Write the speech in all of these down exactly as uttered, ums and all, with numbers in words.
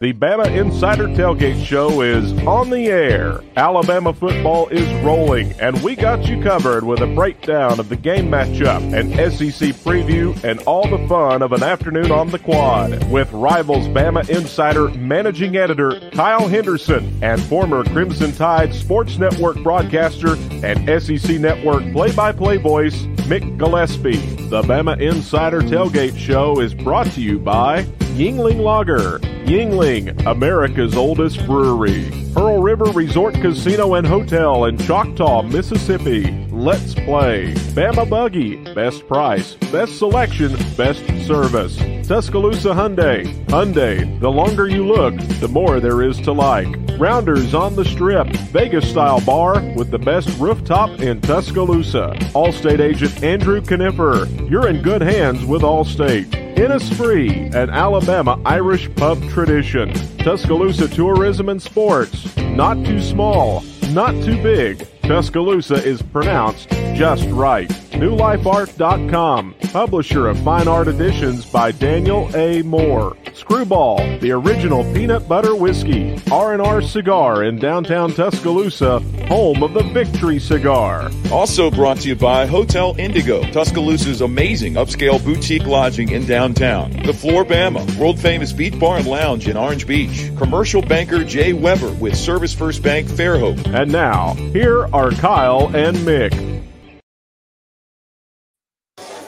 The Bama Insider Tailgate Show is on the air. Alabama football is rolling, and we got you covered with a breakdown of the game matchup, an S E C preview, and all the fun of an afternoon on the quad with Rivals Bama Insider Managing Editor Kyle Henderson and former Crimson Tide Sports Network broadcaster and S E C Network play-by-play voice Mick Gillispie. The Bama Insider Tailgate Show is brought to you by Yuengling Lager, Yuengling, America's oldest brewery, Pearl River Resort Casino and Hotel in Choctaw, Mississippi. Let's Play, Bama Buggy, best price, best selection, best service, Tuscaloosa Hyundai, Hyundai, the longer you look, the more there is to like, Rounders on the Strip, Vegas-style bar with the best rooftop in Tuscaloosa, Allstate agent Andrew Kniffer, you're in good hands with Allstate, Innisfree, an Alabama Irish pub tradition, Tuscaloosa Tourism and Sports, not too small, not too big, Tuscaloosa is pronounced just right, new life art dot com, publisher of fine art editions by Daniel A. Moore, Screwball, the original peanut butter whiskey, R and R Cigar in downtown Tuscaloosa, home of the Victory Cigar. Also brought to you by Hotel Indigo, Tuscaloosa's amazing upscale boutique lodging in downtown. The Floor Bama, world-famous beach bar and lounge in Orange Beach. Commercial banker Jay Weber with Service First Bank Fairhope. And now, here are Kyle and Mick.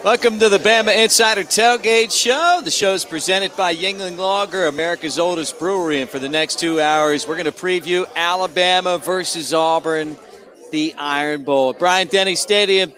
Welcome to the Bama Insider Tailgate Show. The show is presented by Yuengling Lager, America's oldest brewery. And for the next two hours, we're going to preview Alabama versus Auburn, the Iron Bowl. Bryant-Denny Stadium.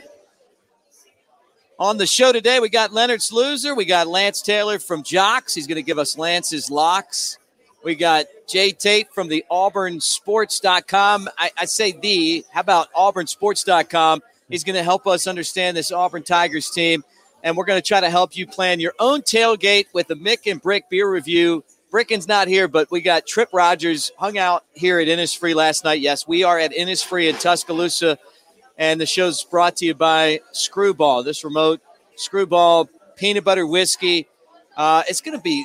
On the show today, we got Leonard's Loser. We got Lance Taylor from Jocks. He's going to give us Lance's Locks. We got Jay Tate from the Auburn Sports dot com. I, I say the, how about Auburn Sports dot com? He's going to help us understand this Auburn Tigers team, and we're going to try to help you plan your own tailgate with a Mick and Brick beer review. Bricken's not here, but we got Trip Rogers hung out here at Innisfree last night. Yes, we are at Innisfree in Tuscaloosa, and the show's brought to you by Screwball, this remote Screwball peanut butter whiskey. Uh, it's going to be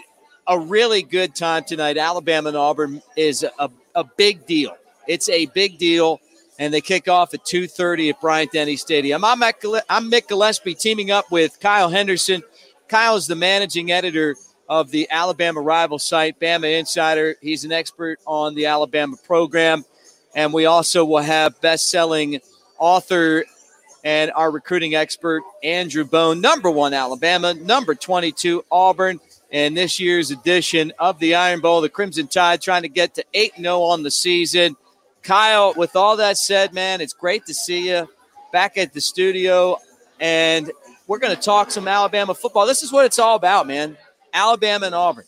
a really good time tonight. Alabama and Auburn is a, a big deal. It's a big deal. And they kick off at two thirty at Bryant-Denny Stadium. I'm Mick Gillispie teaming up with Kyle Henderson. Kyle is the managing editor of the Alabama rival site, Bama Insider. He's an expert on the Alabama program. And we also will have best-selling author and our recruiting expert, Andrew Bone, number one Alabama, number twenty-two Auburn. And this year's edition of the Iron Bowl, the Crimson Tide, trying to get to eight and oh on the season. Kyle, with all that said, man, it's great to see you back at the studio, and we're going to talk some Alabama football. This is what it's all about, man, Alabama and Auburn.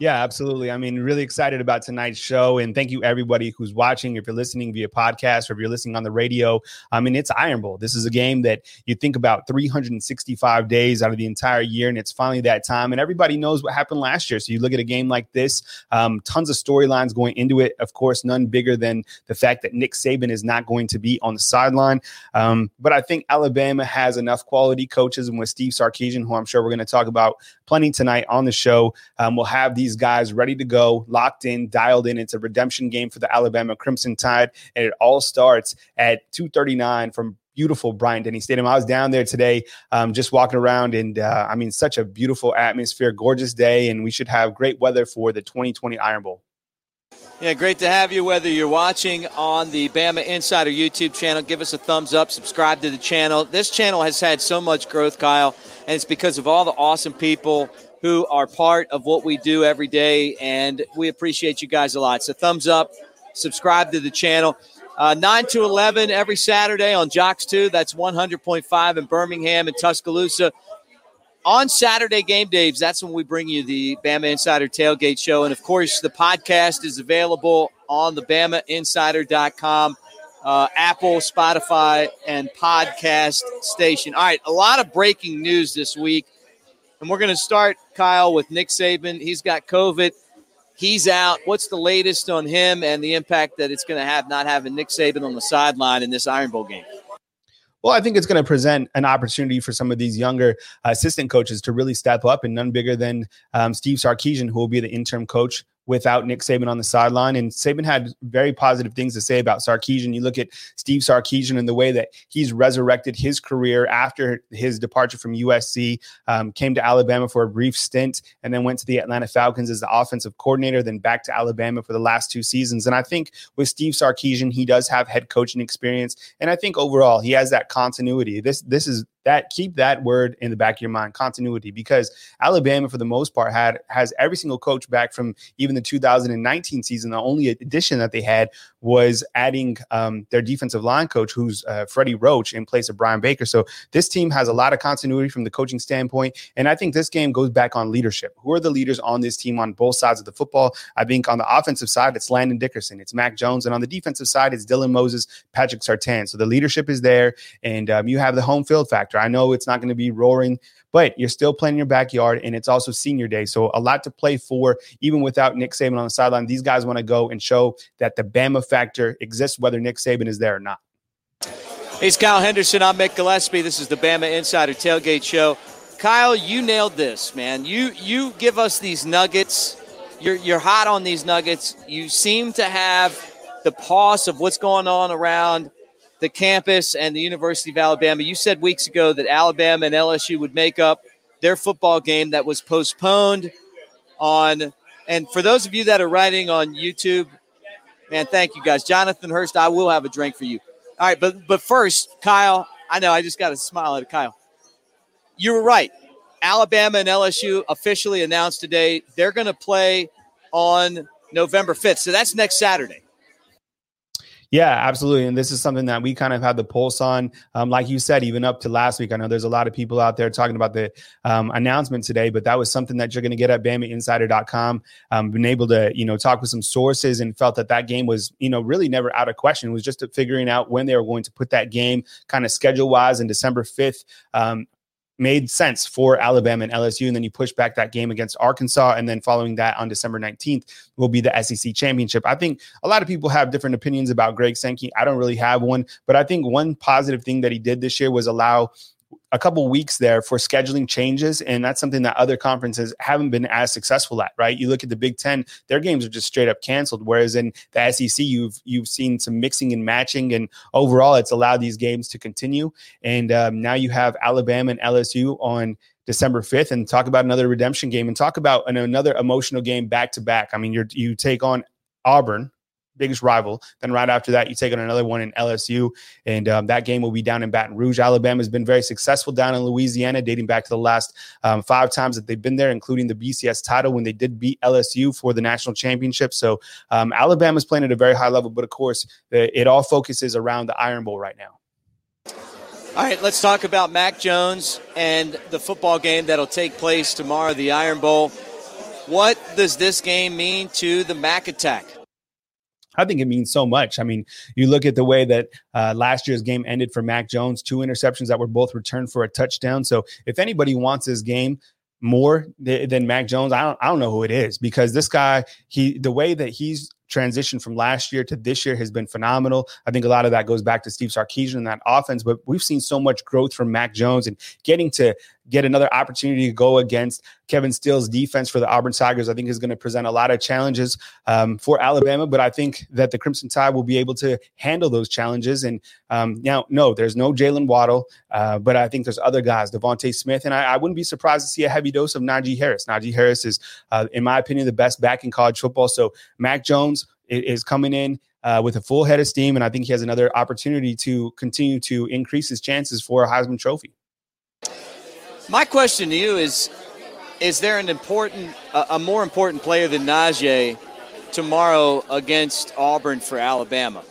Yeah, absolutely. I mean, really excited about tonight's show, and thank you everybody who's watching. If you're listening via podcast or if you're listening on the radio, I mean, it's Iron Bowl. This is a game that you think about three hundred sixty-five days out of the entire year, and it's finally that time, and everybody knows what happened last year. So you look at a game like this, um, tons of storylines going into it. Of course, none bigger than the fact that Nick Saban is not going to be on the sideline. Um, but I think Alabama has enough quality coaches, and with Steve Sarkisian, who I'm sure we're going to talk about plenty tonight on the show, um, we'll have these guys ready to go, locked in, dialed in. It's a redemption game for the Alabama Crimson Tide, and it all starts at two thirty-nine from beautiful Bryant-Denny Stadium. I was down there today, um, just walking around, and uh, I mean, such a beautiful atmosphere, gorgeous day, and we should have great weather for the twenty twenty Iron Bowl. Yeah, great to have you. Whether you're watching on the Bama Insider YouTube channel, give us a thumbs up, subscribe to the channel. This channel has had so much growth, Kyle, and it's because of all the awesome people who are part of what we do every day, and we appreciate you guys a lot. So thumbs up, subscribe to the channel. Uh, nine to eleven every Saturday on Jocks two. That's one hundred point five in Birmingham and Tuscaloosa. On Saturday game days, that's when we bring you the Bama Insider Tailgate Show. And, of course, the podcast is available on the Bama Insider dot com, uh, Apple, Spotify, and podcast station. All right, a lot of breaking news this week. And we're going to start, Kyle, with Nick Saban. He's got COVID. He's out. What's the latest on him and the impact that it's going to have not having Nick Saban on the sideline in this Iron Bowl game? Well, I think it's going to present an opportunity for some of these younger uh, assistant coaches to really step up, and none bigger than um, Steve Sarkisian, who will be the interim coach without Nick Saban on the sideline. And Saban had very positive things to say about Sarkisian. You look at Steve Sarkisian and the way that he's resurrected his career after his departure from U S C, um, came to Alabama for a brief stint, and then went to the Atlanta Falcons as the offensive coordinator, then back to Alabama for the last two seasons. And I think with Steve Sarkisian, he does have head coaching experience. And I think overall, he has that continuity. This, this is that, keep that word in the back of your mind, continuity, because Alabama, for the most part, had has every single coach back from even the two thousand nineteen season. The only addition that they had was adding um, their defensive line coach, who's uh, Freddie Roach, in place of Brian Baker. So this team has a lot of continuity from the coaching standpoint, and I think this game goes back on leadership. Who are the leaders on this team on both sides of the football? I think on the offensive side, it's Landon Dickerson, it's Mac Jones, and on the defensive side, it's Dylan Moses, Patrick Sartan. So the leadership is there, and um, you have the home field factor. I know it's not going to be roaring, but you're still playing in your backyard, and it's also senior day. So a lot to play for, even without Nick Saban on the sideline. These guys want to go and show that the Bama factor exists, whether Nick Saban is there or not. Hey, it's Kyle Henderson. I'm Mick Gillispie. This is the Bama Insider Tailgate Show. Kyle, you nailed this, man. You you give us these nuggets. You're, you're hot on these nuggets. You seem to have the pulse of what's going on around the campus and the University of Alabama. You said weeks ago that Alabama and L S U would make up their football game that was postponed on. And for those of you that are writing on YouTube, man, thank you guys. Jonathan Hurst, I will have a drink for you. All right, but but first, Kyle, I know I just got to smile at Kyle. You were right. Alabama and L S U officially announced today they're going to play on November fifth. So that's next Saturday. Yeah, absolutely. And this is something that we kind of had the pulse on. Um, like you said, even up to last week, I know there's a lot of people out there talking about the um, announcement today, but that was something that you're going to get at Bama Insider dot com. Um, been able to, you know, talk with some sources and felt that that game was, you know, really never out of question. It was just figuring out when they were going to put that game kind of schedule wise, and December fifth. Um, made sense for Alabama and L S U. And then you push back that game against Arkansas. And then following that on December nineteenth will be the S E C championship. I think a lot of people have different opinions about Greg Sankey. I don't really have one, but I think one positive thing that he did this year was allow a couple weeks there for scheduling changes. And that's something that other conferences haven't been as successful at, right? You look at the Big Ten, their games are just straight up canceled. Whereas in the S E C, you've, you've seen some mixing and matching, and overall it's allowed these games to continue. And um, now you have Alabama and L S U on December fifth, and talk about another redemption game, and talk about an, another emotional game back to back. I mean, you're, you take on Auburn, biggest rival. Then right after that, you take on another one in L S U, and um, that game will be down in Baton Rouge. Alabama has been very successful down in Louisiana, dating back to the last um, five times that they've been there, including the B C S title when they did beat L S U for the national championship. So um, Alabama's playing at a very high level, but of course, the, it all focuses around the Iron Bowl right now. All right, let's talk about Mac Jones and the football game that'll take place tomorrow, the Iron Bowl. What does this game mean to the Mac attack? I think it means so much. I mean, you look at the way that uh, last year's game ended for Mac Jones, two interceptions that were both returned for a touchdown. So if anybody wants this game more th- than Mac Jones, I don't, I don't know who it is, because this guy, he, the way that he's transition from last year to this year has been phenomenal. I think a lot of that goes back to Steve Sarkisian and that offense, but we've seen so much growth from Mac Jones, and getting to get another opportunity to go against Kevin Steele's defense for the Auburn Tigers, I think is going to present a lot of challenges um, for Alabama, but I think that the Crimson Tide will be able to handle those challenges. And um, now, no, there's no Jaylen Waddle, uh, but I think there's other guys, Devontae Smith, and I, I wouldn't be surprised to see a heavy dose of Najee Harris. Najee Harris is, uh, in my opinion, the best back in college football. So Mac Jones is coming in uh, with a full head of steam, and I think he has another opportunity to continue to increase his chances for a Heisman Trophy. My question to you is, is there an important, uh, a more important player than Najee tomorrow against Auburn for Alabama?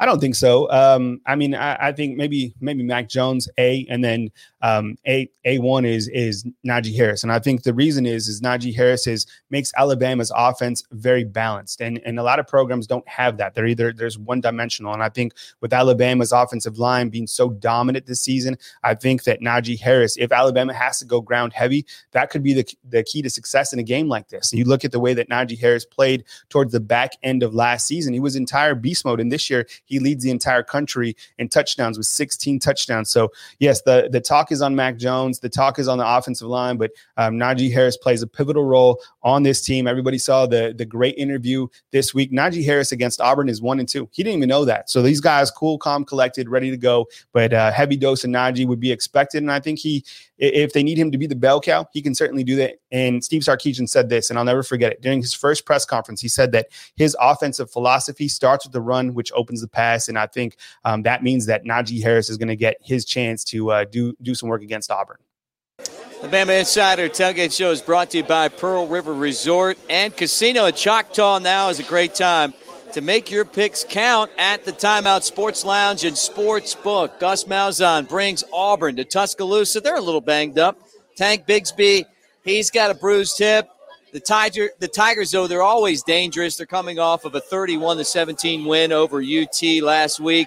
I don't think so. Um, I mean, I, I think maybe maybe Mac Jones A, and then um, A A one is is Najee Harris, and I think the reason is is Najee Harris is makes Alabama's offense very balanced, and and a lot of programs don't have that. They're either there's one dimensional, and I think with Alabama's offensive line being so dominant this season, I think that Najee Harris, if Alabama has to go ground heavy, that could be the the key to success in a game like this. And you look at the way that Najee Harris played towards the back end of last season; he was in entire beast mode, and this year He leads the entire country in touchdowns with sixteen touchdowns. So yes, the, the talk is on Mac Jones. The talk is on the offensive line, but um, Najee Harris plays a pivotal role on this team. Everybody saw the, the great interview this week. Najee Harris against Auburn is one and two. He didn't even know that. So these guys, cool, calm, collected, ready to go, but a uh, heavy dose of Najee would be expected. And I think he, if they need him to be the bell cow, he can certainly do that. And Steve Sarkisian said this, and I'll never forget it. During his first press conference, he said that his offensive philosophy starts with the run, which opens the pass. And I think um, that means that Najee Harris is going to get his chance to uh, do, do some work against Auburn. The Bama Insider Tailgate Show is brought to you by Pearl River Resort and Casino at Choctaw. Now is a great time to make your picks count at the Timeout Sports Lounge and Sportsbook. Gus Malzahn brings Auburn to Tuscaloosa. They're a little banged up. Tank Bigsby, he's got a bruised hip. The Tiger, the Tigers, though, they're always dangerous. They're coming off of a thirty-one to seventeen win over U T last week.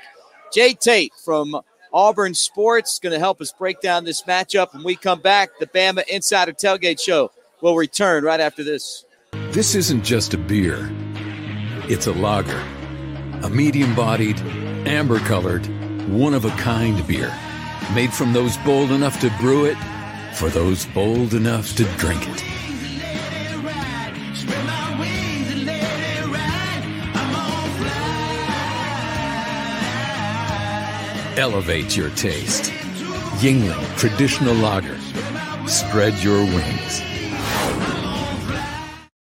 Jay Tate from Auburn Sports is going to help us break down this matchup. When we come back, the Bama Insider Tailgate Show will return right after this. This isn't just a beer. It's a lager, a medium-bodied, amber-colored, one-of-a-kind beer made from those bold enough to brew it for those bold enough to drink it. Elevate your taste. Yuengling Traditional Lager. Spread your wings.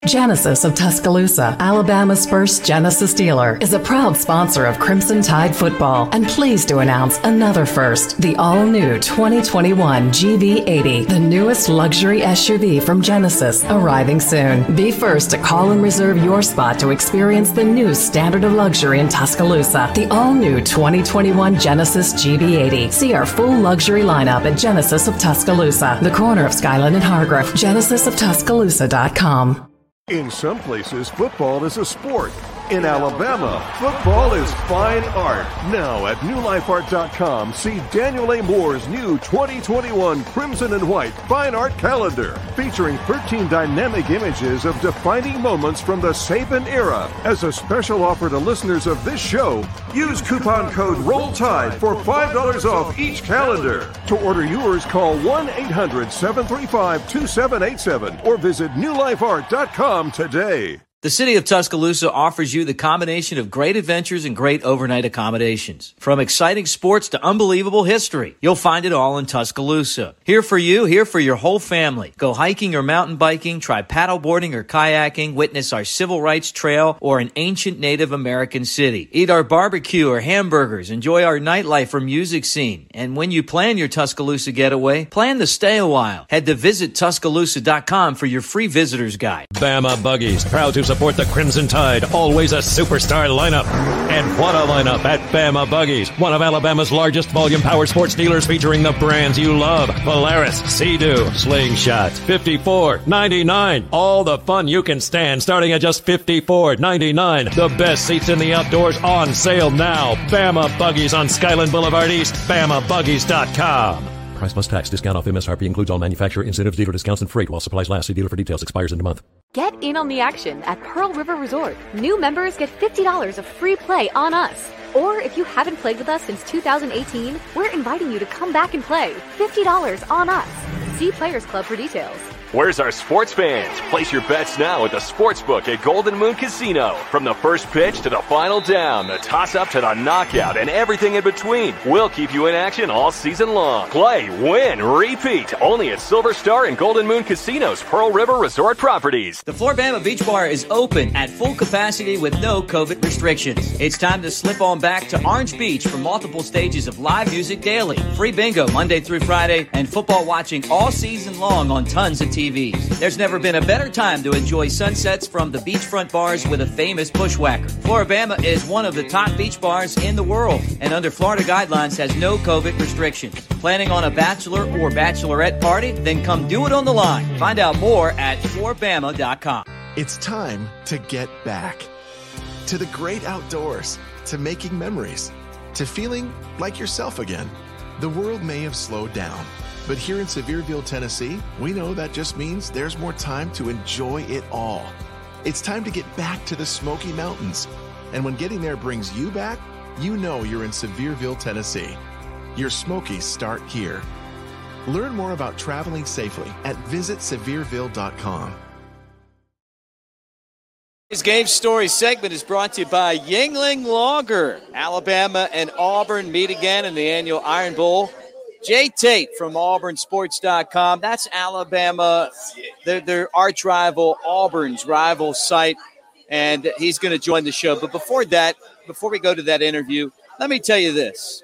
Genesis of Tuscaloosa, Alabama's first Genesis dealer, is a proud sponsor of Crimson Tide football and pleased to announce another first, the all-new twenty twenty-one G V eighty, the newest luxury S U V from Genesis, arriving soon. Be first to call and reserve your spot to experience the new standard of luxury in Tuscaloosa, the all-new twenty twenty-one Genesis G V eighty. See our full luxury lineup at Genesis of Tuscaloosa, the corner of Skyland and Hargrove, genesis of tuscaloosa dot com. In some places, football is a sport. In Alabama, football is fine art. Now at new life art dot com, see Daniel A. Moore's new twenty twenty-one Crimson and White Fine Art Calendar, featuring thirteen dynamic images of defining moments from the Saban era. As a special offer to listeners of this show, use coupon code ROLLTIDE for five dollars off each calendar. To order yours, call one eight hundred seven three five two seven eight seven or visit new life art dot com today. The City of Tuscaloosa offers you the combination of great adventures and great overnight accommodations. From exciting sports to unbelievable history, you'll find it all in Tuscaloosa. Here for you, here for your whole family. Go hiking or mountain biking, try paddleboarding or kayaking, witness our Civil Rights Trail or an ancient Native American city. Eat our barbecue or hamburgers, enjoy our nightlife or music scene. And when you plan your Tuscaloosa getaway, plan to stay a while. Head to visit tuscaloosa dot com for your free visitor's guide. Bama Buggies, proud to support the Crimson Tide, always a superstar lineup. And what a lineup at Bama Buggies, one of Alabama's largest volume power sports dealers, featuring the brands you love: Polaris, Sea-Doo, Slingshot, fifty-four ninety-nine. All the fun you can stand, starting at just fifty-four ninety-nine. The best seats in the outdoors on sale now. Bama Buggies on Skyland Boulevard East, bama buggies dot com. Price plus tax. Discount off M S R P includes all manufacturer incentives, dealer discounts, and freight while supplies last. See dealer for details. Expires in a month. Get in on the action at Pearl River Resort. New members get fifty dollars of free play on us. Or if you haven't played with us since two thousand eighteen, we're inviting you to come back and play. fifty dollars on us. See Players Club for details. Where's our sports fans? Place your bets now at the Sportsbook at Golden Moon Casino. From the first pitch to the final down, the toss-up to the knockout, and everything in between, we'll keep you in action all season long. Play, win, repeat, only at Silver Star and Golden Moon Casino's Pearl River Resort properties. The Floribama Beach Bar is open at full capacity with no COVID restrictions. It's time to slip on back to Orange Beach for multiple stages of live music daily, free bingo Monday through Friday, and football watching all season long on tons of T Vs. There's never been a better time to enjoy sunsets from the beachfront bars with a famous bushwhacker. Floribama is one of the top beach bars in the world, and under Florida guidelines has no COVID restrictions. Planning on a bachelor or bachelorette party? Then come do it on the line. Find out more at floribama dot com. It's time to get back to the great outdoors, to making memories, to feeling like yourself again. The world may have slowed down, but here in Sevierville, Tennessee, we know that just means there's more time to enjoy it all. It's time to get back to the Smoky Mountains. And when getting there brings you back, you know you're in Sevierville, Tennessee. Your Smokies start here. Learn more about traveling safely at visit sevierville dot com. This game story segment is brought to you by Yuengling Lager. Alabama and Auburn meet again in the annual Iron Bowl. Jay Tate from auburn sports dot com. That's Alabama, their, their arch rival, Auburn's rival site. And he's going to join the show. But before that, before we go to that interview, let me tell you this.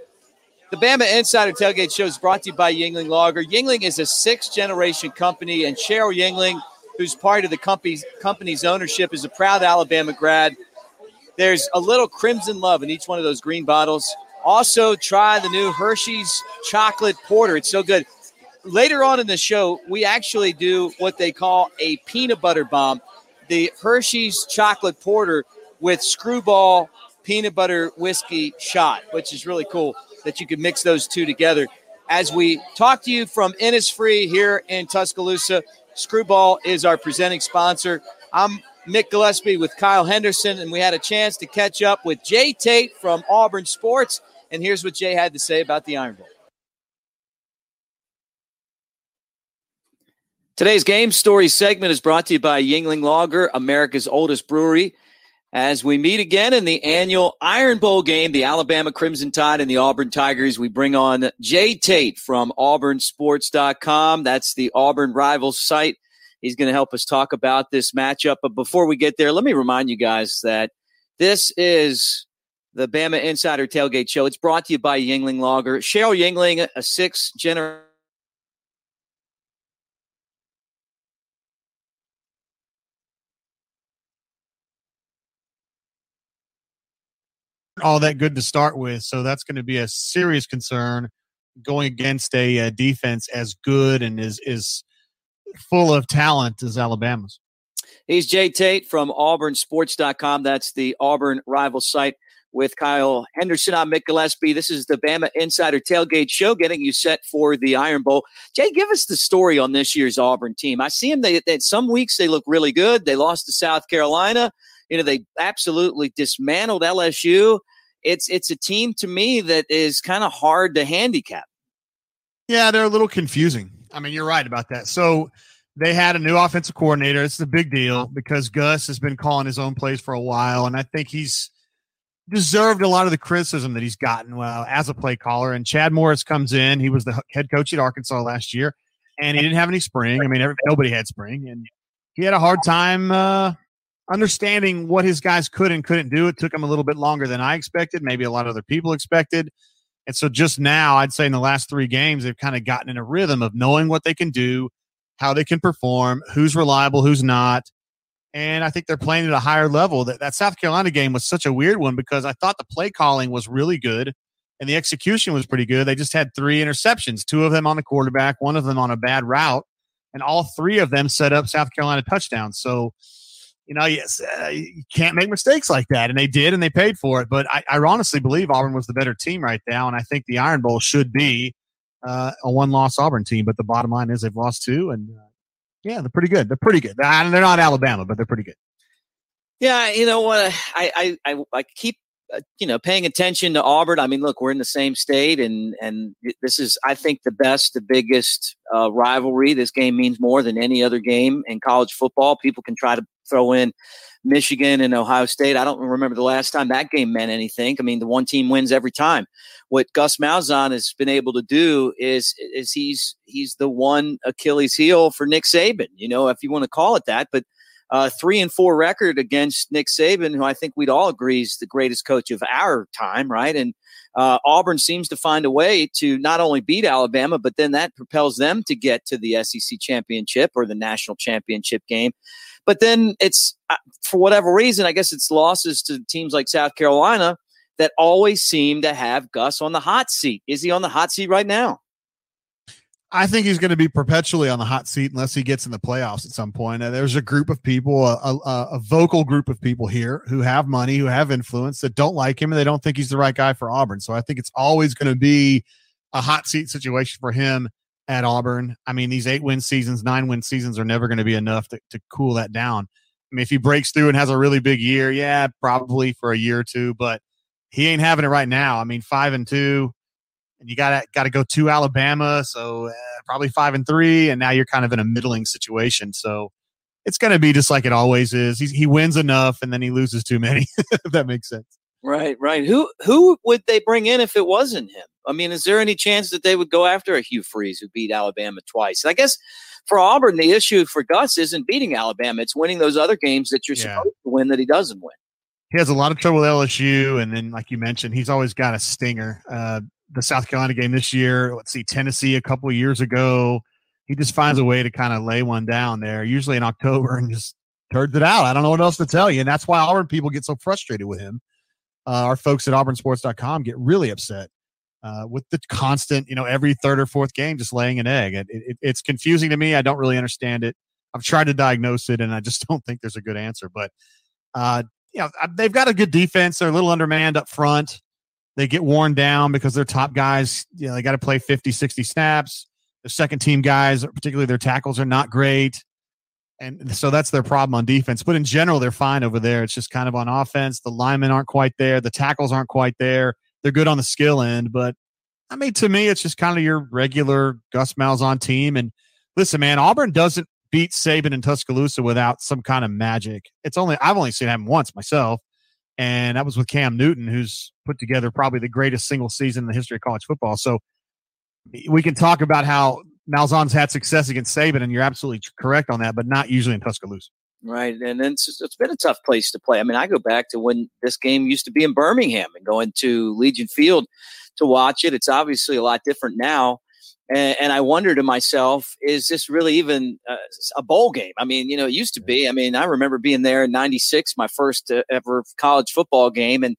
The Bama Insider Tailgate Show is brought to you by Yuengling Lager. Yuengling is a sixth-generation company, and Cheryl Yuengling, who's part of the company's, company's ownership, is a proud Alabama grad. There's a little crimson love in each one of those green bottles. Also, try the new Hershey's Chocolate Porter. It's so good. Later on in the show, we actually do what they call a peanut butter bomb, the Hershey's Chocolate Porter with screwball peanut butter whiskey shot, which is really cool that you can mix those two together. As we talk to you from Innisfree here in Tuscaloosa, Screwball is our presenting sponsor. I'm Mick Gillispie with Kyle Henderson, and we had a chance to catch up with Jay Tate from Auburn Sports, and here's what Jay had to say about the Iron Bowl. Today's Game Story segment is brought to you by Yuengling Lager, America's oldest brewery. As we meet again in the annual Iron Bowl game, the Alabama Crimson Tide and the Auburn Tigers, we bring on Jay Tate from auburn sports dot com. That's the Auburn Rivals site. He's going to help us talk about this matchup. But before we get there, let me remind you guys that this is the Bama Insider Tailgate Show. It's brought to you by Yuengling Lager. Cheryl Yuengling, a sixth-generation. All that good to start with, so that's going to be a serious concern going against a uh, defense as good and is is full of talent as Alabama's. He's Jay Tate from auburn sports dot com. That's the Auburn rival site with Kyle Henderson. I'm Mick Gillispie. This is the Bama Insider Tailgate Show, getting you set for the Iron Bowl. Jay, give us the story on this year's Auburn team. I see them. They, they some weeks they look really good. They lost to South Carolina. You know, they absolutely dismantled L S U. It's it's a team to me that is kind of hard to handicap. Yeah, they're a little confusing. I mean, you're right about that. So they had a new offensive coordinator. It's a big deal because Gus has been calling his own plays for a while, and I think he's deserved a lot of the criticism that he's gotten well, as a play caller. And Chad Morris comes in. He was the head coach at Arkansas last year, and he didn't have any spring. I mean, nobody had spring, and he had a hard time uh, – understanding what his guys could and couldn't do. It took him a little bit longer than I expected, maybe a lot of other people expected. And so just now, I'd say in the last three games, they've kind of gotten in a rhythm of knowing what they can do, how they can perform, who's reliable, who's not. And I think they're playing at a higher level. That, that South Carolina game was such a weird one because I thought the play calling was really good and the execution was pretty good. They just had three interceptions, two of them on the quarterback, one of them on a bad route, and all three of them set up South Carolina touchdowns. So You know, yes, uh, you can't make mistakes like that. And they did, and they paid for it. But I, I honestly believe Auburn was the better team right now. And I think the Iron Bowl should be uh, a one-loss Auburn team. But the bottom line is they've lost two. And, uh, yeah, they're pretty good. They're pretty good. I, they're not Alabama, but they're pretty good. Yeah, you know what? I, I, I, I keep, uh, you know, paying attention to Auburn. I mean, look, we're in the same state. And, and this is, I think, the best, the biggest uh, rivalry. This game means more than any other game in college football. People can try to throw in Michigan and Ohio State. I don't remember the last time that game meant anything. I mean, the one team wins every time. What Gus Malzahn has been able to do is is he's he's the one Achilles heel for Nick Saban, you know, if you want to call it that. But uh, three and four record against Nick Saban, who I think we'd all agree is the greatest coach of our time, right? And uh, Auburn seems to find a way to not only beat Alabama, but then that propels them to get to the S E C championship or the national championship game. But then it's, for whatever reason, I guess it's losses to teams like South Carolina that always seem to have Gus on the hot seat. Is he on the hot seat right now? I think he's going to be perpetually on the hot seat unless he gets in the playoffs at some point. Now, there's a group of people, a, a, a vocal group of people here who have money, who have influence, that don't like him, and they don't think he's the right guy for Auburn. So I think it's always going to be a hot seat situation for him at Auburn. I mean, these eight win seasons, nine win seasons are never going to be enough to, to cool that down. I mean, if he breaks through and has a really big year, yeah, probably for a year or two, but he ain't having it right now. I mean, five and two, and you gotta gotta go to Alabama, so uh, probably five and three, and now you're kind of in a middling situation. So it's gonna be just like it always is. He he wins enough, and then he loses too many. If that makes sense. Right, right. Who who would they bring in if it wasn't him? I mean, is there any chance that they would go after a Hugh Freeze who beat Alabama twice? And I guess for Auburn, the issue for Gus isn't beating Alabama. It's winning those other games that you're yeah. supposed to win that he doesn't win. He has a lot of trouble with L S U. And then, like you mentioned, he's always got a stinger. Uh, the South Carolina game this year, let's see, Tennessee a couple of years ago. He just finds a way to kind of lay one down there, usually in October, and just turns it out. I don't know what else to tell you. And that's why Auburn people get so frustrated with him. Uh, our folks at auburn sports dot com get really upset uh, with the constant, you know, every third or fourth game just laying an egg. It, it, it's confusing to me. I don't really understand it. I've tried to diagnose it, and I just don't think there's a good answer. But, uh, you know, they've got a good defense. They're a little undermanned up front. They get worn down because their top guys, you know, they got to play fifty, sixty snaps. The second-team guys, particularly their tackles, are not great. And so that's their problem on defense. But in general, they're fine over there. It's just kind of on offense. The linemen aren't quite there. The tackles aren't quite there. They're good on the skill end. But, I mean, to me, it's just kind of your regular Gus Malzahn team. And listen, man, Auburn doesn't beat Saban in Tuscaloosa without some kind of magic. It's only I've only seen it happen once myself, and that was with Cam Newton, who's put together probably the greatest single season in the history of college football. So we can talk about how Malzahn's had success against Saban, and you're absolutely correct on that, but not usually in Tuscaloosa. Right, and it's, it's been a tough place to play. I mean, I go back to when this game used to be in Birmingham and going to Legion Field to watch it. It's obviously a lot different now, and, and I wonder to myself, is this really even uh, a bowl game? I mean, you know, it used to be. I mean, I remember being there in ninety-six, my first uh, ever college football game, and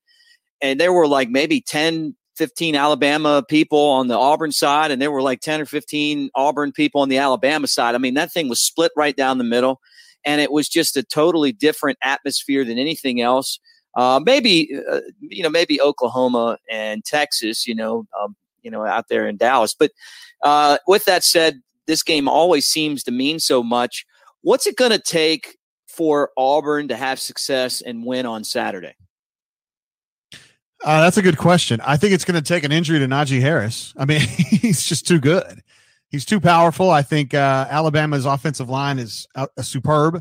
and there were like maybe ten, fifteen Alabama people on the Auburn side, and there were like ten or fifteen Auburn people on the Alabama side. I mean, that thing was split right down the middle, and it was just a totally different atmosphere than anything else. Uh, maybe, uh, you know, maybe Oklahoma and Texas, you know, um, you know, out there in Dallas. But uh, with that said, this game always seems to mean so much. What's it going to take for Auburn to have success and win on Saturday? Uh, that's a good question. I think it's going to take an injury to Najee Harris. I mean, he's just too good. He's too powerful. I think uh, Alabama's offensive line is uh, superb,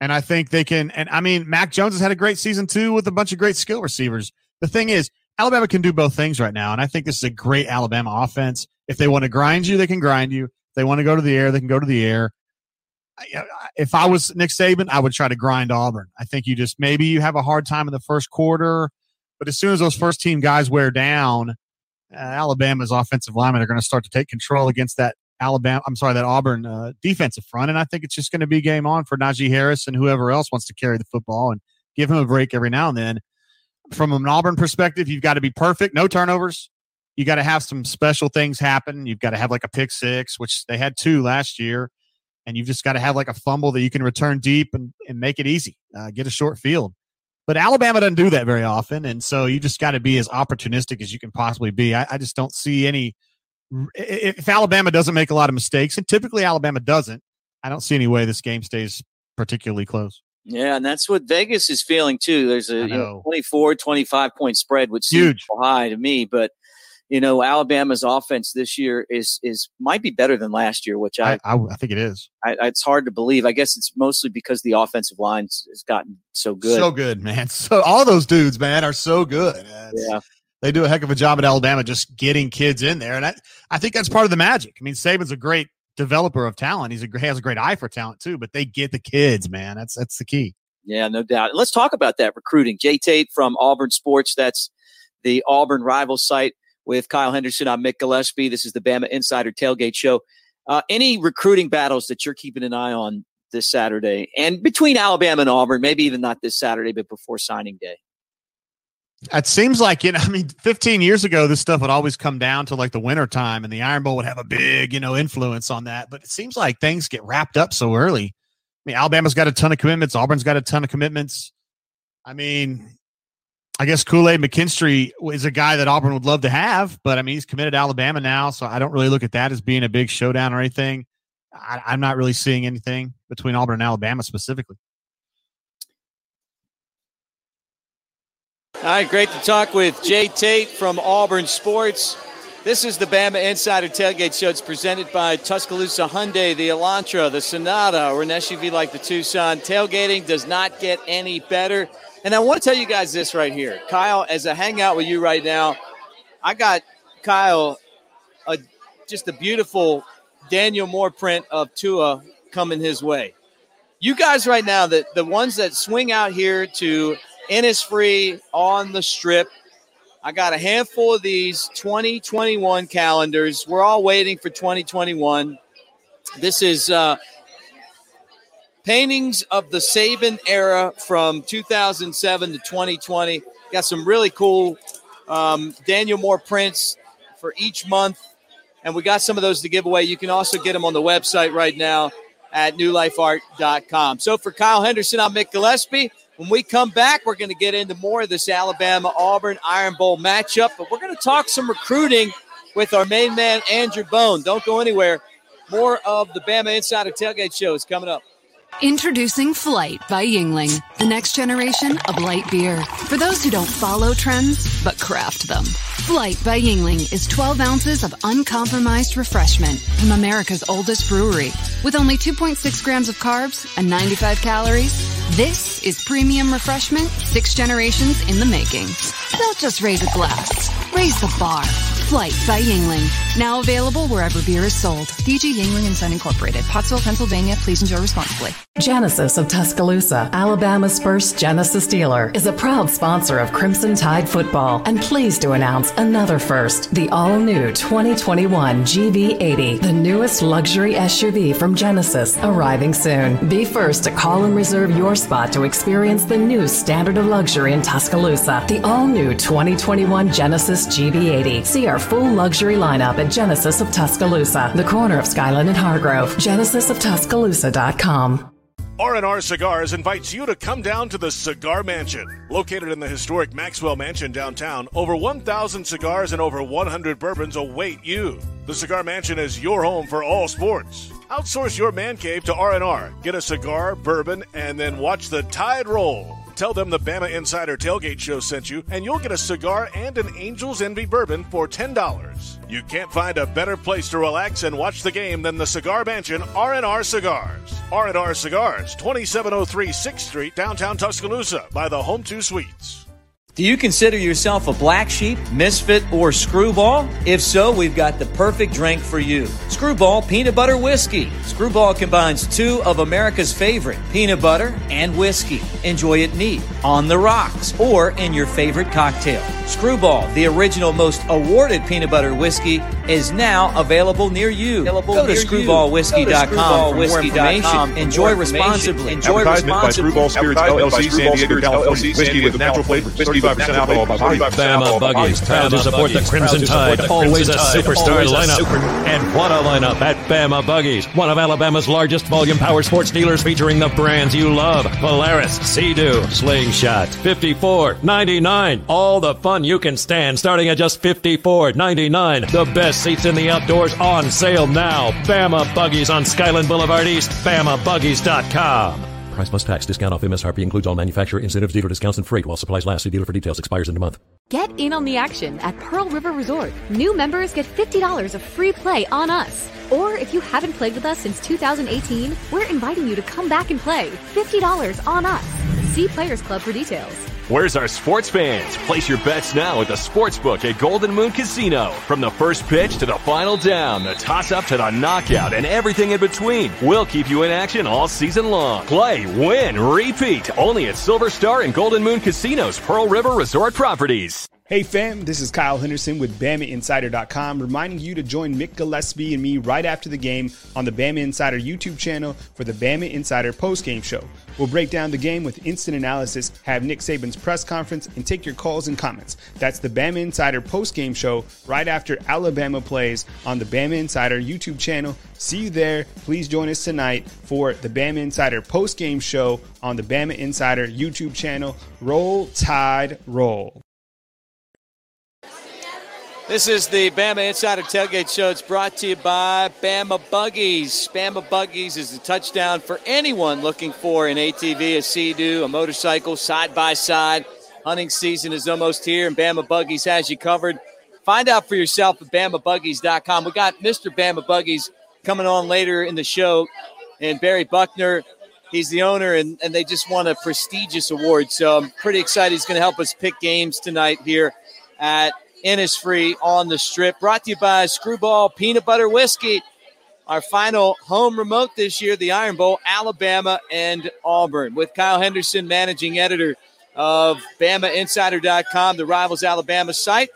and I think they can. And I mean, Mac Jones has had a great season too, with a bunch of great skill receivers. The thing is, Alabama can do both things right now, and I think this is a great Alabama offense. If they want to grind you, they can grind you. If they want to go to the air, they can go to the air. If I was Nick Saban, I would try to grind Auburn. I think you just maybe you have a hard time in the first quarter. But as soon as those first-team guys wear down, uh, Alabama's offensive linemen are going to start to take control against that Alabama. I'm sorry, that Auburn uh, defensive front, and I think it's just going to be game on for Najee Harris and whoever else wants to carry the football and give him a break every now and then. From an Auburn perspective, you've got to be perfect, no turnovers. You got to have some special things happen. You've got to have like a pick six, which they had two last year, and you've just got to have like a fumble that you can return deep and, and make it easy, uh, get a short field. But Alabama doesn't do that very often, and so you just got to be as opportunistic as you can possibly be. I, I just don't see any – if Alabama doesn't make a lot of mistakes, and typically Alabama doesn't, I don't see any way this game stays particularly close. Yeah, and that's what Vegas is feeling too. There's a you know, twenty-four, twenty-five-point spread, which huge. Seems high to me. But, you know, Alabama's offense this year is is might be better than last year, which I I, I, I think it is. I, it's hard to believe. I guess it's mostly because the offensive line has gotten so good. So good, man. So all those dudes, man, are so good. It's, yeah, they do a heck of a job at Alabama just getting kids in there, and I I think that's part of the magic. I mean, Saban's a great developer of talent. He's a he has a great eye for talent too. But they get the kids, man. That's that's the key. Yeah, no doubt. Let's talk about that recruiting. Jay Tate from Auburn Sports. That's the Auburn rival site. With Kyle Henderson, I'm Mick Gillespie. This is the Bama Insider Tailgate Show. Uh, any recruiting battles that you're keeping an eye on this Saturday and between Alabama and Auburn, maybe even not this Saturday, but before signing day? It seems like, you know, I mean, fifteen years ago, this stuff would always come down to like the wintertime, and the Iron Bowl would have a big, you know, influence on that. But it seems like things get wrapped up so early. I mean, Alabama's got a ton of commitments. Auburn's got a ton of commitments. I mean, I guess Kool-Aid McKinstry is a guy that Auburn would love to have, but, I mean, he's committed to Alabama now, so I don't really look at that as being a big showdown or anything. I, I'm not really seeing anything between Auburn and Alabama specifically. All right, great to talk with Jay Tate from Auburn Sports. This is the Bama Insider Tailgate Show. It's presented by Tuscaloosa Hyundai, the Elantra, the Sonata, or an S U V like the Tucson. Tailgating does not get any better. And I want to tell you guys this right here. Kyle, as I hang out with you right now, I got Kyle a, just a beautiful Daniel Moore print of Tua coming his way. You guys right now, the, the ones that swing out here to Innisfree on the Strip, I got a handful of these twenty twenty-one calendars. We're all waiting for twenty twenty-one. This is uh, paintings of the Saban era from two thousand seven to twenty twenty. Got some really cool um, Daniel Moore prints for each month, and we got some of those to give away. You can also get them on the website right now at new life art dot com. So for Kyle Henderson, I'm Mick Gillispie. When we come back, we're going to get into more of this Alabama-Auburn Iron Bowl matchup, but we're going to talk some recruiting with our main man, Andrew Bone. Don't go anywhere. More of the Bama Insider Tailgate Show is coming up. Introducing Flight by Yuengling, the next generation of light beer. For those who don't follow trends, but craft them. Flight by Yuengling is twelve ounces of uncompromised refreshment from America's oldest brewery. With only two point six grams of carbs and ninety-five calories, this is premium refreshment six generations in the making. Don't just raise a glass, raise the bar. Flight by Yuengling, now available wherever beer is sold. D G Yuengling and Son Incorporated, Pottsville, Pennsylvania. Please enjoy responsibly. Genesis of Tuscaloosa, Alabama's first Genesis dealer, is a proud sponsor of Crimson Tide football and pleased to announce another first, the all-new twenty twenty-one G V eighty, the newest luxury S U V from Genesis, arriving soon. Be first to call and reserve your spot to experience the new standard of luxury in Tuscaloosa, the all-new twenty twenty-one Genesis G V eighty. See our full luxury lineup at Genesis of Tuscaloosa, the corner of Skyland and Hargrove, genesis of tuscaloosa dot com. R and R Cigars invites you to come down to the Cigar Mansion. Located in the historic Maxwell Mansion downtown, over one thousand cigars and over one hundred bourbons await you. The Cigar Mansion is your home for all sports. Outsource your man cave to R and R. Get a cigar, bourbon, and then watch the tide roll. Tell them the Bama Insider Tailgate Show sent you, and you'll get a cigar and an Angel's Envy bourbon for ten dollars. You can't find a better place to relax and watch the game than the Cigar Mansion, R and R Cigars. R and R Cigars, twenty-seven oh three sixth Street, downtown Tuscaloosa, by the Home two Suites. Do you consider yourself a black sheep, misfit, or screwball? If so, we've got the perfect drink for you. Screwball Peanut Butter Whiskey. Screwball combines two of America's favorite, peanut butter and whiskey. Enjoy it neat, on the rocks, or in your favorite cocktail. Screwball, the original most awarded peanut butter whiskey, is now available near you. Available Go to screwball whiskey dot com for more information. Enjoy responsibly. Enjoy responsibly. By Screwball Spirits, L L C, San Diego, California. Whiskey with natural flavors. thirty-five percent alcohol by volume. Bama Buggies, proud to support the Crimson Tide. Always a superstar lineup. And what a lineup at Bama Buggies. One of Alabama's largest volume power sports dealers, featuring the brands you love. Polaris, Sea-Doo, Slingshot, fifty-four ninety-nine. All the fun you can stand, starting at just fifty-four ninety-nine. The best seats in the outdoors on sale now. Bama Buggies on Skyland Boulevard East. Bama Buggies dot com. Price plus tax. Discount off M S R P includes all manufacturer incentives, dealer discounts, and freight while supplies last. See dealer for details. Expires in a month. Get in on the action at Pearl River Resort. New members get fifty dollars of free play on us. Or if you haven't played with us since two thousand eighteen, we're inviting you to come back and play. fifty dollars on us. See Players Club for details. Where's our sports fans? Place your bets now at the Sportsbook at Golden Moon Casino. From the first pitch to the final down, the toss-up to the knockout, and everything in between, we'll keep you in action all season long. Play, win, repeat, only at Silver Star and Golden Moon Casino's Pearl River Resort properties. Hey fam, this is Kyle Henderson with Bama Insider dot com, reminding you to join Mick Gillispie and me right after the game on the Bama Insider YouTube channel for the Bama Insider postgame show. We'll break down the game with instant analysis, have Nick Saban's press conference, and take your calls and comments. That's the Bama Insider postgame show right after Alabama plays on the Bama Insider YouTube channel. See you there. Please join us tonight for the Bama Insider postgame show on the Bama Insider YouTube channel. Roll Tide, roll. This is the Bama Insider Tailgate Show. It's brought to you by Bama Buggies. Bama Buggies is the touchdown for anyone looking for an A T V, a Sea-Doo, a motorcycle, side-by-side. Hunting season is almost here, and Bama Buggies has you covered. Find out for yourself at Bama Buggies dot com. We got Mister Bama Buggies coming on later in the show, and Barry Buckner, he's the owner, and, and they just won a prestigious award. So I'm pretty excited. He's going to help us pick games tonight here at Innisfree on the Strip. Brought to you by Screwball Peanut Butter Whiskey. Our final home remote this year, the Iron Bowl, Alabama and Auburn. With Kyle Henderson, managing editor of Bama Insider dot com, the Rivals Alabama site.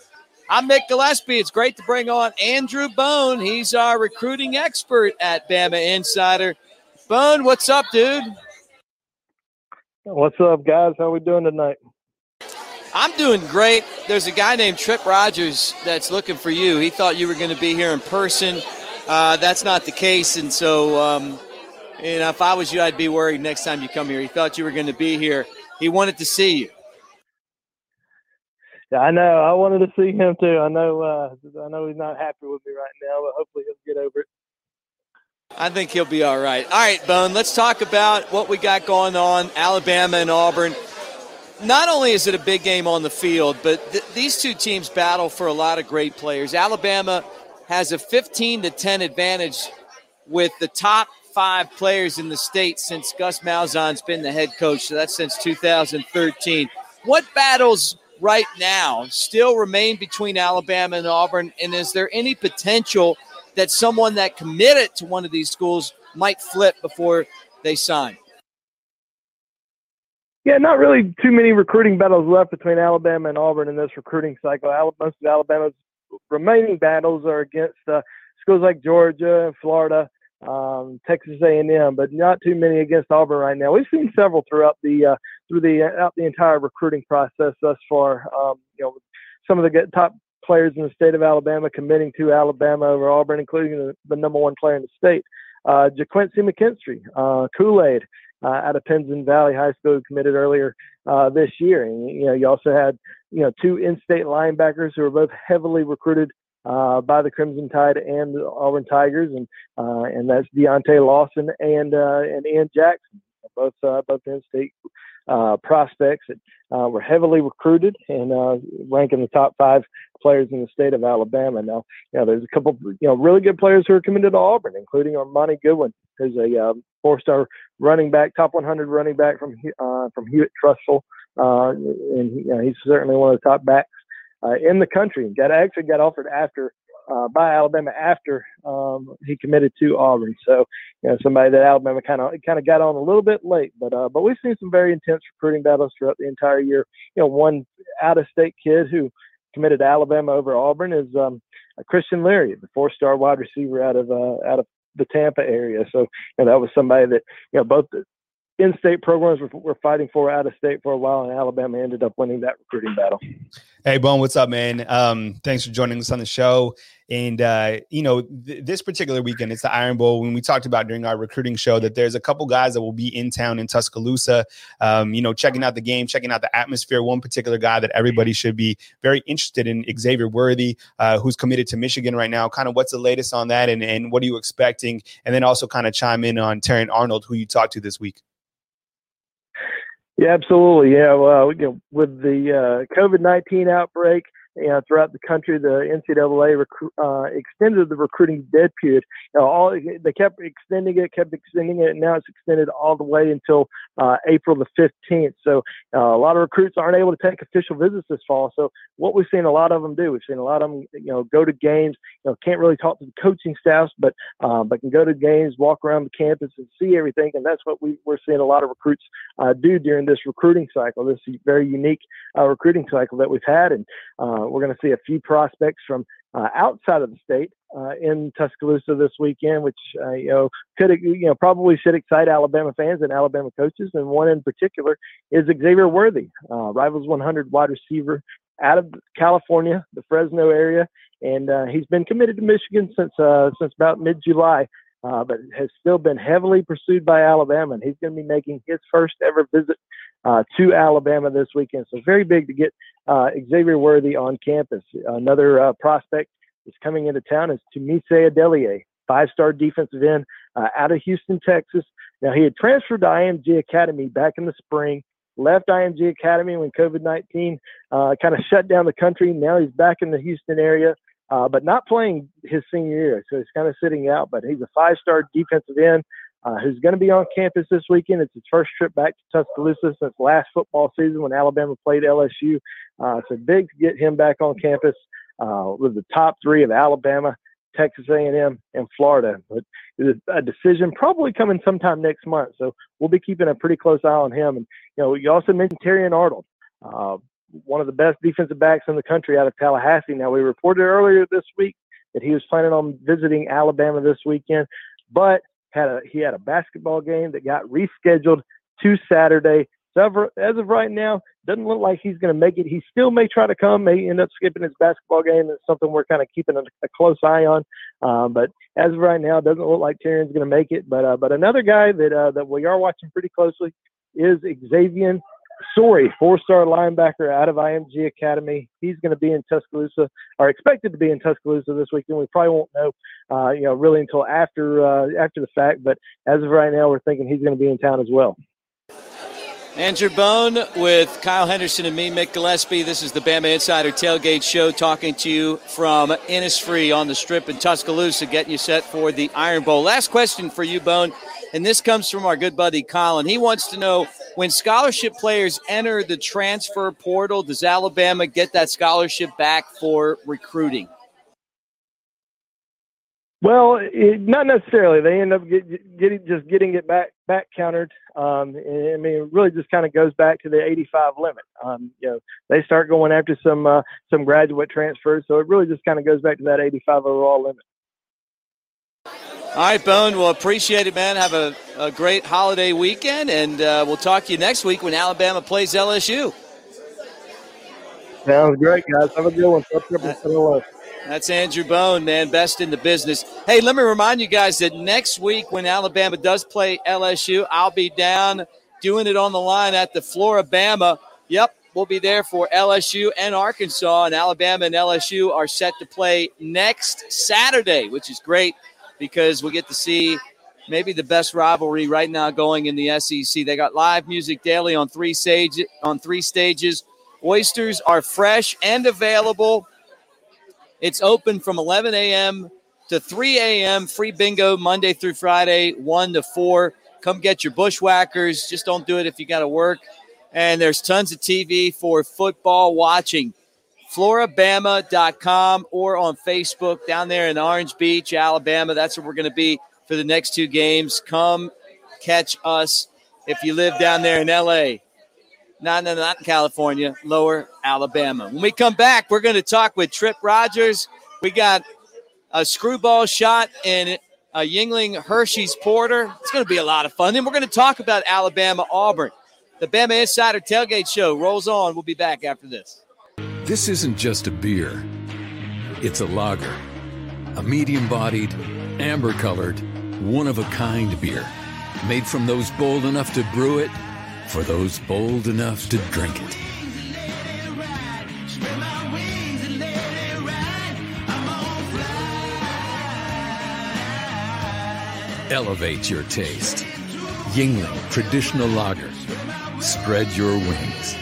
I'm Mick Gillispie. It's great to bring on Andrew Bone. He's our recruiting expert at Bama Insider. Bone, what's up, dude? What's up, guys? How we doing tonight? I'm doing great. There's a guy named Trip Rogers that's looking for you. He thought you were going to be here in person. Uh, that's not the case, and so um, you know, if I was you, I'd be worried next time you come here. He thought you were going to be here. He wanted to see you. Yeah, I know. I wanted to see him too. I know. Uh, I know he's not happy with me right now, but hopefully he'll get over it. I think he'll be all right. All right, Bone. Let's talk about what we got going on. Alabama and Auburn. Not only is it a big game on the field, but th- these two teams battle for a lot of great players. Alabama has a fifteen to ten advantage with the top five players in the state since Gus Malzahn's been the head coach. So that's since two thousand thirteen. What battles right now still remain between Alabama and Auburn? And is there any potential that someone that committed to one of these schools might flip before they sign? Yeah, not really too many recruiting battles left between Alabama and Auburn in this recruiting cycle. Most of Alabama's remaining battles are against uh, schools like Georgia and Florida, um, Texas A and M, but not too many against Auburn right now. We've seen several throughout the uh, through the out the entire recruiting process thus far. Um, you know, some of the top players in the state of Alabama committing to Alabama over Auburn, including the, the number one player in the state, uh, JaQuincy McKinstry, uh, Kool-Aid uh, out of Penzance Valley High School, who committed earlier uh, this year, and you know you also had. You know, two in-state linebackers who were both heavily recruited uh, by the Crimson Tide and the Auburn Tigers, and uh, and that's Deontay Lawson and uh, and Ian Jackson, both uh, both in-state uh, prospects that uh, were heavily recruited and uh, ranking the top five players in the state of Alabama. Now, you know, there's a couple, you know, really good players who are committed to Auburn, including Armani Goodwin, who's a uh, four-star running back, top one hundred running back from uh, from Hewitt Trustful. Uh, and you know, he's certainly one of the top backs uh, in the country. Got actually got offered after uh, by Alabama after um, he committed to Auburn. So you know, somebody that Alabama kind of kind of got on a little bit late. But uh, but we've seen some very intense recruiting battles throughout the entire year. You know, one out-of-state kid who committed to Alabama over Auburn is um, Christian Leary, the four-star wide receiver out of uh, out of the Tampa area. So you know, that was somebody that you know both. The, in-state programs were, were fighting for out-of-state for a while, and Alabama ended up winning that recruiting battle. Hey, Bone, what's up, man? Um, thanks for joining us on the show. And, uh, you know, th- this particular weekend, it's the Iron Bowl. When we talked about during our recruiting show that there's a couple guys that will be in town in Tuscaloosa, um, you know, checking out the game, checking out the atmosphere. One particular guy that everybody should be very interested in, Xavier Worthy, uh, who's committed to Michigan right now. Kind of what's the latest on that, and, and what are you expecting? And then also kind of chime in on Terrion Arnold, who you talked to this week. Yeah, absolutely. Yeah, well, you know, with the uh, COVID nineteen outbreak, you know, throughout the country, the N C double A recru- uh, extended the recruiting dead period. You know, all they kept extending it, kept extending it, and now it's extended all the way until uh, April the fifteenth. So uh, a lot of recruits aren't able to take official visits this fall. So what we've seen a lot of them do, we've seen a lot of them, you know, go to games. You know, can't really talk to the coaching staffs, but uh, but can go to games, walk around the campus, and see everything. And that's what we, we're seeing a lot of recruits uh, do during this recruiting cycle. This very unique uh, recruiting cycle that we've had, and uh, we're going to see a few prospects from uh, outside of the state uh, in Tuscaloosa this weekend, which uh, you know could you know probably should excite Alabama fans and Alabama coaches. And one in particular is Xavier Worthy, uh, Rivals one hundred wide receiver out of California, the Fresno area, and uh, he's been committed to Michigan since uh, since about mid-July. Uh, but has still been heavily pursued by Alabama, and he's going to be making his first ever visit uh, to Alabama this weekend. So very big to get uh, Xavier Worthy on campus. Another uh, prospect that's coming into town is Tumise Adelie, five-star defensive end uh, out of Houston, Texas. Now, he had transferred to I M G Academy back in the spring. left I M G Academy when COVID nineteen uh, kind of shut down the country. Now he's back in the Houston area, uh, but not playing his senior year. So he's kind of sitting out, but he's a five-star defensive end uh, who's going to be on campus this weekend. It's his first trip back to Tuscaloosa since last football season when Alabama played L S U. Uh, so big to get him back on campus uh, with the top three of Alabama, Texas A and M, and Florida. But a decision probably coming sometime next month. So we'll be keeping a pretty close eye on him. And, you know, you also mentioned Terrion Arnold, uh, one of the best defensive backs in the country out of Tallahassee. Now, we reported earlier this week that he was planning on visiting Alabama this weekend, but had a, he had a basketball game that got rescheduled to Saturday. So as of right now, doesn't look like he's going to make it. He still may try to come, may end up skipping his basketball game. It's something we're kind of keeping a, a close eye on. Uh, but as of right now, doesn't look like Terrion's going to make it. But uh, but another guy that uh, that we are watching pretty closely is Xavier Worthy, four-star linebacker out of I M G Academy. He's going to be in Tuscaloosa, or expected to be in Tuscaloosa this weekend. We probably won't know, uh, you know, really until after uh, after the fact. But as of right now, we're thinking he's going to be in town as well. Andrew Bone with Kyle Henderson and me, Mick Gillispie. This is the Bama Insider Tailgate Show, talking to you from Innisfree on the Strip in Tuscaloosa, getting you set for the Iron Bowl. Last question for you, Bone, and this comes from our good buddy Colin. He wants to know, when scholarship players enter the transfer portal, does Alabama get that scholarship back for recruiting? Well, it, not necessarily. They end up get, getting just getting it back back countered. Um, I mean, it really just kind of goes back to the eighty-five limit. Um, you know, they start going after some uh, some graduate transfers, so it really just kind of goes back to that eighty-five overall limit. All right, Bone. Well, appreciate it, man. Have a, a great holiday weekend, and uh, we'll talk to you next week when Alabama plays L S U. Sounds great, guys. Have a good one. Uh, That's Andrew Bone, man, best in the business. Hey, let me remind you guys that next week when Alabama does play L S U, I'll be down doing it on the line at the Floribama. Yep, we'll be there for L S U and Arkansas, and Alabama and L S U are set to play next Saturday, which is great because we get to see maybe the best rivalry right now going in the S E C. They got live music daily on three stage, on three stages. Oysters are fresh and available. It's open from eleven a.m. to three a.m. Free bingo Monday through Friday, one to four. Come get your bushwhackers. Just don't do it if you got to work. And there's tons of T V for football watching. Floribama dot com or on Facebook down there in Orange Beach, Alabama. That's where we're going to be for the next two games. Come catch us if you live down there in L A. No, no, not in California, lower Alabama. When we come back, we're going to talk with Trip Rogers. We got a screwball shot and a Yuengling Hershey's Porter. It's going to be a lot of fun. And we're going to talk about Alabama-Auburn. The Bama Insider Tailgate Show rolls on. We'll be back after this. This isn't just a beer. It's a lager, a medium-bodied, amber-colored, one-of-a-kind beer made from those bold enough to brew it, for those bold enough to drink it. Elevate your taste. Yuengling Traditional Lager. Spread your wings.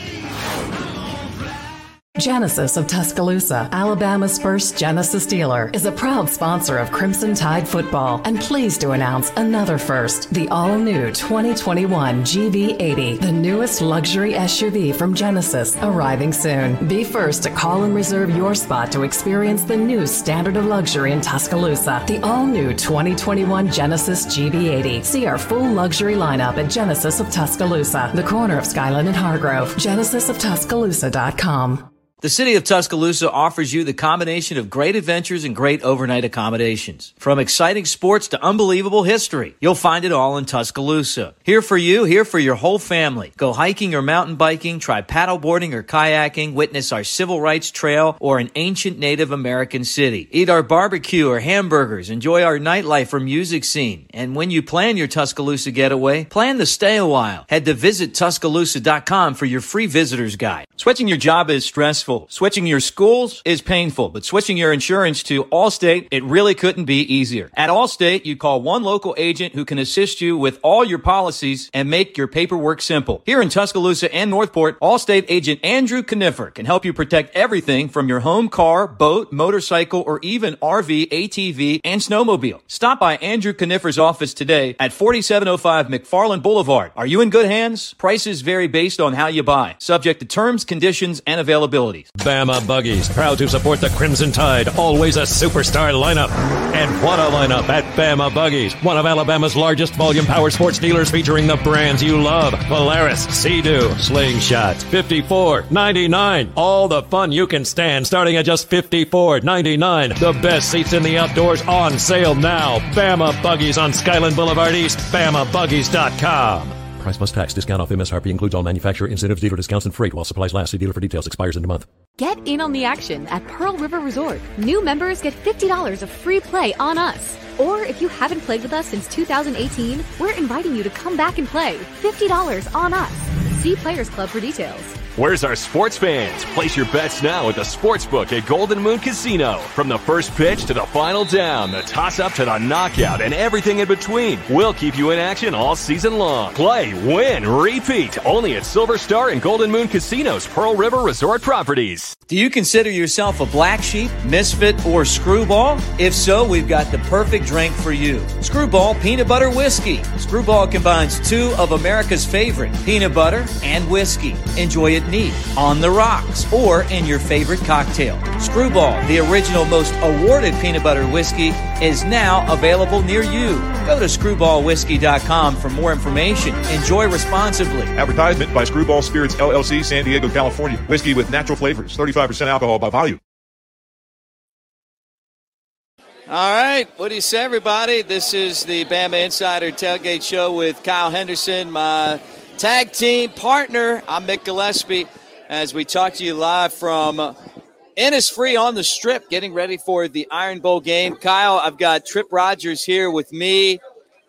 Genesis of Tuscaloosa, Alabama's first Genesis dealer, is a proud sponsor of Crimson Tide football and pleased to announce another first, the all-new twenty twenty-one G V eighty, the newest luxury S U V from Genesis, arriving soon. Be first to call and reserve your spot to experience the new standard of luxury in Tuscaloosa, the all-new twenty twenty-one Genesis G V eighty. See our full luxury lineup at Genesis of Tuscaloosa, the corner of Skyland and Hargrove, genesis of tuscaloosa dot com. The City of Tuscaloosa offers you the combination of great adventures and great overnight accommodations. From exciting sports to unbelievable history, you'll find it all in Tuscaloosa. Here for you, here for your whole family. Go hiking or mountain biking, try paddleboarding or kayaking, witness our Civil Rights Trail or an ancient Native American city. Eat our barbecue or hamburgers, enjoy our nightlife or music scene. And when you plan your Tuscaloosa getaway, plan to stay a while. Head to visit tuscaloosa dot com for your free visitor's guide. Switching your job is stressful. Switching your schools is painful, but switching your insurance to Allstate, it really couldn't be easier. At Allstate, you call one local agent who can assist you with all your policies and make your paperwork simple. Here in Tuscaloosa and Northport, Allstate agent Andrew Kniffer can help you protect everything from your home, car, boat, motorcycle, or even R V, A T V, and snowmobile. Stop by Andrew Kniffer's office today at forty-seven oh five McFarland Boulevard. Are you in good hands? Prices vary based on how you buy, subject to terms, conditions, and availability. Bama Buggies, proud to support the Crimson Tide, always a superstar lineup. And what a lineup at Bama Buggies, one of Alabama's largest volume power sports dealers, featuring the brands you love: Polaris, Sea-Doo, Slingshot, fifty-four ninety-nine. All the fun you can stand, starting at just fifty-four ninety-nine. The best seats in the outdoors on sale now. Bama Buggies on Skyland Boulevard East, Bama Buggies dot com. Price plus tax. Discount off M S R P includes all manufacturer incentives, dealer discounts, and freight while supplies last. See dealer for details. Expires in a month. Get in on the action at Pearl River Resort. New members get fifty dollars of free play on us. Or if you haven't played with us since two thousand eighteen, we're inviting you to come back and play. fifty dollars on us. See Players Club for details. Where's our sports fans? Place your bets now at the Sportsbook at Golden Moon Casino. From the first pitch to the final down, the toss-up to the knockout, and everything in between, we'll keep you in action all season long. Play, win, repeat, only at Silver Star and Golden Moon Casino's Pearl River Resort properties. Do you consider yourself a black sheep, misfit, or screwball? If so, we've got the perfect drink for you. Screwball Peanut Butter Whiskey. Screwball combines two of America's favorite, peanut butter and whiskey. Enjoy it neat, on the rocks, or in your favorite cocktail. Screwball, the original most awarded peanut butter whiskey, is now available near you. Go to screwball whiskey dot com for more information. Enjoy responsibly. Advertisement by Screwball Spirits, L L C, San Diego, California. Whiskey with natural flavors, thirty-five percent alcohol by volume. All right, what do you say, everybody? This is the Bama Insider Tailgate Show with Kyle Henderson, my tag team partner. I'm Mick Gillispie, as we talk to you live from Innisfree on the Strip, getting ready for the Iron Bowl game. Kyle, I've got Trip Rogers here with me.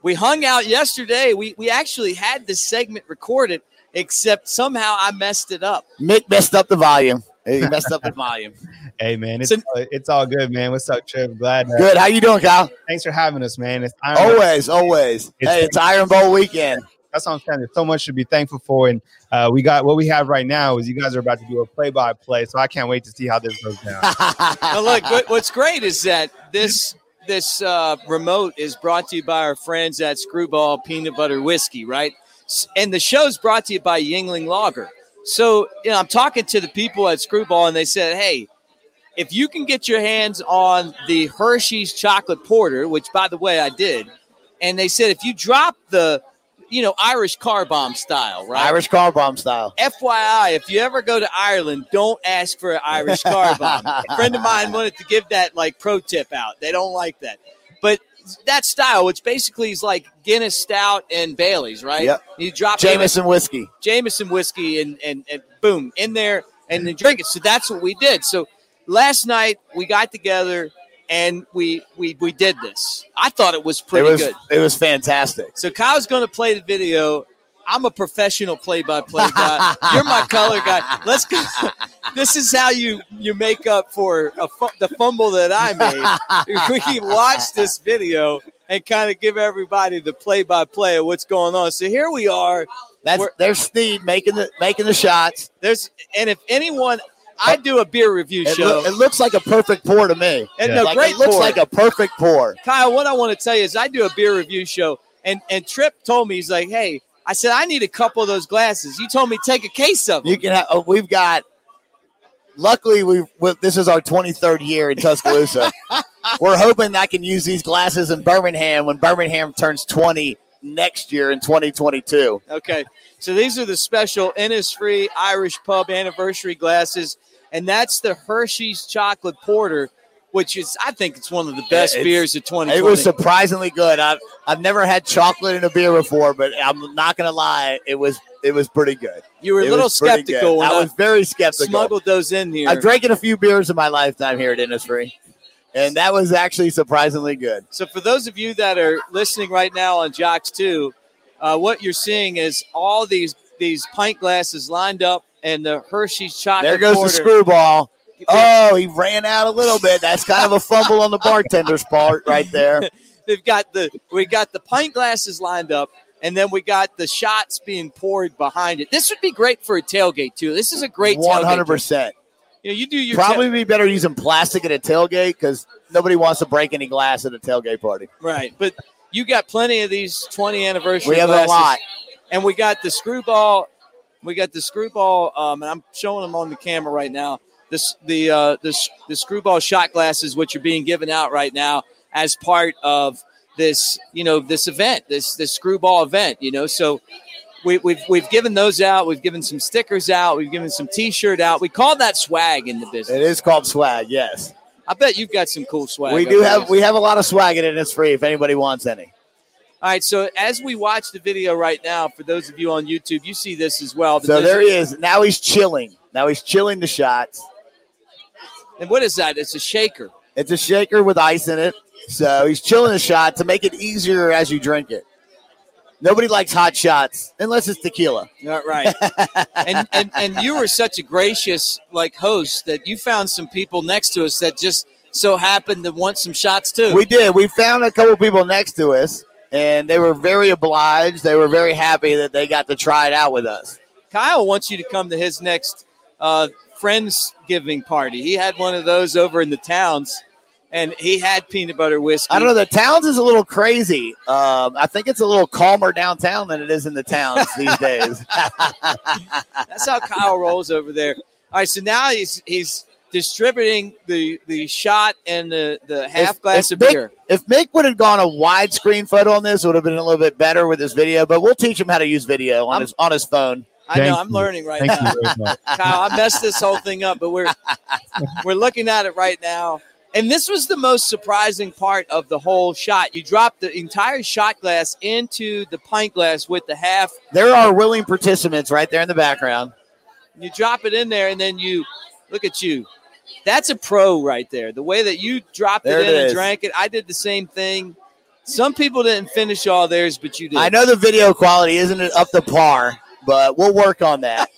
We hung out yesterday. We we actually had this segment recorded, except somehow I messed it up. Mick messed up the volume. He messed up the volume. Hey, man, it's, so, it's all good, man. What's up, Trip? Glad. Uh, good. How you doing, Kyle? Thanks for having us, man. It's Iron always, Bowl. always. It's, hey, it's Iron Bowl weekend. That's what I'm saying. There's so much to be thankful for. And uh, we got what we have right now is you guys are about to do a play-by-play, so I can't wait to see how this goes down. Well, look, what, what's great is that this this uh, remote is brought to you by our friends at Screwball Peanut Butter Whiskey, right? And the show's brought to you by Yuengling Lager. So, you know, I'm talking to the people at Screwball, and they said, hey, if you can get your hands on the Hershey's Chocolate Porter, which, by the way, I did, and they said if you drop the – you know, Irish car bomb style, right? Irish car bomb style. F Y I, if you ever go to Ireland, don't ask for an Irish car bomb. A friend of mine wanted to give that, like, pro tip out. They don't like that. But that style, which basically is like Guinness Stout and Bailey's, right? Yep. You drop Jameson in, whiskey. Jameson whiskey and, and, and boom, in there and then drink it. So that's what we did. So last night we got together and we, we we did this. I thought it was pretty it was, good. It was fantastic. So Kyle's going to play the video. I'm a professional play-by-play guy. You're my color guy. Let's go. This is how you, you make up for a f- the fumble that I made. We can watch this video and kind of give everybody the play-by-play of what's going on. So here we are. That's there's Steve making the making the shots. There's and if anyone. I do a beer review it show. Lo- it looks like a perfect pour to me. And yeah. no, like, great it looks pour. like a perfect pour. Kyle, what I want to tell you is I do a beer review show, and, and Tripp told me, he's like, hey, I said, I need a couple of those glasses. You told me take a case of them. You can have, oh, we've got – luckily, we this is our twenty-third year in Tuscaloosa. We're hoping I can use these glasses in Birmingham when Birmingham turns twenty next year in twenty twenty-two. Okay. So these are the special Innisfree Irish Pub anniversary glasses. And that's the Hershey's Chocolate Porter, which is, I think it's one of the best yeah, beers of twenty twenty. It was surprisingly good. I've, I've never had chocolate in a beer before, but I'm not going to lie. It was it was pretty good. You were a it little skeptical. I was very skeptical. Smuggled those in here. I've drank a few beers in my lifetime here at Innisfree, and that was actually surprisingly good. So for those of you that are listening right now on Jocks two, uh, what you're seeing is all these, these pint glasses lined up. and the Hershey shot. There goes quarter. the screwball. Oh, he ran out a little bit. That's kind of a fumble on the bartender's part right there. They've got the we got the pint glasses lined up, and then we got the shots being poured behind it. This would be great for a tailgate too. This is a great tailgate. one hundred percent. You know, you do your probably ta- be better using plastic at a tailgate because nobody wants to break any glass at a tailgate party. Right, but you got plenty of these twentieth anniversary. We have glasses, a lot, and we got the screwball. We got the screwball, um, and I'm showing them on the camera right now. This, the uh, this, the screwball shot glasses, which are being given out right now as part of this, you know, this event, this this screwball event, you know. So we, we've we've given those out. We've given some stickers out. We've given some T-shirt out. We call that swag in the business. It is called swag, yes. I bet you've got some cool swag. We do have we have a lot of swag in it. It's free if anybody wants any. All right, so as we watch the video right now, for those of you on YouTube, you see this as well. So there he is. Now he's chilling. Now he's chilling the shots. And what is that? It's a shaker. It's a shaker with ice in it. So he's chilling the shot to make it easier as you drink it. Nobody likes hot shots unless it's tequila. Not right. and, and and you were such a gracious like host that you found some people next to us that just so happened to want some shots too. We did. We found a couple people next to us, and they were very obliged. They were very happy that they got to try it out with us. Kyle wants you to come to his next uh Friendsgiving party. He had one of those over in the Towns, and he had peanut butter whiskey. I don't know. The Towns is a little crazy. Um, I think it's a little calmer downtown than it is in the Towns these days. That's how Kyle rolls over there. All right, so now he's he's distributing the the shot and the, the half if, glass if of Mick, beer. If Mick would have gone a widescreen photo on this, it would have been a little bit better with his video, but we'll teach him how to use video on I'm, his on his phone. I Thank know I'm you. learning right Thank now, Kyle. I messed this whole thing up, but we're we're looking at it right now. And this was the most surprising part of the whole shot. You dropped the entire shot glass into the pint glass with the half. There are willing participants right there in the background. You drop it in there, and then you look at you. That's a pro right there. The way that you dropped there it in it and drank it. I did the same thing. Some people didn't finish all theirs, but you did. I know the video quality isn't up to par, but we'll work on that.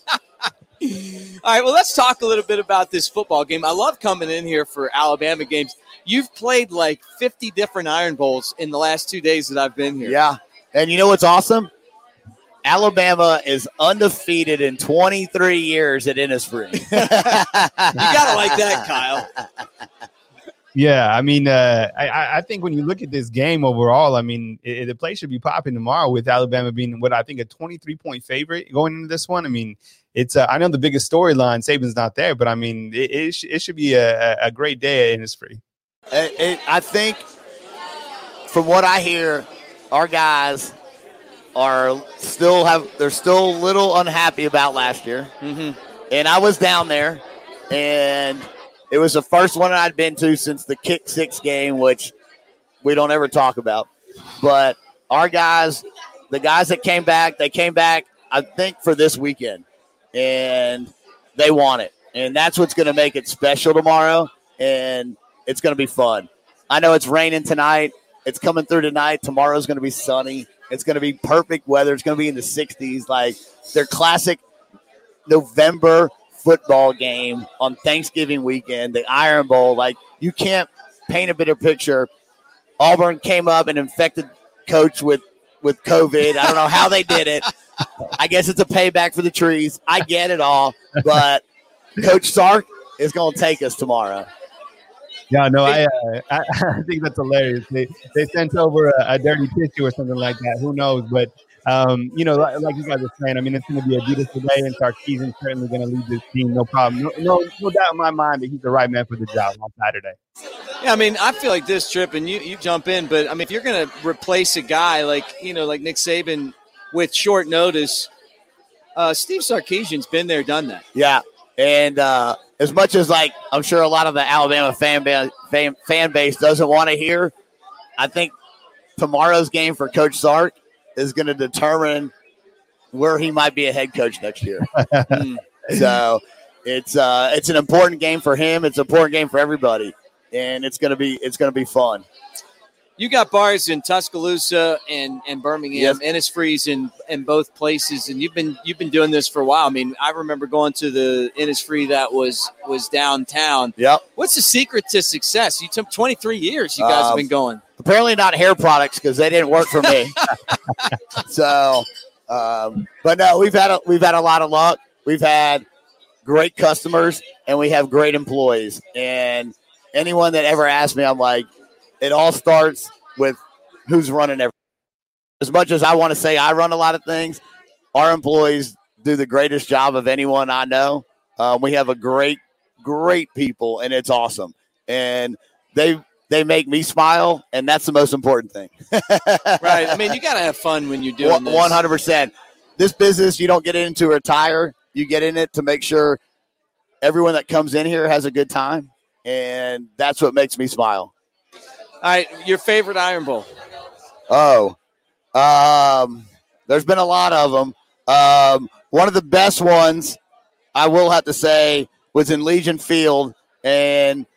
All right, well, let's talk a little bit about this football game. I love coming in here for Alabama games. You've played like fifty different Iron Bowls in the last two days that I've been here. Yeah, and you know what's awesome? Alabama is undefeated in twenty-three years at Innisfree. You got to like that, Kyle. Yeah, I mean, uh, I, I think when you look at this game overall, I mean, it, the play should be popping tomorrow with Alabama being what I think a twenty-three point favorite going into this one. I mean, it's uh, I know the biggest storyline, Saban's not there, but I mean, it it, sh- it should be a, a great day at Innisfree. It, it, I think from what I hear, our guys are still have they're still a little unhappy about last year, mm-hmm. and I was down there, and it was the first one I'd been to since the kick six game, which we don't ever talk about. But our guys, the guys that came back, they came back, I think, for this weekend. And they want it. And that's what's going to make it special tomorrow. And it's going to be fun. I know it's raining tonight. It's coming through tonight. Tomorrow's going to be sunny. It's going to be perfect weather. It's going to be in the sixties. Like their classic November football game on Thanksgiving weekend, the Iron Bowl. Like, you can't paint a better picture. Auburn came up and infected coach with, with COVID. I don't know how they did it. I guess it's a payback for the trees. I get it all, but Coach Sark is going to take us tomorrow. Yeah, no, I uh, I, I think that's hilarious. They they sent over a, a dirty tissue or something like that. Who knows? But Um, you know, like, like you guys are saying, I mean, it's going to be a beautiful day, and Sarkisian certainly going to lead this team, no problem. No, no, no doubt in my mind that he's the right man for the job on Saturday. Yeah, I mean, I feel like this trip, and you, you jump in, but I mean, if you're going to replace a guy like, you know, like Nick Saban with short notice, uh, Steve Sarkisian's been there, done that. Yeah, and uh, as much as, like, I'm sure a lot of the Alabama fan, ba- fan, fan base doesn't want to hear, I think tomorrow's game for Coach Sark is going to determine where he might be a head coach next year. mm. So it's uh, it's an important game for him. It's an important game for everybody, and it's going to be it's going to be fun. You got bars in Tuscaloosa and, and Birmingham, yep. Innisfree's in, in both places, and you've been you've been doing this for a while. I mean, I remember going to the Innisfree that was was downtown. Yep. What's the secret to success? You took twenty-three years. You guys uh, have been going. Apparently not hair products because they didn't work for me. so, um, but no, we've had a, we've had a lot of luck. We've had great customers, and we have great employees. And anyone that ever asked me, I'm like. It all starts with who's running everything. As much as I want to say I run a lot of things, our employees do the greatest job of anyone I know. Um, we have a great, great people, and it's awesome. And they they make me smile, and that's the most important thing. Right. I mean, you got to have fun when you're doing this. one hundred percent. This business, you don't get in to retire. You get in it to make sure everyone that comes in here has a good time, and that's what makes me smile. All right, your favorite Iron Bowl? Oh, um, there's been a lot of them. Um, one of the best ones, I will have to say, was in Legion Field, and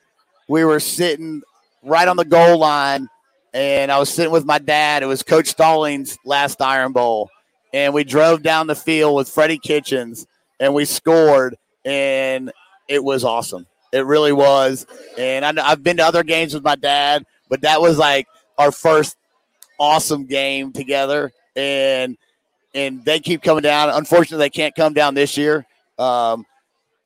we were sitting right on the goal line, and I was sitting with my dad. It was Coach Stallings' last Iron Bowl, and we drove down the field with Freddie Kitchens, and we scored, and it was awesome. It really was, and I, I've been to other games with my dad. But that was like our first awesome game together, and and they keep coming down. Unfortunately, they can't come down this year. Um,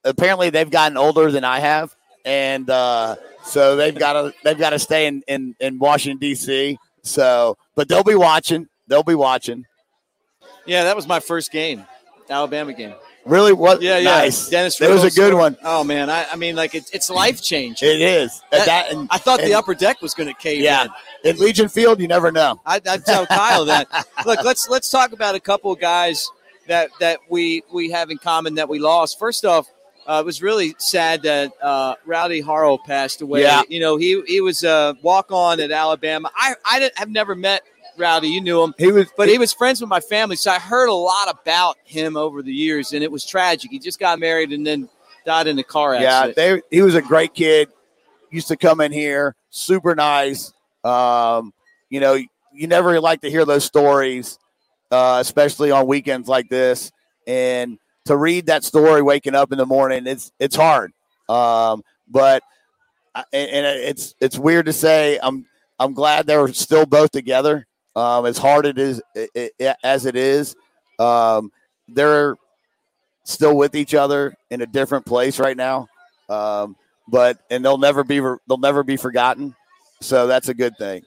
apparently, they've gotten older than I have, and uh, so they've got to they've got to stay in, in, in Washington D C. So, but they'll be watching. They'll be watching. Yeah, that was my first game, Alabama game. Really? What? Yeah, yeah. Nice. Dennis Riddle. It was a good one. Oh, man. I, I mean, like, it, it's life-changing. It is. That, that, and, I thought and, the upper deck was going to cave yeah. in. At Legion Field, you never know. I, I tell Kyle that. Look, let's let's talk about a couple of guys that, that we, we have in common that we lost. First off, uh, it was really sad that uh, Rowdy Harrell passed away. Yeah. You know, he, he was a walk-on at Alabama. I, I have never met Rowdy, you knew him. He was, but he was friends with my family, so I heard a lot about him over the years, and it was tragic. He just got married and then died in a car accident. Yeah, they, he was a great kid. Used to come in here, super nice. Um, you know, you never like to hear those stories, uh, especially on weekends like this. And to read that story, waking up in the morning, it's it's hard. Um, but and, and it's it's weird to say. I'm I'm glad they were still both together. Um, as hard it is it, it, as it is, um, they're still with each other in a different place right now. Um, but and they'll never be re- they'll never be forgotten. So that's a good thing.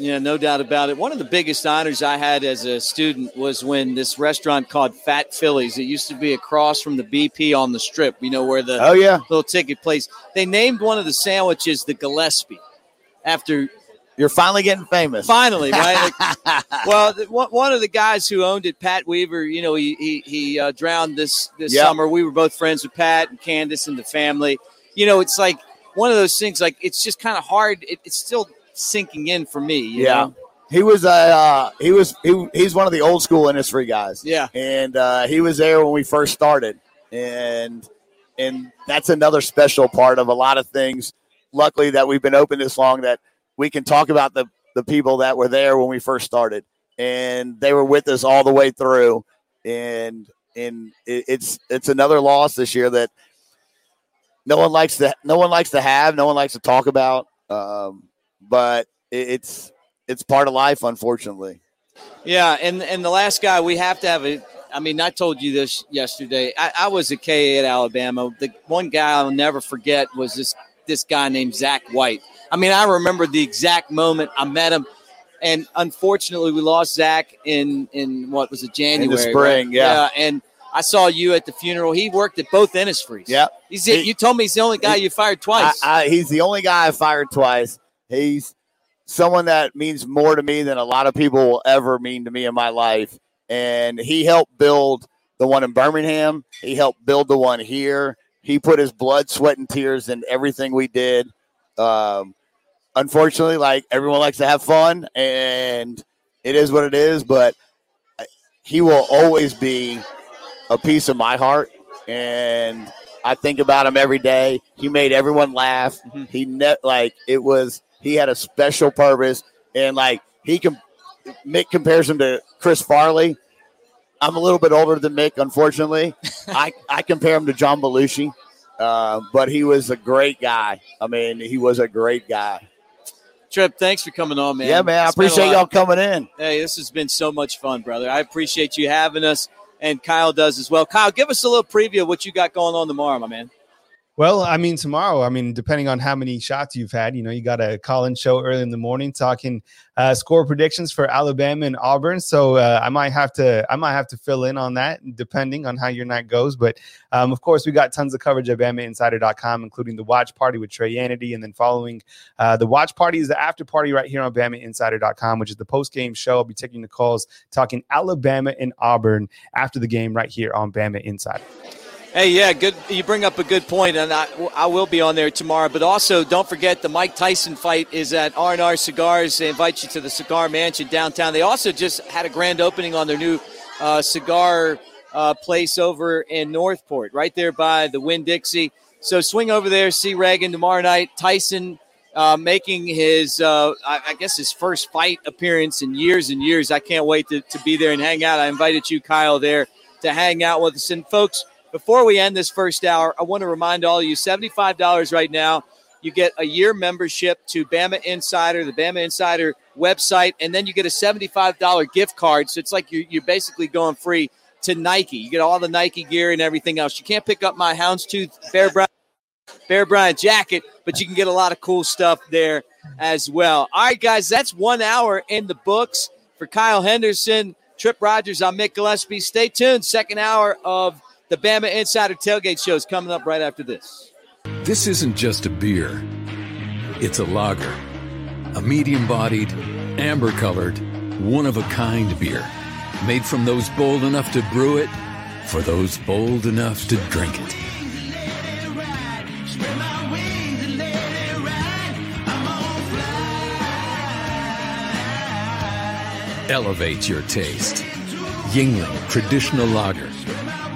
Yeah, no doubt about it. One of the biggest honors I had as a student was when this restaurant called Fat Phillies. It used to be across from the B P on the Strip. You know where the oh yeah little ticket place. They named one of the sandwiches the Gillespie after. You're finally getting famous. Finally, right? Like, well, th- one of the guys who owned it, Pat Weaver, you know, he he, he uh, drowned this, this yep. summer. We were both friends with Pat and Candace and the family. You know, it's like one of those things, like it's just kind of hard. It, it's still sinking in for me. You yeah. know? He was, uh, uh, he was, he, he's one of the old school Innisfree guys. Yeah. And uh, he was there when we first started. And, and that's another special part of a lot of things. Luckily that we've been open this long that, we can talk about the, the people that were there when we first started, and they were with us all the way through. And and it, it's it's another loss this year that no one likes to no one likes to have, no one likes to talk about. Um, but it, it's it's part of life, unfortunately. Yeah, and and the last guy we have to have a. I mean, I told you this yesterday. I, I was a K at Alabama. The one guy I'll never forget was this this guy named Zach White. I mean, I remember the exact moment I met him, and unfortunately, we lost Zach in, in what was it, January? In the spring, right? yeah. yeah. And I saw you at the funeral. He worked at both Innisfrees. Yeah. He's he, you told me he's the only guy he, you fired twice. I, I, he's the only guy I fired twice. He's someone that means more to me than a lot of people will ever mean to me in my life. And he helped build the one in Birmingham. He helped build the one here. He put his blood, sweat, and tears in everything we did. Um, Unfortunately, like everyone likes to have fun, and it is what it is, but he will always be a piece of my heart, and I think about him every day. He made everyone laugh. Mm-hmm. He net like it was he had a special purpose, And, like, he can – Mick compares him to Chris Farley. I'm a little bit older than Mick, unfortunately. I, I compare him to John Belushi. Uh, but he was a great guy. I mean, he was a great guy. Trip, thanks for coming on, man. Yeah, man. I it's appreciate y'all coming in. Hey, this has been so much fun, brother. I appreciate you having us, and Kyle does as well. Kyle, give us a little preview of what you got going on tomorrow, my man. Well, I mean, tomorrow, I mean, depending on how many shots you've had, you know, you got a call-in show early in the morning talking uh, score predictions for Alabama and Auburn. So uh, I might have to I might have to fill in on that, depending on how your night goes. But, um, of course, we got tons of coverage at Bama Insider dot com, including the watch party with Trey Yannity. And then following uh, the watch party is the after party right here on Bama Insider dot com, which is the post-game show. I'll be taking the calls, talking Alabama and Auburn after the game right here on Bama Insider. Hey, yeah, good. You bring up a good point, and I, I will be on there tomorrow. But also, don't forget the Mike Tyson fight is at R and R Cigars. They invite you to the Cigar Mansion downtown. They also just had a grand opening on their new uh, cigar uh, place over in Northport, right there by the Winn-Dixie. So swing over there, see Reagan tomorrow night. Tyson uh, making his, uh, I, I guess, his first fight appearance in years and years. I can't wait to, to be there and hang out. I invited you, Kyle, there to hang out with us. And, folks, before we end this first hour, I want to remind all of you, seventy-five dollars right now, you get a year membership to Bama Insider, the Bama Insider website, and then you get a seventy-five dollars gift card. So it's like you're, you're basically going free to Nike. You get all the Nike gear and everything else. You can't pick up my Houndstooth Bear Bryant, Bear Bryant jacket, but you can get a lot of cool stuff there as well. All right, guys, that's one hour in the books. For Kyle Henderson, Trip Rogers, I'm Mick Gillispie. Stay tuned. Second hour of the Bama Insider Tailgate Show is coming up right after this. This isn't just a beer. It's a lager. A medium-bodied, amber-colored, one-of-a-kind beer. Made from those bold enough to brew it, for those bold enough to drink it. Elevate your taste. Yuengling Traditional Lager.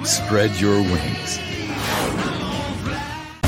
Spread your wings.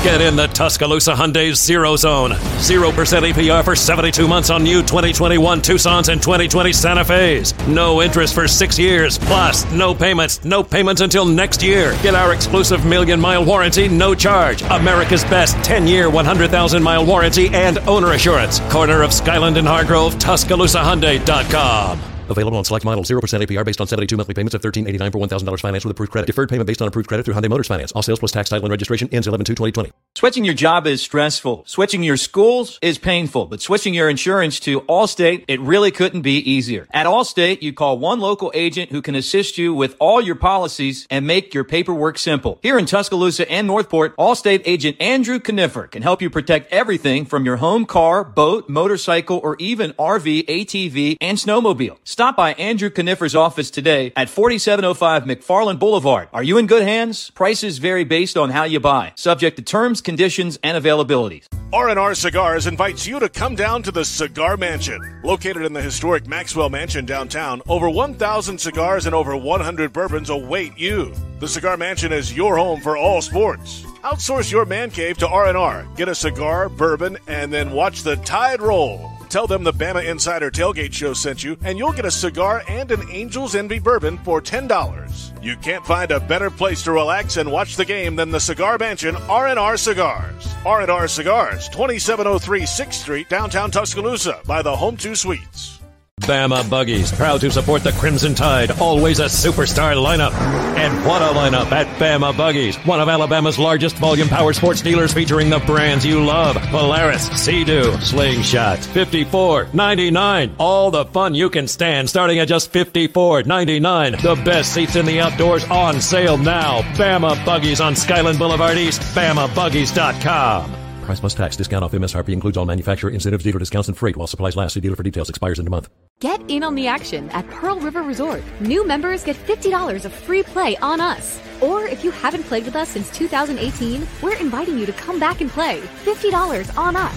Get in the Tuscaloosa Hyundai Zero Zone. zero percent A P R for seventy-two months on new twenty twenty-one Tucsons and twenty twenty Santa Fes. No interest for six years. Plus, no payments. No payments until next year. Get our exclusive million-mile warranty, no charge. America's best ten-year, one hundred thousand mile warranty and owner assurance. Corner of Skyland and Hargrove, Tuscaloosa Hyundai dot com. Available on select models. zero percent A P R based on seventy-two monthly payments of thirteen eighty-nine for one thousand dollars finance with approved credit. Deferred payment based on approved credit through Hyundai Motors Finance. All sales plus tax, title, and registration ends eleven two twenty twenty. Switching your job is stressful. Switching your schools is painful. But switching your insurance to Allstate, it really couldn't be easier. At Allstate, you call one local agent who can assist you with all your policies and make your paperwork simple. Here in Tuscaloosa and Northport, Allstate agent Andrew Kniffer can help you protect everything from your home, car, boat, motorcycle, or even R V, A T V, and snowmobile. Stop by Andrew Kniffer's office today at forty-seven oh five McFarland Boulevard. Are you in good hands? Prices vary based on how you buy. Subject to terms, conditions, and availability. R and R Cigars invites you to come down to the Cigar Mansion. Located in the historic Maxwell Mansion downtown, over one thousand cigars and over one hundred bourbons await you. The Cigar Mansion is your home for all sports. Outsource your man cave to R and R. Get a cigar, bourbon, and then watch the tide roll. Tell them the Bama Insider Tailgate Show sent you, and you'll get a cigar and an Angel's Envy bourbon for ten dollars. You can't find a better place to relax and watch the game than the Cigar Mansion, R and R Cigars. R and R Cigars, twenty-seven oh three sixth Street, downtown Tuscaloosa, by the Home two Suites. Bama Buggies, proud to support the Crimson Tide, always a superstar lineup. And what a lineup at Bama Buggies, one of Alabama's largest volume power sports dealers, featuring the brands you love: Polaris, Sea-Doo, Slingshot, fifty-four ninety-nine. All the fun you can stand, starting at just fifty-four ninety-nine. The best seats in the outdoors on sale now. Bama Buggies on Skyland Boulevard East, Bama Buggies dot com. Price plus tax. Discount off M S R P includes all manufacturer incentives, dealer discounts, and freight while supplies last. See dealer for details. Expires in a month. Get in on the action at Pearl River Resort. New members get fifty dollars of free play on us. Or if you haven't played with us since two thousand eighteen, we're inviting you to come back and play. fifty dollars on us.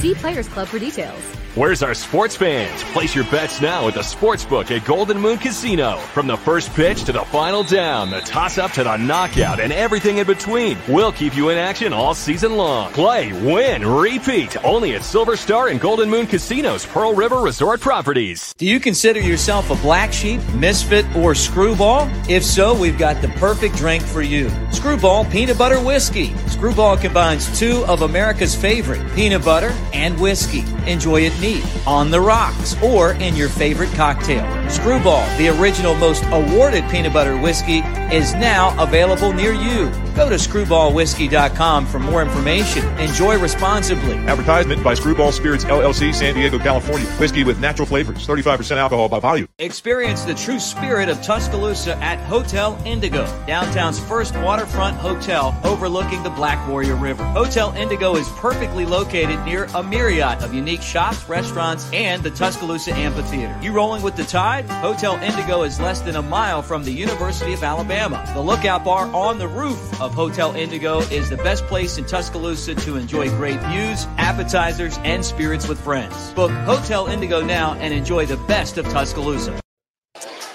See Players Club for details. Where's our sports fans? Place your bets now at the Sportsbook at Golden Moon Casino. From the first pitch to the final down, the toss-up to the knockout, and everything in between, we'll keep you in action all season long. Play, win, repeat, only at Silver Star and Golden Moon Casino's Pearl River Resort properties. Do you consider yourself a black sheep, misfit, or screwball? If so, we've got the perfect drink for you. Screwball Peanut Butter Whiskey. Screwball combines two of America's favorite, peanut butter and whiskey. Enjoy it neat, on the rocks, or in your favorite cocktail. Screwball, the original most awarded peanut butter whiskey, is now available near you. Go to screwball whiskey dot com for more information. Enjoy responsibly. Advertisement by Screwball Spirits, L L C, San Diego, California. Whiskey with natural flavors, thirty-five percent alcohol by volume. Experience the true spirit of Tuscaloosa at Hotel Indigo, downtown's first waterfront hotel overlooking the Black Warrior River. Hotel Indigo is perfectly located near a myriad of unique shops, restaurants, and the Tuscaloosa Amphitheater. You rolling with the tide? Hotel Indigo is less than a mile from the University of Alabama. The lookout bar on the roof of Hotel Indigo is the best place in Tuscaloosa to enjoy great views, appetizers, and spirits with friends. Book Hotel Indigo now and enjoy the best of Tuscaloosa.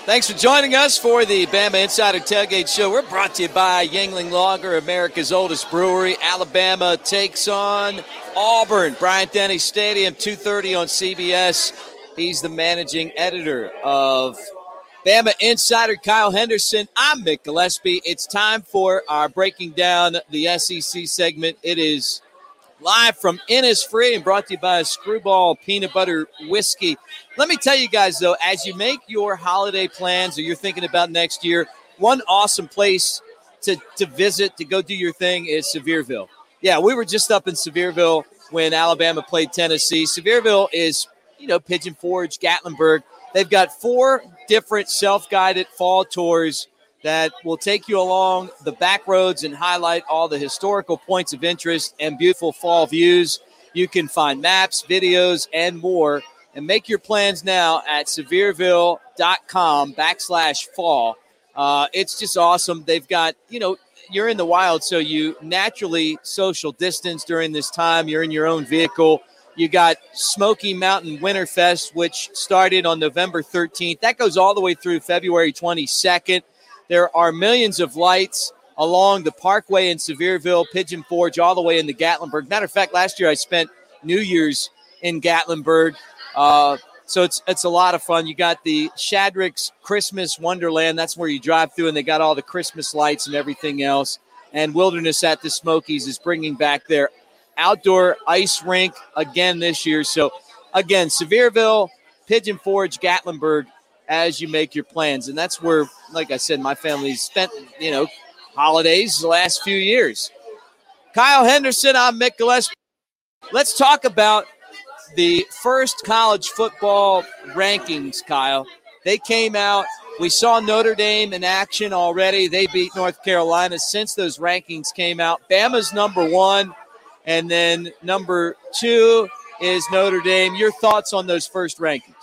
Thanks for joining us for the Bama Insider Tailgate Show. We're brought to you by Yuengling Lager, America's oldest brewery. Alabama takes on Auburn. Bryant-Denny Stadium, two thirty on C B S. He's the managing editor of Bama Insider, Kyle Henderson. I'm Mick Gillispie. It's time for our Breaking Down the S E C segment. It is live from Innisfree and brought to you by Screwball Peanut Butter Whiskey. Let me tell you guys, though, as you make your holiday plans or you're thinking about next year, one awesome place to, to visit, to go do your thing, is Sevierville. Yeah, we were just up in Sevierville when Alabama played Tennessee. Sevierville is, you know, Pigeon Forge, Gatlinburg. They've got four different self-guided fall tours that will take you along the back roads and highlight all the historical points of interest and beautiful fall views. You can find maps, videos, and more. And make your plans now at sevierville.com backslash fall. Uh, it's just awesome. They've got, you know, you're in the wild, so you naturally social distance during this time. You're in your own vehicle. You got Smoky Mountain Winterfest, which started on November thirteenth. That goes all the way through February twenty-second. There are millions of lights along the parkway in Sevierville, Pigeon Forge, all the way into Gatlinburg. Matter of fact, last year I spent New Year's in Gatlinburg. Uh, so it's it's a lot of fun. You got the Shadrick's Christmas Wonderland. That's where you drive through, and they got all the Christmas lights and everything else. And Wilderness at the Smokies is bringing back their outdoor ice rink again this year. So, again, Sevierville, Pigeon Forge, Gatlinburg, as you make your plans. And that's where, like I said, my family spent, you know, holidays the last few years. Kyle Henderson, I'm Mick Gillispie. Let's talk about the first college football rankings, Kyle. They came out. We saw Notre Dame in action already. They beat North Carolina since those rankings came out. Bama's number one, and then number two is Notre Dame. Your thoughts on those first rankings?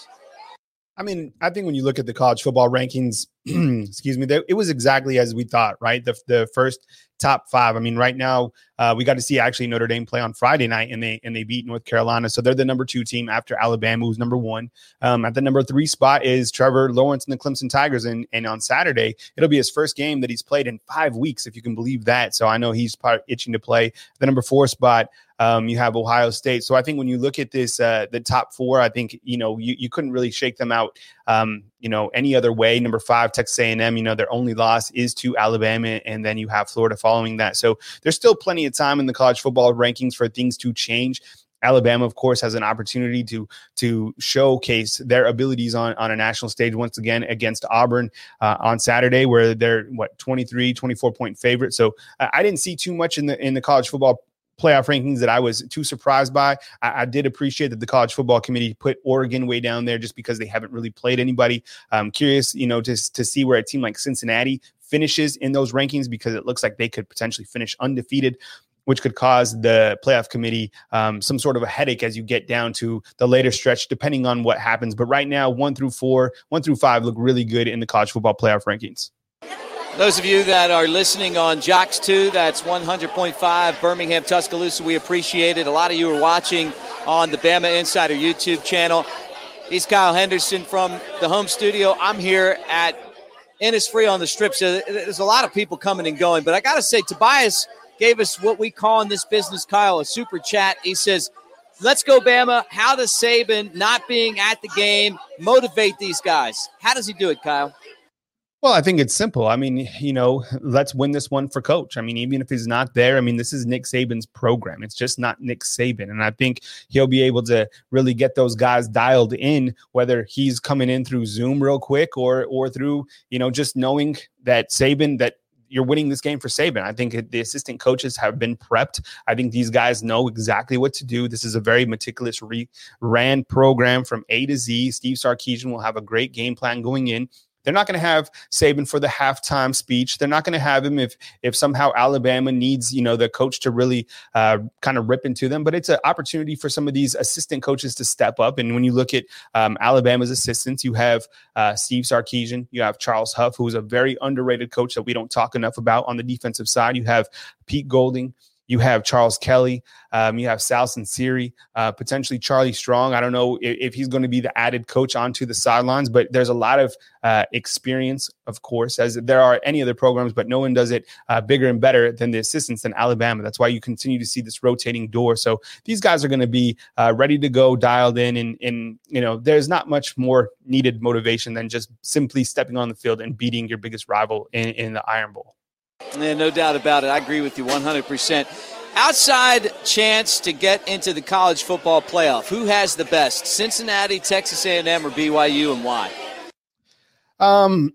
I mean, I think when you look at the college football rankings, excuse me, they, it was exactly as we thought, right? The the first top five. I mean, right now uh, we got to see actually Notre Dame play on Friday night, and they and they beat North Carolina, so they're the number two team after Alabama, who's number one. Um, at the number three spot is Trevor Lawrence and the Clemson Tigers, and and on Saturday it'll be his first game that he's played in five weeks, if you can believe that. So I know he's probably itching to play. The number four spot, Um, you have Ohio State. So I think when you look at this, uh, the top four, I think, you know, you, you couldn't really shake them out, um, you know, any other way. Number five, Texas A and M, you know, their only loss is to Alabama. And then you have Florida following that. So there's still plenty of time in the college football rankings for things to change. Alabama, of course, has an opportunity to to showcase their abilities on, on a national stage once again against Auburn uh, on Saturday, where they're, what, twenty-three, twenty-four point favorite. So uh, I didn't see too much in the in the college football playoff rankings that I was too surprised by. I, I did appreciate that the college football committee put Oregon way down there just because they haven't really played anybody. I'm curious, you know, just to see where a team like Cincinnati finishes in those rankings, because it looks like they could potentially finish undefeated, which could cause the playoff committee um, some sort of a headache as you get down to the later stretch, depending on what happens. But right now, one through four, one through five look really good in the college football playoff rankings. Those of you that are listening on Jocks two, that's one hundred point five Birmingham, Tuscaloosa, we appreciate it. A lot of you are watching on the Bama Insider YouTube channel. He's Kyle Henderson from the home studio. I'm here at Innisfree on the Strip. So there's a lot of people coming and going, but I got to say, Tobias gave us what we call in this business, Kyle, a super chat. He says, let's go, Bama. How does Saban not being at the game motivate these guys? How does he do it, Kyle? Well, I think it's simple. I mean, you know, let's win this one for coach. I mean, even if he's not there, I mean, this is Nick Saban's program. It's just not Nick Saban. And I think he'll be able to really get those guys dialed in, whether he's coming in through Zoom real quick or or through, you know, just knowing that Saban, that you're winning this game for Saban. I think the assistant coaches have been prepped. I think these guys know exactly what to do. This is a very meticulous re- ran program from A to Z. Steve Sarkisian will have a great game plan going in. They're not going to have Saban for the halftime speech. They're not going to have him if if somehow Alabama needs, you know, the coach to really uh, kind of rip into them. But it's an opportunity for some of these assistant coaches to step up. And when you look at um, Alabama's assistants, you have uh, Steve Sarkisian. You have Charles Huff, who is a very underrated coach that we don't talk enough about on the defensive side. You have Pete Golding. You have Charles Kelly. Um, you have Sal Sinceri, uh, potentially Charlie Strong. I don't know if, if he's going to be the added coach onto the sidelines, but there's a lot of uh, experience, of course, as there are any other programs, but no one does it uh, bigger and better than the assistants in Alabama. That's why you continue to see this rotating door. So these guys are going to be uh, ready to go, dialed in, and, and you know, there's not much more needed motivation than just simply stepping on the field and beating your biggest rival in, in the Iron Bowl. Yeah, no doubt about it. I agree with you one hundred percent. Outside chance to get into the college football playoff. Who has the best? Cincinnati, Texas A and M, or B Y U, and why? Um,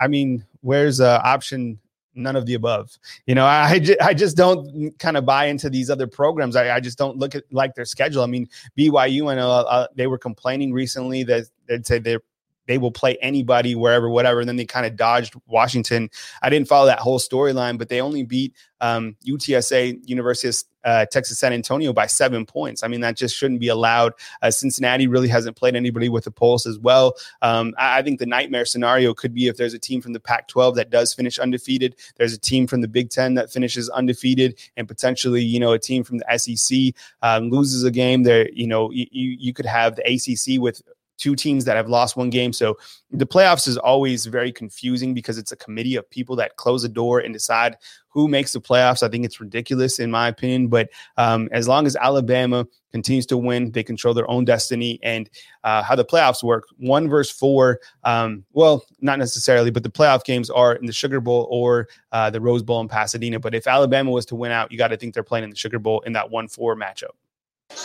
I mean, where's uh, option none of the above? You know, I, I just don't kind of buy into these other programs. I, I just don't look at like their schedule. I mean, B Y U, I know uh, they were complaining recently that they'd say they're they will play anybody, wherever, whatever. And then they kind of dodged Washington. I didn't follow that whole storyline, but they only beat um, U T S A, University of uh, Texas San Antonio, by seven points. I mean, that just shouldn't be allowed. Uh, Cincinnati really hasn't played anybody with a pulse as well. Um, I, I think the nightmare scenario could be if there's a team from the Pac twelve that does finish undefeated, there's a team from the Big Ten that finishes undefeated, and potentially, you know, a team from the S E C um, loses a game there. You know, you, you, you could have the A C C with two teams that have lost one game. So the playoffs is always very confusing because it's a committee of people that close the door and decide who makes the playoffs. I think it's ridiculous in my opinion, but um, as long as Alabama continues to win, they control their own destiny. And uh, how the playoffs work, one versus four, um, well, not necessarily, but the playoff games are in the Sugar Bowl or uh, the Rose Bowl in Pasadena. But if Alabama was to win out, you got to think they're playing in the Sugar Bowl in that one four matchup.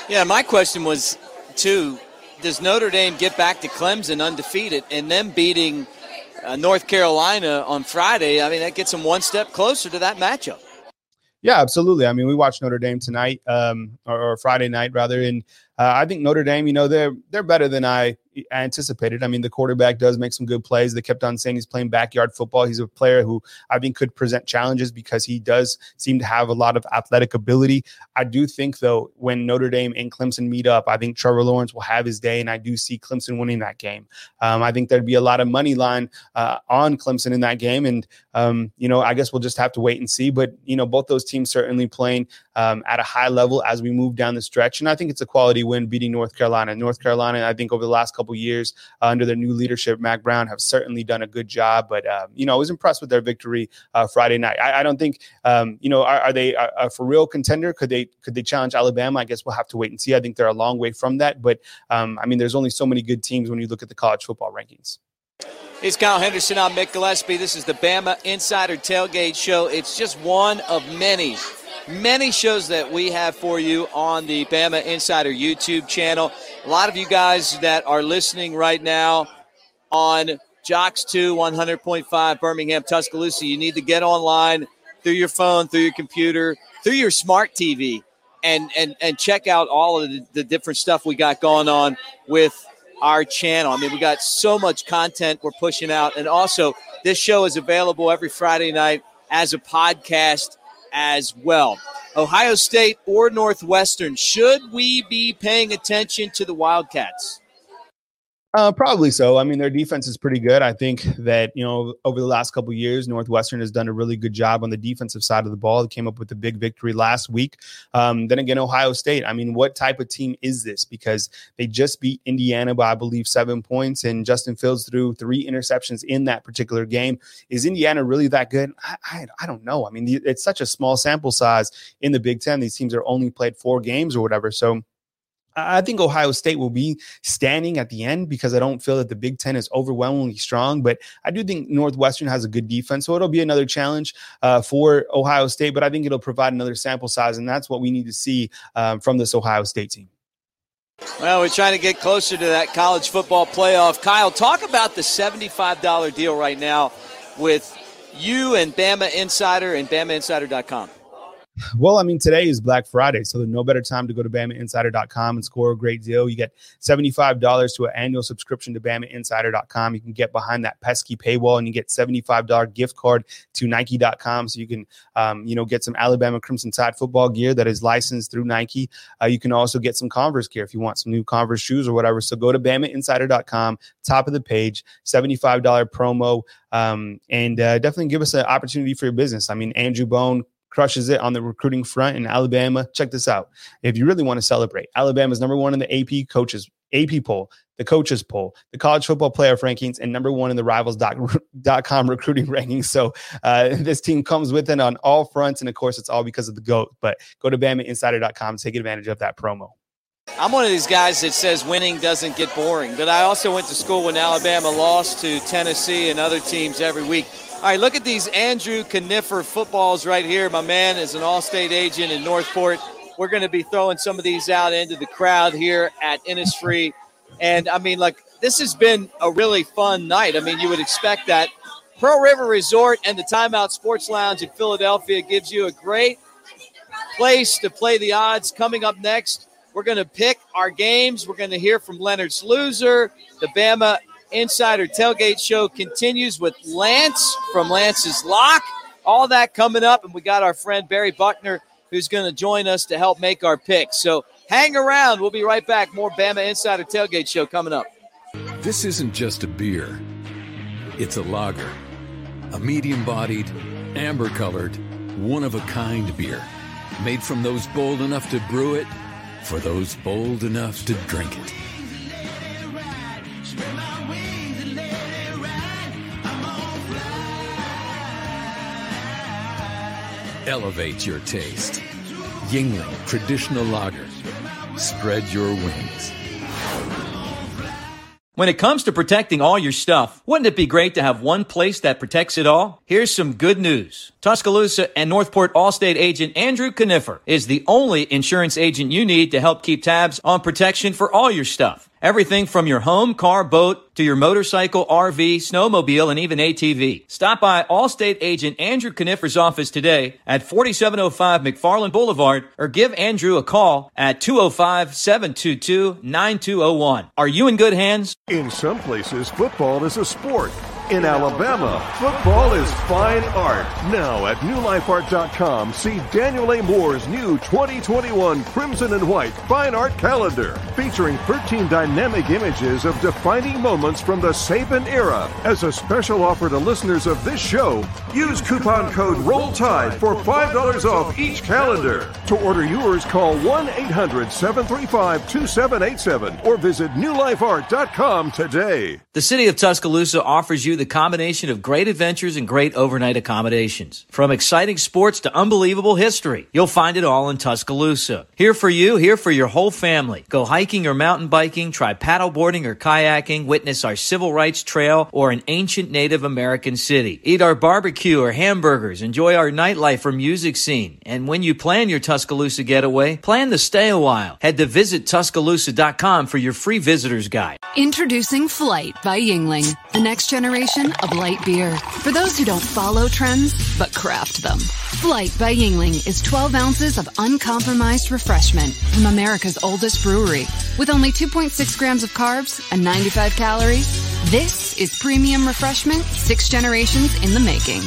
Yeah, my question was too, does Notre Dame get back to Clemson undefeated and them beating uh, North Carolina on Friday? I mean, that gets them one step closer to that matchup. Yeah, absolutely. I mean, we watched Notre Dame tonight um, or, or Friday night, rather. And uh, I think Notre Dame, you know, they're they're better than I anticipated. I mean, the quarterback does make some good plays. They kept on saying he's playing backyard football. He's a player who I think could present challenges because he does seem to have a lot of athletic ability. I do think, though, when Notre Dame and Clemson meet up, I think Trevor Lawrence will have his day, and I do see Clemson winning that game. Um, I think there'd be a lot of money line uh, on Clemson in that game, and, um, you know, I guess we'll just have to wait and see. But, you know, both those teams certainly playing um, at a high level as we move down the stretch, and I think it's a quality win beating North Carolina. North Carolina, I think over the last couple years uh, under their new leadership, Mac Brown, have certainly done a good job. But, um, you know, I was impressed with their victory uh, Friday night. I, I don't think, um, you know, are, are they a, a for real contender? Could they could they challenge Alabama? I guess we'll have to wait and see. I think they're a long way from that. But, um, I mean, there's only so many good teams when you look at the college football rankings. It's Kyle Henderson. I'm Mick Gillispie. This is the Bama Insider Tailgate Show. It's just one of many, many shows that we have for you on the Bama Insider YouTube channel. A lot of you guys that are listening right now on Jocks two, one hundred point five Birmingham, Tuscaloosa, you need to get online through your phone, through your computer, through your smart T V, and and, and check out all of the, the different stuff we got going on with our channel. I mean, we got so much content we're pushing out. And also, this show is available every Friday night as a podcast as well. Ohio State or Northwestern, should we be paying attention to the Wildcats? Uh, probably so. I mean, their defense is pretty good. I think that, you know, over the last couple of years, Northwestern has done a really good job on the defensive side of the ball. It came up with a big victory last week. Um, then again, Ohio State. I mean, what type of team is this? Because they just beat Indiana by, I believe, seven points, and Justin Fields threw three interceptions in that particular game. Is Indiana really that good? I, I, I don't know. I mean, it's such a small sample size in the Big Ten. These teams are only played four games or whatever. So I think Ohio State will be standing at the end because I don't feel that the Big Ten is overwhelmingly strong, but I do think Northwestern has a good defense. So it'll be another challenge uh, for Ohio State, but I think it'll provide another sample size. And that's what we need to see um, from this Ohio State team. Well, we're trying to get closer to that college football playoff. Kyle, talk about the seventy-five dollars deal right now with you and Bama Insider and Bama Insider dot com. Well, I mean, today is Black Friday, so there's no better time to go to Bama Insider dot com and score a great deal. You get seventy-five dollars to an annual subscription to Bama Insider dot com. You can get behind that pesky paywall, and you get seventy-five dollars gift card to Nike dot com, so you can, um, you know, get some Alabama Crimson Tide football gear that is licensed through Nike. Uh, you can also get some Converse gear if you want some new Converse shoes or whatever. So go to Bama Insider dot com, top of the page, seventy-five dollars promo, um, and uh, definitely give us an opportunity for your business. I mean, Andrew Bone crushes it on the recruiting front in Alabama. Check this out. If you really want to celebrate, Alabama's number one in the A P coaches, A P poll, the coaches poll, the college football playoff rankings, and number one in the rivals dot com recruiting rankings. So uh, this team comes with it on all fronts. And of course, it's all because of the GOAT, but go to Bama Insider dot com, take advantage of that promo. I'm one of these guys that says winning doesn't get boring, but I also went to school when Alabama lost to Tennessee and other teams every week. All right, look at these Andrew Kniffer footballs right here. My man is an all-state agent in Northport. We're going to be throwing some of these out into the crowd here at Innisfree. And, I mean, like, this has been a really fun night. I mean, you would expect that. Pearl River Resort and the Timeout Sports Lounge in Philadelphia gives you a great place to play the odds. Coming up next, we're going to pick our games. We're going to hear from Leonard Sluicer, the Bama Insider Tailgate Show continues with Lance from Lance's Lock. All that coming up, and we got our friend Barry Buckner who's going to join us to help make our picks. So hang around. We'll be right back. More Bama Insider Tailgate Show coming up. This isn't just a beer. It's a lager, a medium-bodied, amber-colored, one-of-a-kind beer made from those bold enough to brew it for those bold enough to drink it. Elevate your taste. Yuengling Traditional Lager. Spread your wings. When it comes to protecting all your stuff, wouldn't it be great to have one place that protects it all? Here's some good news. Tuscaloosa and Northport Allstate agent Andrew Kniffer is the only insurance agent you need to help keep tabs on protection for all your stuff. Everything from your home, car, boat, to your motorcycle, R V, snowmobile, and even A T V. Stop by Allstate agent Andrew Kniffer's office today at forty-seven oh five McFarland Boulevard, or give Andrew a call at two oh five, seven two two, nine two oh one. Are you in good hands? In some places, football is a sport. In Alabama, football is fine art. Now at new life art dot com, see Daniel A. Moore's new twenty twenty-one Crimson and White Fine Art Calendar, featuring thirteen dynamic images of defining moments from the Saban era. As a special offer to listeners of this show, use coupon code ROLLTIDE for five dollars off each calendar. To order yours, call one eight hundred, seven three five, two seven eight seven or visit new life art dot com today. The city of Tuscaloosa offers you the combination of great adventures and great overnight accommodations. From exciting sports to unbelievable history, you'll find it all in Tuscaloosa. Here for you, here for your whole family. Go hiking or mountain biking, try paddleboarding or kayaking, witness our civil rights trail or an ancient Native American city. Eat our barbecue or hamburgers, enjoy our nightlife or music scene. And when you plan your Tuscaloosa getaway, plan to stay a while. Head to visit tuscaloosa dot com for your free visitor's guide. Introducing Flight by Yuengling, the next generation of light beer for those who don't follow trends but craft them. Flight by Yuengling is twelve ounces of uncompromised refreshment from America's oldest brewery. With only two point six grams of carbs and ninety-five calories, this is premium refreshment six generations in the making.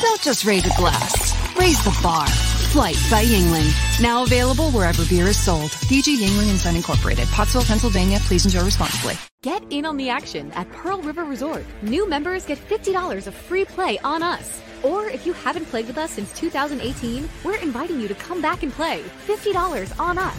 Don't just raise a glass, raise the bar. Flight by Yuengling, now available wherever beer is sold. P G Yuengling and Son Incorporated, Pottsville, Pennsylvania. Please enjoy responsibly. Get in on the action at Pearl River Resort. New members get fifty dollars of free play on us. Or if you haven't played with us since two thousand eighteen, we're inviting you to come back and play. fifty dollars on us.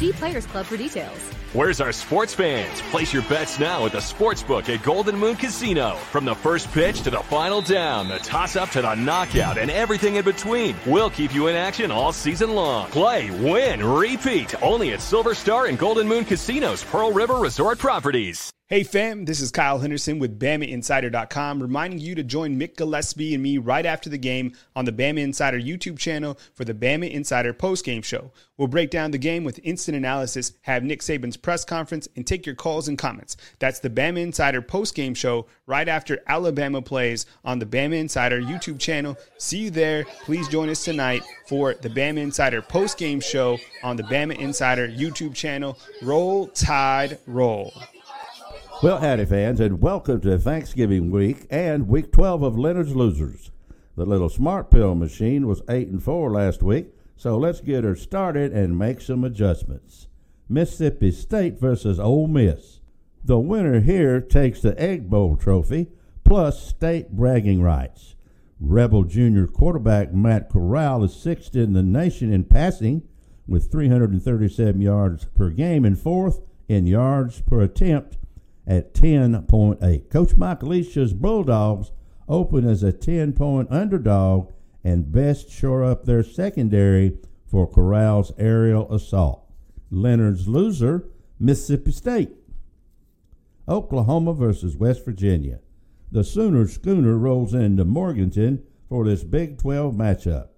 See Players Club for details. Where's our sports fans? Place your bets now at the Sportsbook at Golden Moon Casino. From the first pitch to the final down, the toss-up to the knockout, and everything in between, we'll keep you in action all season long. Play, win, repeat, only at Silver Star and Golden Moon Casinos, Pearl River Resort Properties. Hey fam, this is Kyle Henderson with Bama Insider dot com, reminding you to join Mick Gillispie and me right after the game on the Bama Insider YouTube channel for the Bama Insider postgame show. We'll break down the game with instant analysis, have Nick Saban's press conference, and take your calls and comments. That's the Bama Insider postgame show right after Alabama plays on the Bama Insider YouTube channel. See you there. Please join us tonight for the Bama Insider postgame show on the Bama Insider YouTube channel. Roll Tide, roll. Well, howdy fans, and welcome to Thanksgiving week and week twelve of Leonard's Losers. The little smart pill machine was eight and four last week, so let's get her started and make some adjustments. Mississippi State versus Ole Miss. The winner here takes the Egg Bowl trophy, plus state bragging rights. Rebel junior quarterback Matt Corral is sixth in the nation in passing, with three hundred thirty-seven yards per game, and fourth in yards per attempt, at ten point eight. Coach Mike Leach's Bulldogs open as a ten-point underdog and best shore up their secondary for Corral's aerial assault. Leonard's loser, Mississippi State. Oklahoma versus West Virginia. The Sooner Schooner rolls into Morganton for this Big twelve matchup.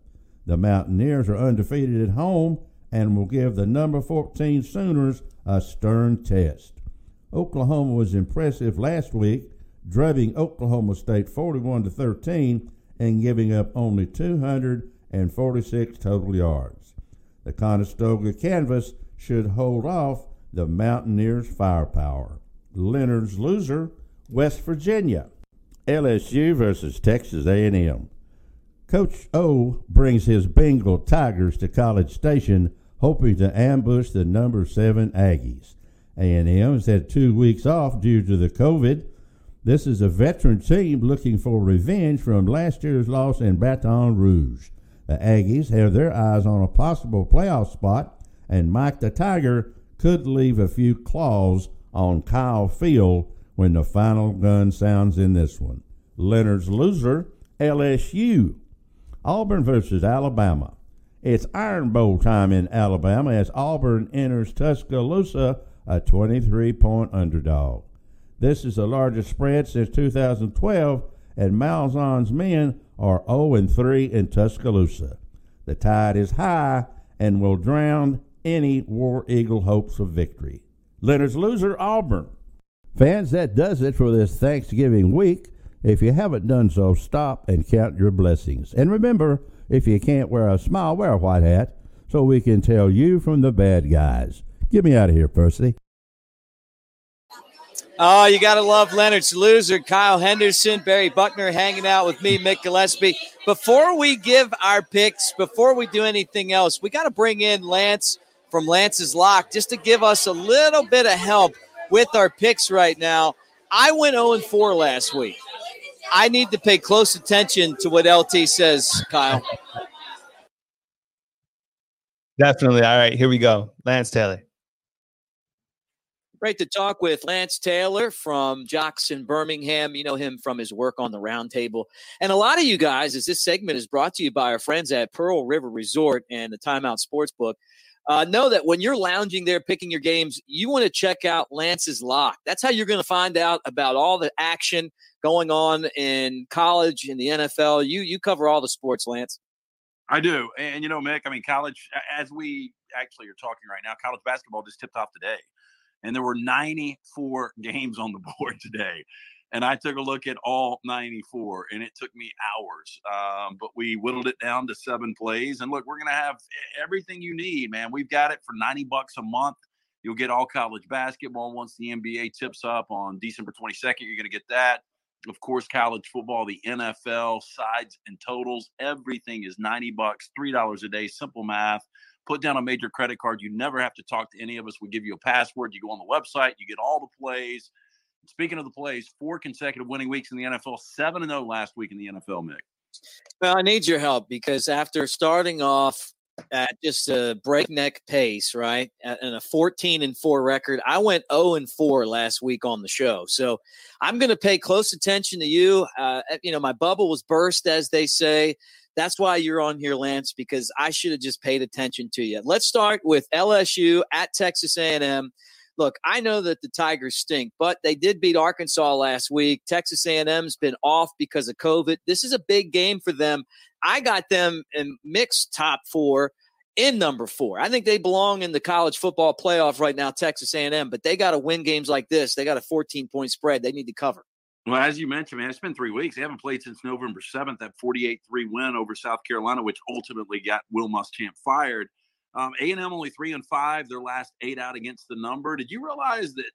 The Mountaineers are undefeated at home and will give the number fourteen Sooners a stern test. Oklahoma was impressive last week, drubbing Oklahoma State forty-one to thirteen and giving up only two hundred forty-six total yards. The Conestoga canvas should hold off the Mountaineers' firepower. Leonard's loser, West Virginia. L S U versus Texas A and M. Coach O brings his Bengal Tigers to College Station, hoping to ambush the number seven Aggies. A and M has had two weeks off due to the COVID. This is a veteran team looking for revenge from last year's loss in Baton Rouge. The Aggies have their eyes on a possible playoff spot, and Mike the Tiger could leave a few claws on Kyle Field when the final gun sounds in this one. Leonard's loser, L S U. Auburn versus Alabama. It's Iron Bowl time in Alabama as Auburn enters Tuscaloosa a twenty-three-point underdog. This is the largest spread since two thousand twelve, and Malzahn's men are oh and three in Tuscaloosa. The tide is high and will drown any War Eagle hopes of victory. Leonard's loser, Auburn. Fans, that does it for this Thanksgiving week. If you haven't done so, stop and count your blessings. And remember, if you can't wear a smile, wear a white hat so we can tell you from the bad guys. Get me out of here, Percy. Oh, you got to love Leonard's loser, Kyle Henderson, Barry Buckner hanging out with me, Mick Gillispie. Before we give our picks, before we do anything else, we got to bring in Lance from Lance's Lock just to give us a little bit of help with our picks right now. I went oh and four last week. I need to pay close attention to what L T says, Kyle. Definitely. All right, here we go. Lance Taylor. Great to talk with Lance Taylor from Jocks in Birmingham. You know him from his work on the Roundtable. And a lot of you guys, as this segment is brought to you by our friends at Pearl River Resort and the Timeout Sportsbook, uh, know that when you're lounging there picking your games, you want to check out Lance's Lock. That's how you're going to find out about all the action going on in college, in the N F L. You, you cover all the sports, Lance. I do. And, you know, Mick, I mean, college, as we actually are talking right now, college basketball just tipped off today. And there were ninety-four games on the board today. And I took a look at all ninety-four, and it took me hours. Um, but we whittled it down to seven plays. And, look, we're going to have everything you need, man. We've got it for ninety bucks a month. You'll get all college basketball once the N B A tips up on December twenty-second. You're going to get that. Of course, college football, the N F L, sides and totals. Everything is ninety bucks, three dollars a day, simple math. Put down a major credit card. You never have to talk to any of us. We give you a password. You go on the website. You get all the plays. speaking of the plays, four consecutive winning weeks in the N F L, seven and oh last week in the N F L, Mick. Well, I need your help because after starting off at just a breakneck pace, right, and a fourteen and four record, I went oh and four last week on the show. So I'm going to pay close attention to you. Uh, you know, my bubble was burst, as they say. That's why you're on here, Lance, because I should have just paid attention to you. Let's start with L S U at Texas A and M. Look, I know that the Tigers stink, but they did beat Arkansas last week. Texas A and M's been off because of COVID. This is a big game for them. I got them in mixed top four in number four. I think they belong in the college football playoff right now, Texas A and M, but they got to win games like this. They got a fourteen-point spread. They need to cover. Well, as you mentioned, man, it's been three weeks. They haven't played since November seventh, that forty-eight three win over South Carolina, which ultimately got Will Muschamp fired. Um, A and M only three and five, their last eight out against the number. Did you realize that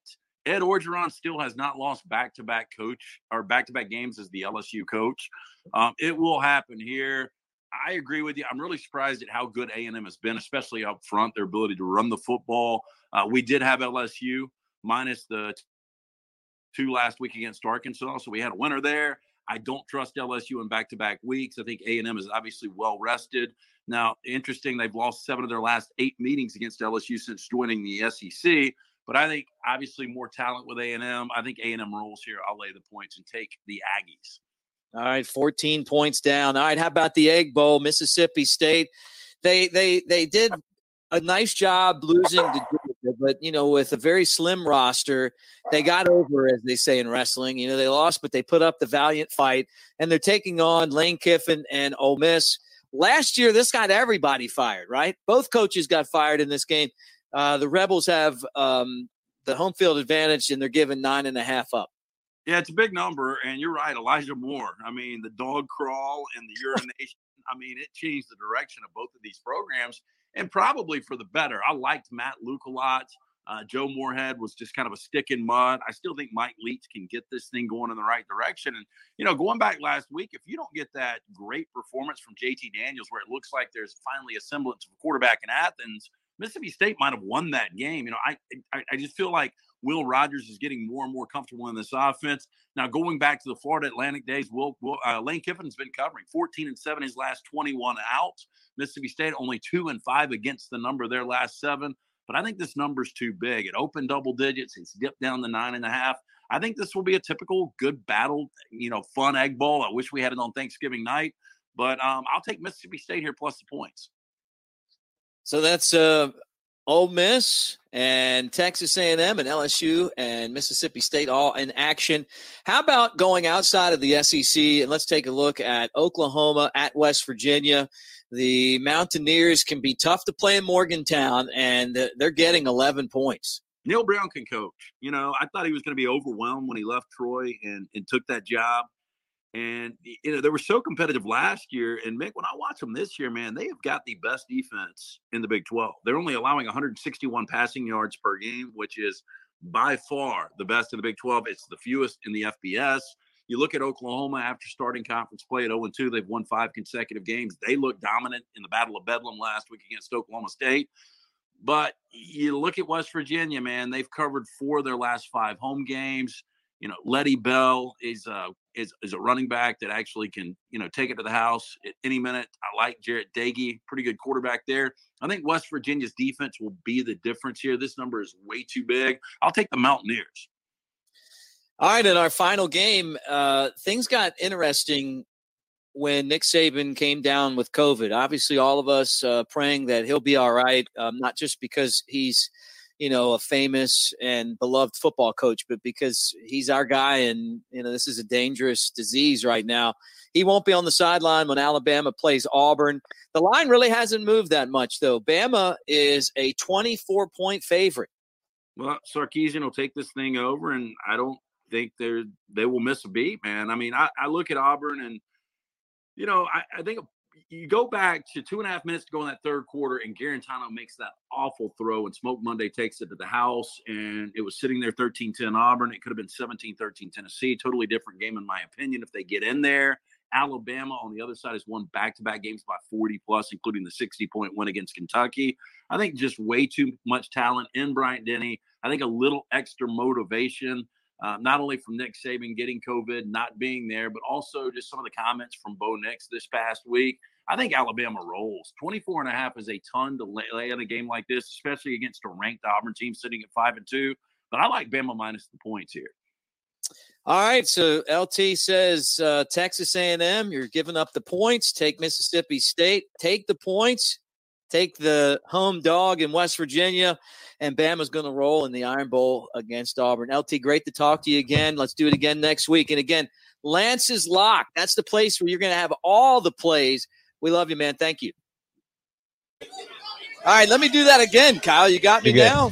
Ed Orgeron still has not lost back-to-back coach or back-to-back games as the L S U coach? Um, it will happen here. I agree with you. I'm really surprised at how good A and M has been, especially up front, their ability to run the football. Uh, we did have L S U minus the two last week against Arkansas, so we had a winner there. I don't trust L S U in back-to-back weeks. I think A and M is obviously well-rested. Now, interesting, they've lost seven of their last eight meetings against L S U since joining the S E C, but I think obviously more talent with A and M. I think A and M rolls here. I'll lay the points and take the Aggies. All right, fourteen points down. All right, how about the Egg Bowl, Mississippi State? They they they did a nice job losing to Georgia, but, you know, with a very slim roster, they got over, as they say in wrestling. You know, they lost, but they put up the valiant fight, and they're taking on Lane Kiffin and Ole Miss. Last year, this got everybody fired, right? Both coaches got fired in this game. Uh, the Rebels have um, the home field advantage, and they're given nine and a half up. Yeah, it's a big number, and you're right, Elijah Moore. I mean, the dog crawl and the urination, I mean, it changed the direction of both of these programs, and probably for the better. I liked Matt Luke a lot. Uh, Joe Moorhead was just kind of a stick in mud. I still think Mike Leach can get this thing going in the right direction. And, you know, going back last week, if you don't get that great performance from J T Daniels where it looks like there's finally a semblance of a quarterback in Athens, Mississippi State might have won that game. You know, I, I I just feel like Will Rogers is getting more and more comfortable in this offense. Now, going back to the Florida Atlantic days, Will, Will uh, Lane Kiffin's been covering fourteen and seven his last twenty-one out. Mississippi State only two and five against the number their last seven. But I think this number's too big. It opened double digits. It's dipped down to nine and a half. I think this will be a typical good battle, you know, fun Egg Bowl. I wish we had it on Thanksgiving night, but um, I'll take Mississippi State here plus the points. So that's uh, Ole Miss and Texas A and M and L S U and Mississippi State all in action. How about going outside of the S E C and let's take a look at Oklahoma at West Virginia. The Mountaineers can be tough to play in Morgantown, and they're getting eleven points. Neil Brown can coach. You know, I thought he was going to be overwhelmed when he left Troy and, and took that job. And, you know, they were so competitive last year. And, Mick, when I watch them this year, man, they have got the best defense in the Big twelve. They're only allowing one hundred sixty-one passing yards per game, which is by far the best in the Big twelve. It's the fewest in the F B S. You look at Oklahoma after starting conference play at oh and two, they've won five consecutive games. They looked dominant in the Battle of Bedlam last week against Oklahoma State. But you look at West Virginia, man, they've covered four of their last five home games. You know, Letty Bell is a, is, is a running back that actually can, you know, take it to the house at any minute. I like Jarrett Dagey, pretty good quarterback there. I think West Virginia's defense will be the difference here. This number is way too big. I'll take the Mountaineers. All right, in our final game, uh, things got interesting when Nick Saban came down with COVID. Obviously, all of us uh, praying that he'll be all right, um, not just because he's, you know, a famous and beloved football coach, but because he's our guy and, you know, this is a dangerous disease right now. He won't be on the sideline when Alabama plays Auburn. The line really hasn't moved that much, though. Bama is a twenty-four-point favorite. Well, Sarkisian will take this thing over, and I don't think they're they will miss a beat, man. I mean, I, I look at Auburn and, you know, I, I think you go back to two and a half minutes to go in that third quarter and Garantano makes that awful throw and Smoke Monday takes it to the house and it was sitting there thirteen ten Auburn. It could have been seventeen thirteen Tennessee. Totally different game in my opinion if they get in there. Alabama on the other side has won back-to-back games by forty plus, including the sixty point win against Kentucky. I think just way too much talent in Bryant Denny. I think a little extra motivation. um, not only from Nick Saban getting COVID, not being there, but also just some of the comments from Bo Nix this past week. I think Alabama rolls. twenty-four and a half is a ton to lay on a game like this, especially against a ranked Auburn team sitting at five and two. But I like Bama minus the points here. All right, so L T says uh, Texas A and M, you're giving up the points. Take Mississippi State. Take the points. Take the home dog in West Virginia, and Bama's going to roll in the Iron Bowl against Auburn. L T, great to talk to you again. Let's do it again next week. And again, Lance's Lock. That's the place where you're going to have all the plays. We love you, man. Thank you. All right, let me do that again, Kyle. You got me now?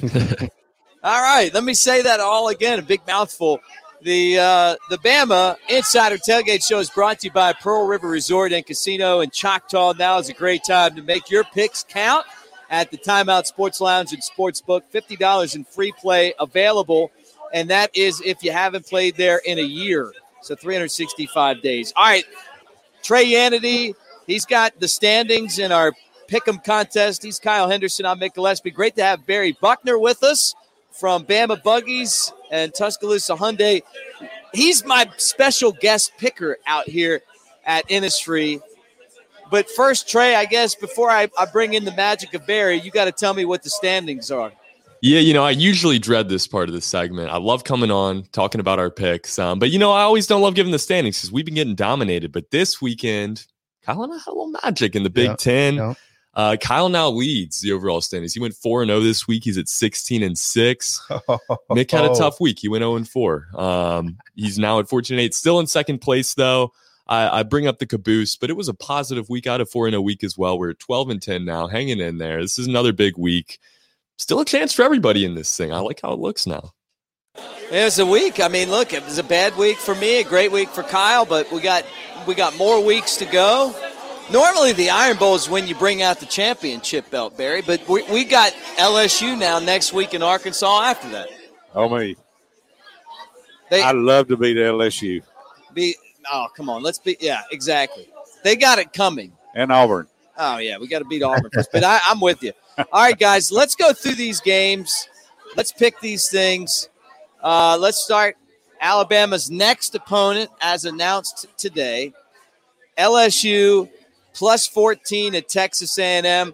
All right, let me say that all again, a big mouthful. The uh, the Bama Insider Tailgate Show is brought to you by Pearl River Resort and Casino in Choctaw. Now is a great time to make your picks count at the Timeout Sports Lounge and Sportsbook. fifty dollars in free play available, and that is if you haven't played there in a year, so three hundred sixty-five days. All right, Trey Yannity, he's got the standings in our Pick'em contest. He's Kyle Henderson. I'm Mick Gillispie. Great to have Barry Buckner with us from Bama Buggies and Tuscaloosa Hyundai. He's my special guest picker out here at Innisfree. But first, Trey, I guess before I, I bring in the magic of Barry, you got to tell me what the standings are. Yeah, you know, I usually dread this part of the segment. I love coming on, talking about our picks. Um, but, you know, I always don't love giving the standings because we've been getting dominated. But this weekend, Kyle and I had a little magic in the Big yeah, Ten. Yeah. Uh, Kyle now leads the overall standings. He went four and oh this week. He's at sixteen and six. Mick had a tough week. He went oh and four. Um, he's now at fourteen and eight. Still in second place, though. I, I bring up the caboose, but it was a positive week out of four and oh week as well. We're at twelve and ten now, hanging in there. This is another big week. Still a chance for everybody in this thing. I like how it looks now. It was a week. I mean, look, it was a bad week for me, a great week for Kyle, but we got we got more weeks to go. Normally, the Iron Bowl is when you bring out the championship belt, Barry, but we, we got L S U now next week in Arkansas after that. Oh, me. They, I'd love to beat L S U. Be, oh, come on. Let's be – yeah, exactly. They got it coming. And Auburn. Oh, yeah. We got to beat Auburn first, but I, I'm with you. All right, guys. Let's go through these games. Let's pick these things. Uh, let's start Alabama's next opponent as announced today. L S U – plus fourteen at Texas A and M.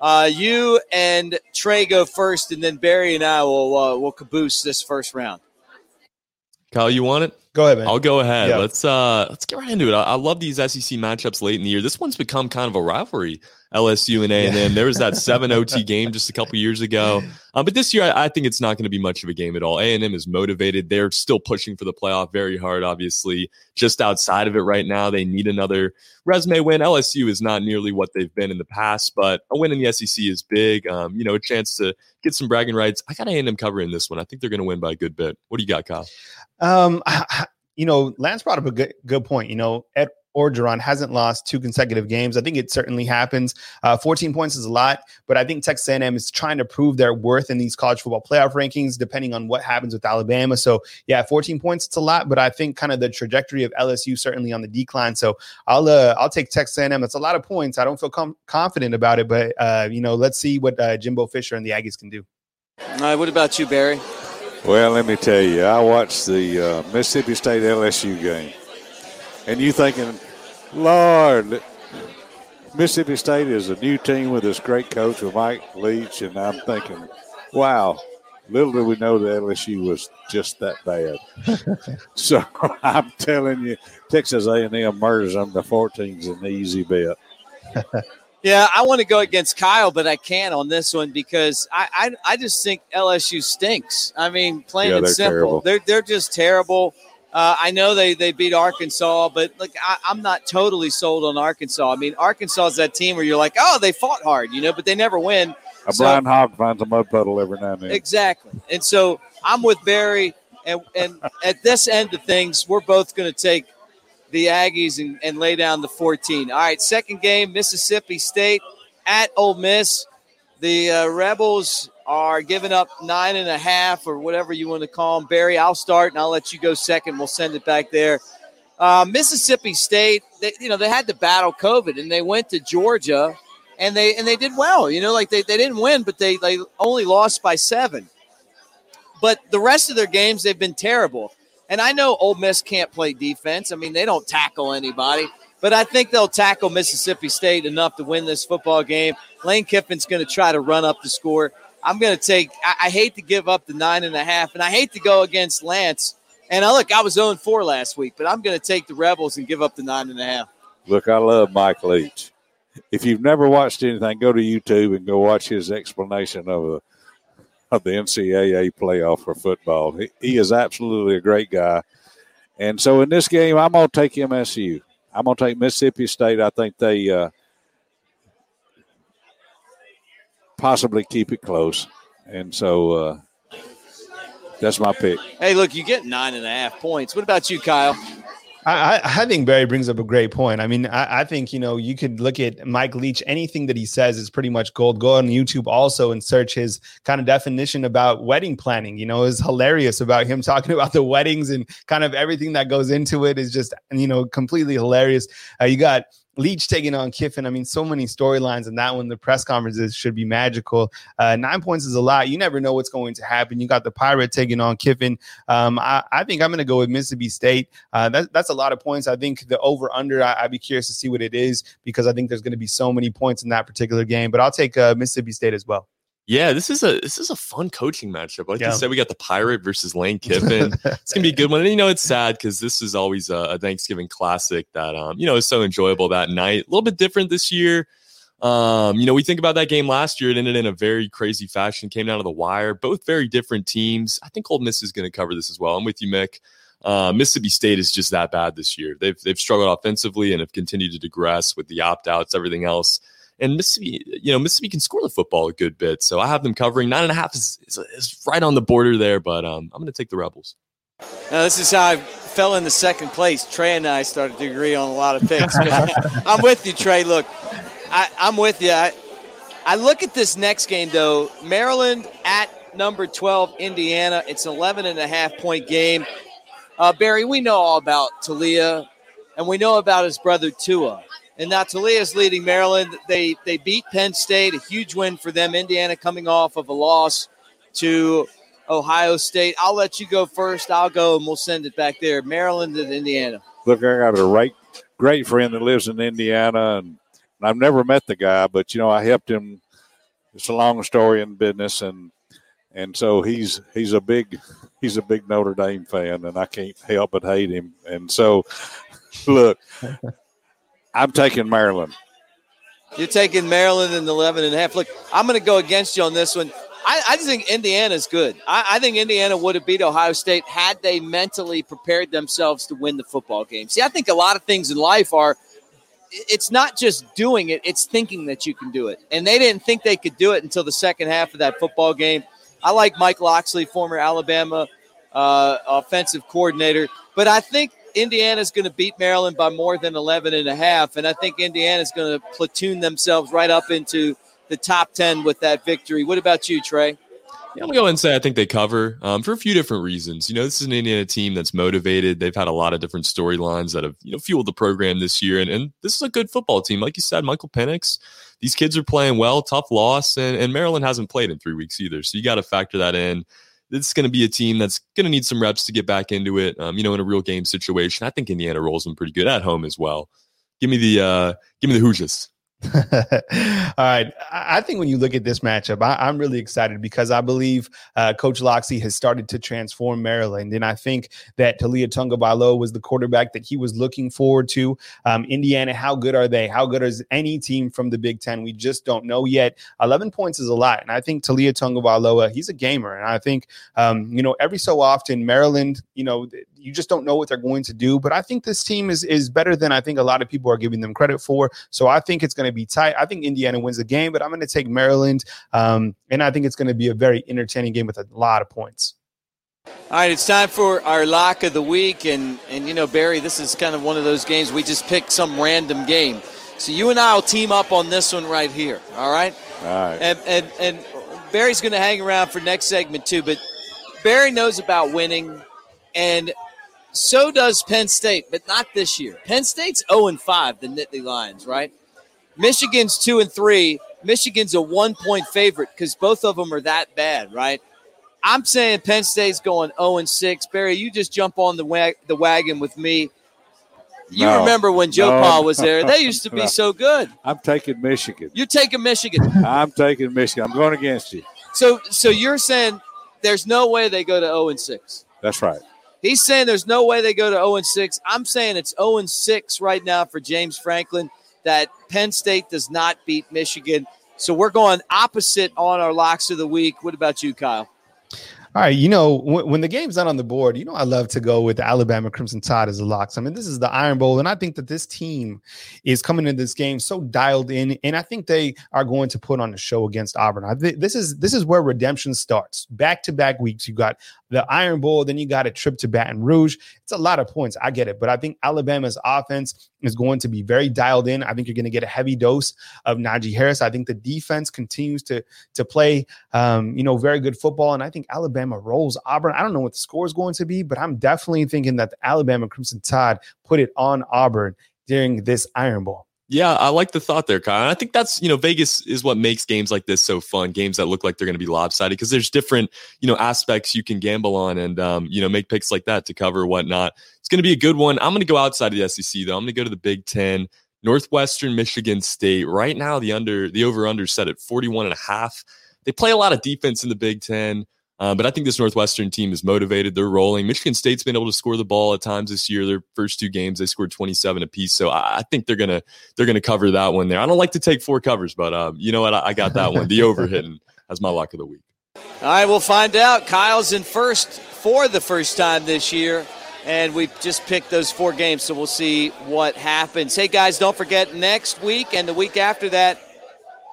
Uh, you and Trey go first, and then Barry and I will uh, will caboose this first round. Kyle, you want it? Go ahead, man. I'll go ahead. Yeah. Let's uh, let's get right into it. I, I love these S E C matchups late in the year. This one's become kind of a rivalry, L S U and A and M. Yeah. There was that seven O T game just a couple years ago. Um, but this year, I, I think it's not going to be much of a game at all. A and M is motivated. They're still pushing for the playoff very hard, obviously. Just outside of it right now, they need another resume win. L S U is not nearly what they've been in the past, but a win in the S E C is big. Um, you know, a chance to get some bragging rights. I got A and M covering this one. I think they're going to win by a good bit. What do you got, Kyle? Um, I, you know, Lance brought up a good, good point. You know, Ed Orgeron hasn't lost two consecutive games. I think it certainly happens. Uh, fourteen points is a lot, but I think Texas A and M is trying to prove their worth in these college football playoff rankings, depending on what happens with Alabama. So, yeah, fourteen points, it's a lot, but I think kind of the trajectory of L S U certainly on the decline. So I'll uh, I'll take Texas A and M. That's a lot of points. I don't feel com- confident about it, but, uh, you know, let's see what uh, Jimbo Fisher and the Aggies can do. All right, what about you, Barry? Well, let me tell you, I watched the uh, Mississippi State L S U game. And you thinking, Lord, Mississippi State is a new team with this great coach with Mike Leach. And I'm thinking, wow, little do we know that L S U was just that bad. So I'm telling you, Texas A and M murders them. The fourteen's an easy bet. Yeah, I want to go against Kyle, but I can't on this one because I I, I just think L S U stinks. I mean, plain yeah, and simple. Terrible. They're they're just terrible. Uh, I know they, they beat Arkansas, but look, I, I'm not totally sold on Arkansas. I mean, Arkansas is that team where you're like, oh, they fought hard, you know, but they never win. A so, Brian Hogg finds a mud puddle every now and then. Exactly. And so I'm with Barry, and and at this end of things, we're both going to take the Aggies and, and lay down the fourteen. All right, second game, Mississippi State at Ole Miss. The uh, Rebels are giving up nine and a half or whatever you want to call them. Barry, I'll start and I'll let you go second. We'll send it back there. Uh, Mississippi State, they, you know, they had to battle COVID and they went to Georgia and they and they did well. You know, like they, they didn't win, but they, they only lost by seven. But the rest of their games, they've been terrible. And I know Ole Miss can't play defense. I mean, they don't tackle anybody. But I think they'll tackle Mississippi State enough to win this football game. Lane Kiffin's going to try to run up the score. I'm going to take – I hate to give up the nine and a half, and I hate to go against Lance. And, I, look, I was oh and four last week, but I'm going to take the Rebels and give up the nine and a half. Look, I love Mike Leach. If you've never watched anything, go to YouTube and go watch his explanation of the, of the N C A A playoff for football. He, he is absolutely a great guy. And so in this game, I'm going to take M S U. I'm going to take Mississippi State. I think they uh, possibly keep it close. And so uh, that's my pick. Hey, look, you get nine and a half points. What about you, Kyle? I, I think Barry brings up a great point. I mean, I, I think, you know, you could look at Mike Leach. Anything that he says is pretty much gold. Go on YouTube also and search his kind of definition about wedding planning. You know, it's hilarious about him talking about the weddings and kind of everything that goes into it is just, you know, completely hilarious. Uh, you got Leach taking on Kiffin. I mean, so many storylines in that one. The press conferences should be magical. Uh, nine points is a lot. You never know what's going to happen. You got the Pirate taking on Kiffin. Um, I, I think I'm going to go with Mississippi State. Uh, that, that's a lot of points. I think the over-under, I, I'd be curious to see what it is because I think there's going to be so many points in that particular game. But I'll take uh, Mississippi State as well. Yeah, this is a this is a fun coaching matchup. Like yeah. you said, we got the Pirate versus Lane Kiffin. It's gonna be a good one. And you know, it's sad because this is always a, a Thanksgiving classic that um you know is so enjoyable that night. A little bit different this year. Um, you know, we think about that game last year. It ended in a very crazy fashion. Came down to the wire. Both very different teams. I think Ole Miss is going to cover this as well. I'm with you, Mick. Uh, Mississippi State is just that bad this year. They've they've struggled offensively and have continued to digress with the opt outs, everything else. And Mississippi, you know, Mississippi can score the football a good bit. So I have them covering. Nine and a half is, is, is right on the border there, but um, I'm going to take the Rebels. Now, this is how I fell into second place. Trey and I started to agree on a lot of picks. I'm with you, Trey. Look, I, I'm with you. I, I look at this next game, though. Maryland at number twelve, Indiana. It's an eleven and a half point game. Uh, Barry, we know all about Taulia, and we know about his brother Tua. And now Taulia is leading Maryland. They they beat Penn State, a huge win for them. Indiana coming off of a loss to Ohio State. I'll let you go first. I'll go, and we'll send it back there. Maryland and Indiana. Look, I got a right, great friend that lives in Indiana, and I've never met the guy, but, you know, I helped him. It's a long story in business, and and so he's he's a big he's a big Notre Dame fan, and I can't help but hate him. And so, look. I'm taking Maryland. You're taking Maryland in the eleven and a half. Look, I'm going to go against you on this one. I, I just think Indiana's good. I, I think Indiana would have beat Ohio State had they mentally prepared themselves to win the football game. See, I think a lot of things in life are it's not just doing it, it's thinking that you can do it. And they didn't think they could do it until the second half of that football game. I like Mike Loxley, former Alabama uh, offensive coordinator, but I think Indiana's going to beat Maryland by more than eleven and a half, and I think Indiana's going to platoon themselves right up into the top ten with that victory. What about you, Trey? Yeah, I'm going to go and say I think they cover um, for a few different reasons. You know, this is an Indiana team that's motivated. They've had a lot of different storylines that have, you know, fueled the program this year, and, and this is a good football team. Like you said, Michael Penix, these kids are playing well, tough loss, and, and Maryland hasn't played in three weeks either, so you got to factor that in. It's going to be a team that's going to need some reps to get back into it. Um, you know, in a real game situation, I think Indiana rolls them pretty good at home as well. Give me the uh, give me the Hoosiers. All right. I think when you look at this matchup, I, I'm really excited because I believe uh, Coach Loxley has started to transform Maryland. And I think that Taulia Tungabalo was the quarterback that he was looking forward to. Um, Indiana, how good are they? How good is any team from the Big Ten? We just don't know yet. eleven points is a lot. And I think Taulia Tungabalo, he's a gamer. And I think, um, you know, every so often Maryland, you know, th- you just don't know what they're going to do. But I think this team is is better than I think a lot of people are giving them credit for. So I think it's going to be tight. I think Indiana wins the game, but I'm going to take Maryland. Um, and I think it's going to be a very entertaining game with a lot of points. All right, it's time for our lock of the week. And, and you know, Barry, this is kind of one of those games we just pick some random game. So you and I will team up on this one right here, all right? All right. And, and, and Barry's going to hang around for next segment too, but Barry knows about winning, and so does Penn State, but not this year. Penn State's oh and five, the Nittany Lions, right? Michigan's two and three. Michigan's a one-point favorite because both of them are that bad, right? I'm saying Penn State's going oh and six. Barry, you just jump on the wag- the wagon with me. You no, remember when Joe no. Paul was there. They used to be no. so good. I'm taking Michigan. You're taking Michigan. I'm taking Michigan. I'm going against you. So so you're saying there's no way they go to oh and six. That's right. He's saying there's no way they go to oh and six. I'm saying it's oh and six right now for James Franklin, that Penn State does not beat Michigan. So we're going opposite on our locks of the week. What about you, Kyle? All right, you know, when, when the game's not on the board, you know, I love to go with the Alabama Crimson Tide as a lock. I mean, this is the Iron Bowl, and I think that this team is coming into this game so dialed in, and I think they are going to put on a show against Auburn. I th- this is this is where redemption starts. Back-to-back weeks, you got the Iron Bowl, then you got a trip to Baton Rouge. It's a lot of points. I get it. But I think Alabama's offense is going to be very dialed in. I think you're going to get a heavy dose of Najee Harris. I think the defense continues to, to play, um, you know, very good football. And I think Alabama rolls Auburn. I don't know what the score is going to be, but I'm definitely thinking that the Alabama Crimson Tide put it on Auburn during this Iron Bowl. Yeah, I like the thought there, Kyle. And I think that's, you know, Vegas is what makes games like this so fun, games that look like they're going to be lopsided, because there's different, you know, aspects you can gamble on and, um, you know, make picks like that to cover whatnot. It's going to be a good one. I'm going to go outside of the S E C, though. I'm going to go to the Big Ten, Northwestern Michigan State. Right now, the under, the over-under set at forty-one and a half. They play a lot of defense in the Big Ten. Um, but I think this Northwestern team is motivated. They're rolling. Michigan State's been able to score the ball at times this year. Their first two games, they scored twenty-seven apiece. So I, I think they're gonna they're gonna cover that one there. I don't like to take four covers, but um, you know what? I, I got that one. The over hitting as my lock of the week. All right, we'll find out. Kyle's in first for the first time this year, and we just picked those four games. So we'll see what happens. Hey guys, don't forget next week and the week after that,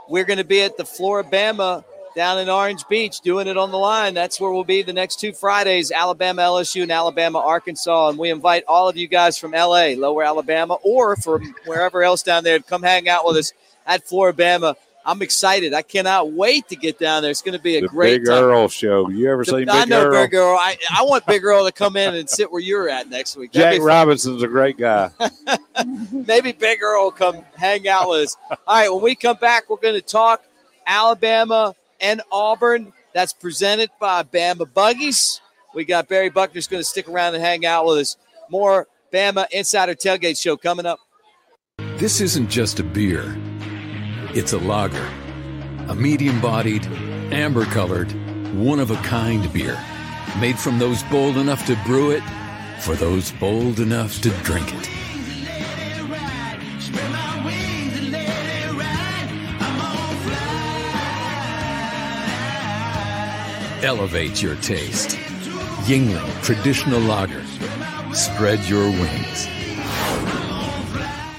we're gonna be at the Floribama down in Orange Beach, doing it on the line. That's where we'll be the next two Fridays, Alabama, L S U, and Alabama, Arkansas. And we invite all of you guys from L A, Lower Alabama, or from wherever else down there to come hang out with us at Floribama. I'm excited. I cannot wait to get down there. It's going to be a the great Big time. Earl show. You ever the, seen Big Earl? I know Earl. Big Earl. I, I want Big Earl to come in and sit where you're at next week. That'd Jack Robinson's a great guy. Maybe Big Earl will come hang out with us. All right, when we come back, we're going to talk Alabama and Auburn. That's presented by Bama Buggies. We got Barry Buckner's going to stick around and hang out with us. More Bama Insider Tailgate Show coming up. This isn't just a beer. It's a lager. A medium-bodied, amber-colored, one-of-a-kind beer. Made from those bold enough to brew it, for those bold enough to drink it. Elevate your taste. Yuengling Traditional Lager. Spread your wings.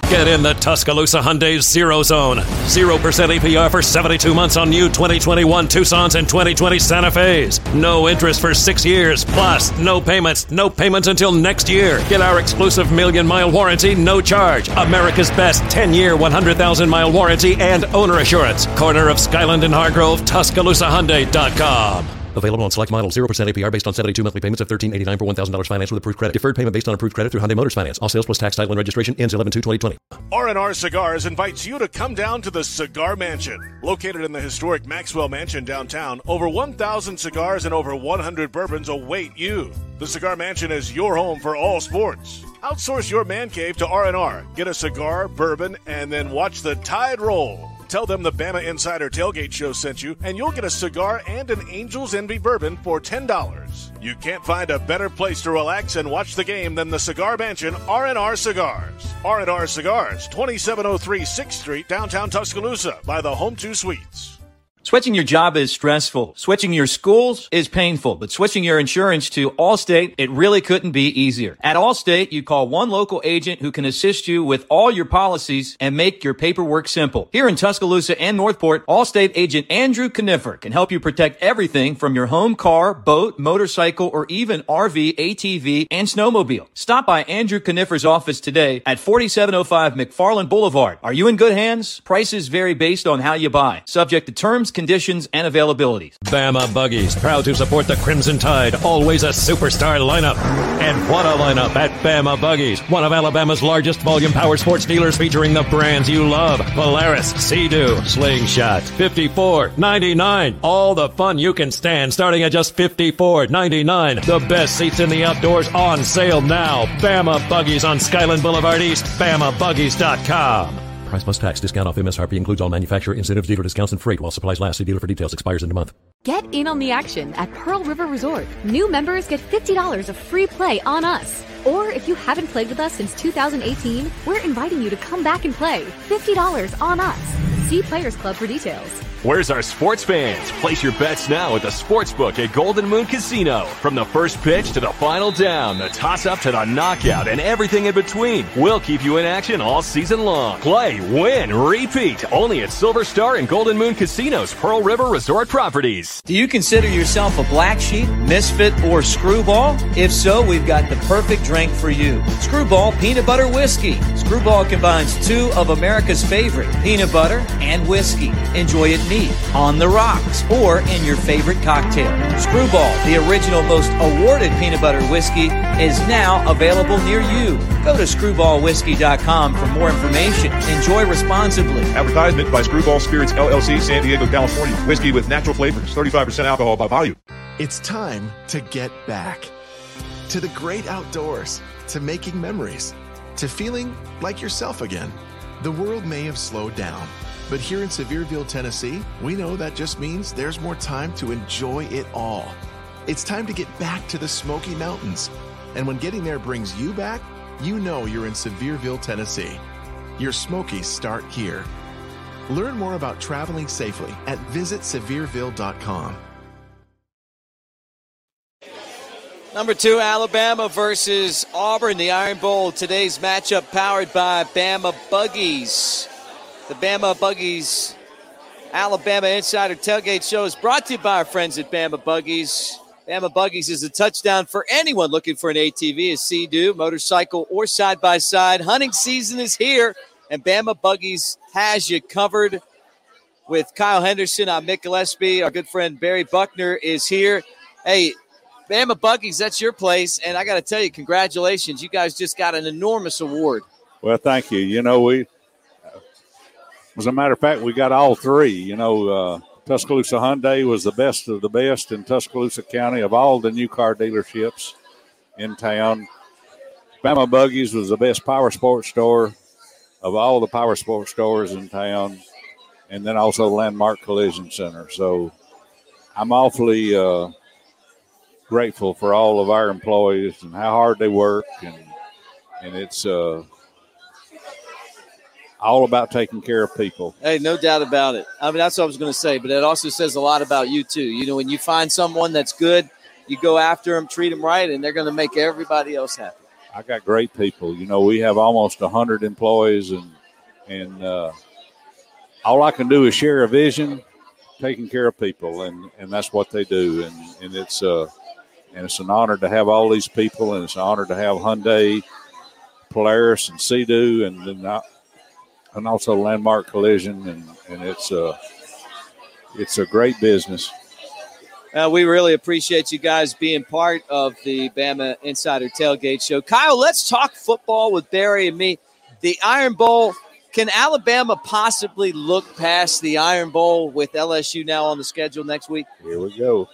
Get in the Tuscaloosa Hyundai Zero Zone. zero percent A P R for seventy-two months on new twenty twenty-one Tucson's and twenty twenty Santa Fe's. No interest for six years, plus no payments. No payments until next year. Get our exclusive million-mile warranty, no charge. America's best ten-year, one hundred thousand-mile warranty and owner assurance. Corner of Skyland and Hargrove, Tuscaloosa Hyundai dot com. Available on select models. zero percent A P R based on seventy-two monthly payments of thirteen dollars and eighty-nine cents for one thousand dollars finance with approved credit. Deferred payment based on approved credit through Hyundai Motors Finance. All sales plus tax, title, and registration ends eleven two twenty twenty. R and R Cigars invites you to come down to the Cigar Mansion. Located in the historic Maxwell Mansion downtown, over one thousand cigars and over one hundred bourbons await you. The Cigar Mansion is your home for all sports. Outsource your man cave to R and R. Get a cigar, bourbon, and then watch the tide roll. Tell them the Bama Insider Tailgate Show sent you, and you'll get a cigar and an Angel's Envy bourbon for ten dollars. You can't find a better place to relax and watch the game than the Cigar Mansion, R and R Cigars. R and R Cigars, twenty-seven oh three sixth Street, downtown Tuscaloosa, by the Home two Suites. Switching your job is stressful. Switching your schools is painful, but switching your insurance to Allstate, it really couldn't be easier. At Allstate, you call one local agent who can assist you with all your policies and make your paperwork simple. Here in Tuscaloosa and Northport, Allstate agent Andrew Knifer can help you protect everything from your home, car, boat, motorcycle, or even R V, A T V, and snowmobile. Stop by Andrew Knifer's office today at forty-seven oh five McFarland Boulevard. Are you in good hands? Prices vary based on how you buy. Subject to terms, conditions, and availabilities. Bama Buggies, proud to support the Crimson Tide. Always a superstar lineup. And what a lineup at Bama Buggies, one of Alabama's largest volume power sports dealers, featuring the brands you love. Polaris, Sea-Doo, Slingshot, fifty-four ninety-nine. All the fun you can stand, starting at just fifty-four ninety-nine. The best seats in the outdoors on sale now. Bama Buggies on Skyland Boulevard East, Bama Buggies dot com. Price plus tax. Discount off M S R P includes all manufacturer incentives, dealer discounts, and freight while supplies last. See dealer for details. Expires in a month. Get in on the action at Pearl River Resort. New members get fifty dollars of free play on us. Or if you haven't played with us since two thousand eighteen, we're inviting you to come back and play. fifty dollars on us. See Players Club for details. Where's our sports fans? Place your bets now at the Sportsbook at Golden Moon Casino. From the first pitch to the final down, the toss-up to the knockout, and everything in between, we'll keep you in action all season long. Play, win, repeat, only at Silver Star and Golden Moon Casino's Pearl River Resort properties. Do you consider yourself a black sheep, misfit, or screwball? If so, we've got the perfect drink for you. Screwball Peanut Butter Whiskey. Screwball combines two of America's favorite, peanut butter and whiskey. Enjoy it neat, on the rocks, or in your favorite cocktail. Screwball, the original most awarded peanut butter whiskey, is now available near you. Go to screwball whiskey dot com for more information. Enjoy responsibly. Advertisement by Screwball Spirits, L L C, San Diego, California. Whiskey with natural flavors, thirty-five percent alcohol by volume. It's time to get back to the great outdoors, to making memories, to feeling like yourself again. The world may have slowed down, but here in Sevierville, Tennessee, we know that just means there's more time to enjoy it all. It's time to get back to the Smoky Mountains. And when getting there brings you back, you know you're in Sevierville, Tennessee. Your Smokies start here. Learn more about traveling safely at visit sevierville dot com. Number two, Alabama versus Auburn, the Iron Bowl. Today's matchup powered by Bama Buggies. The Bama Buggies Alabama Insider Tailgate Show is brought to you by our friends at Bama Buggies. Bama Buggies is a touchdown for anyone looking for an A T V, a Sea-Doo, motorcycle, or side-by-side. Hunting season is here, and Bama Buggies has you covered. With Kyle Henderson, I'm Mick Gillispie. Our good friend Barry Buckner is here. Hey, Bama Buggies, that's your place, and I got to tell you, congratulations. You guys just got an enormous award. Well, thank you. You know, we... As a matter of fact, we got all three. You know, uh, Tuscaloosa Hyundai was the best of the best in Tuscaloosa County of all the new car dealerships in town. Bama Buggies was the best power sports store of all the power sports stores in town, and then also Landmark Collision Center. So I'm awfully uh, grateful for all of our employees and how hard they work, and and it's uh, – all about taking care of people. Hey, no doubt about it. I mean, that's what I was going to say, but it also says a lot about you, too. You know, when you find someone that's good, you go after them, treat them right, and they're going to make everybody else happy. I got great people. You know, we have almost one hundred employees, and and uh, all I can do is share a vision, taking care of people, and, and that's what they do. And, and, it's, uh, and it's an honor to have all these people, and it's an honor to have Hyundai, Polaris, and Sea-Doo, and then and also Landmark Collision, and, and it's, a, it's a great business. Uh, we really appreciate you guys being part of the Bama Insider Tailgate Show. Kyle, let's talk football with Barry and me. The Iron Bowl, can Alabama possibly look past the Iron Bowl with L S U now on the schedule next week? Here we go.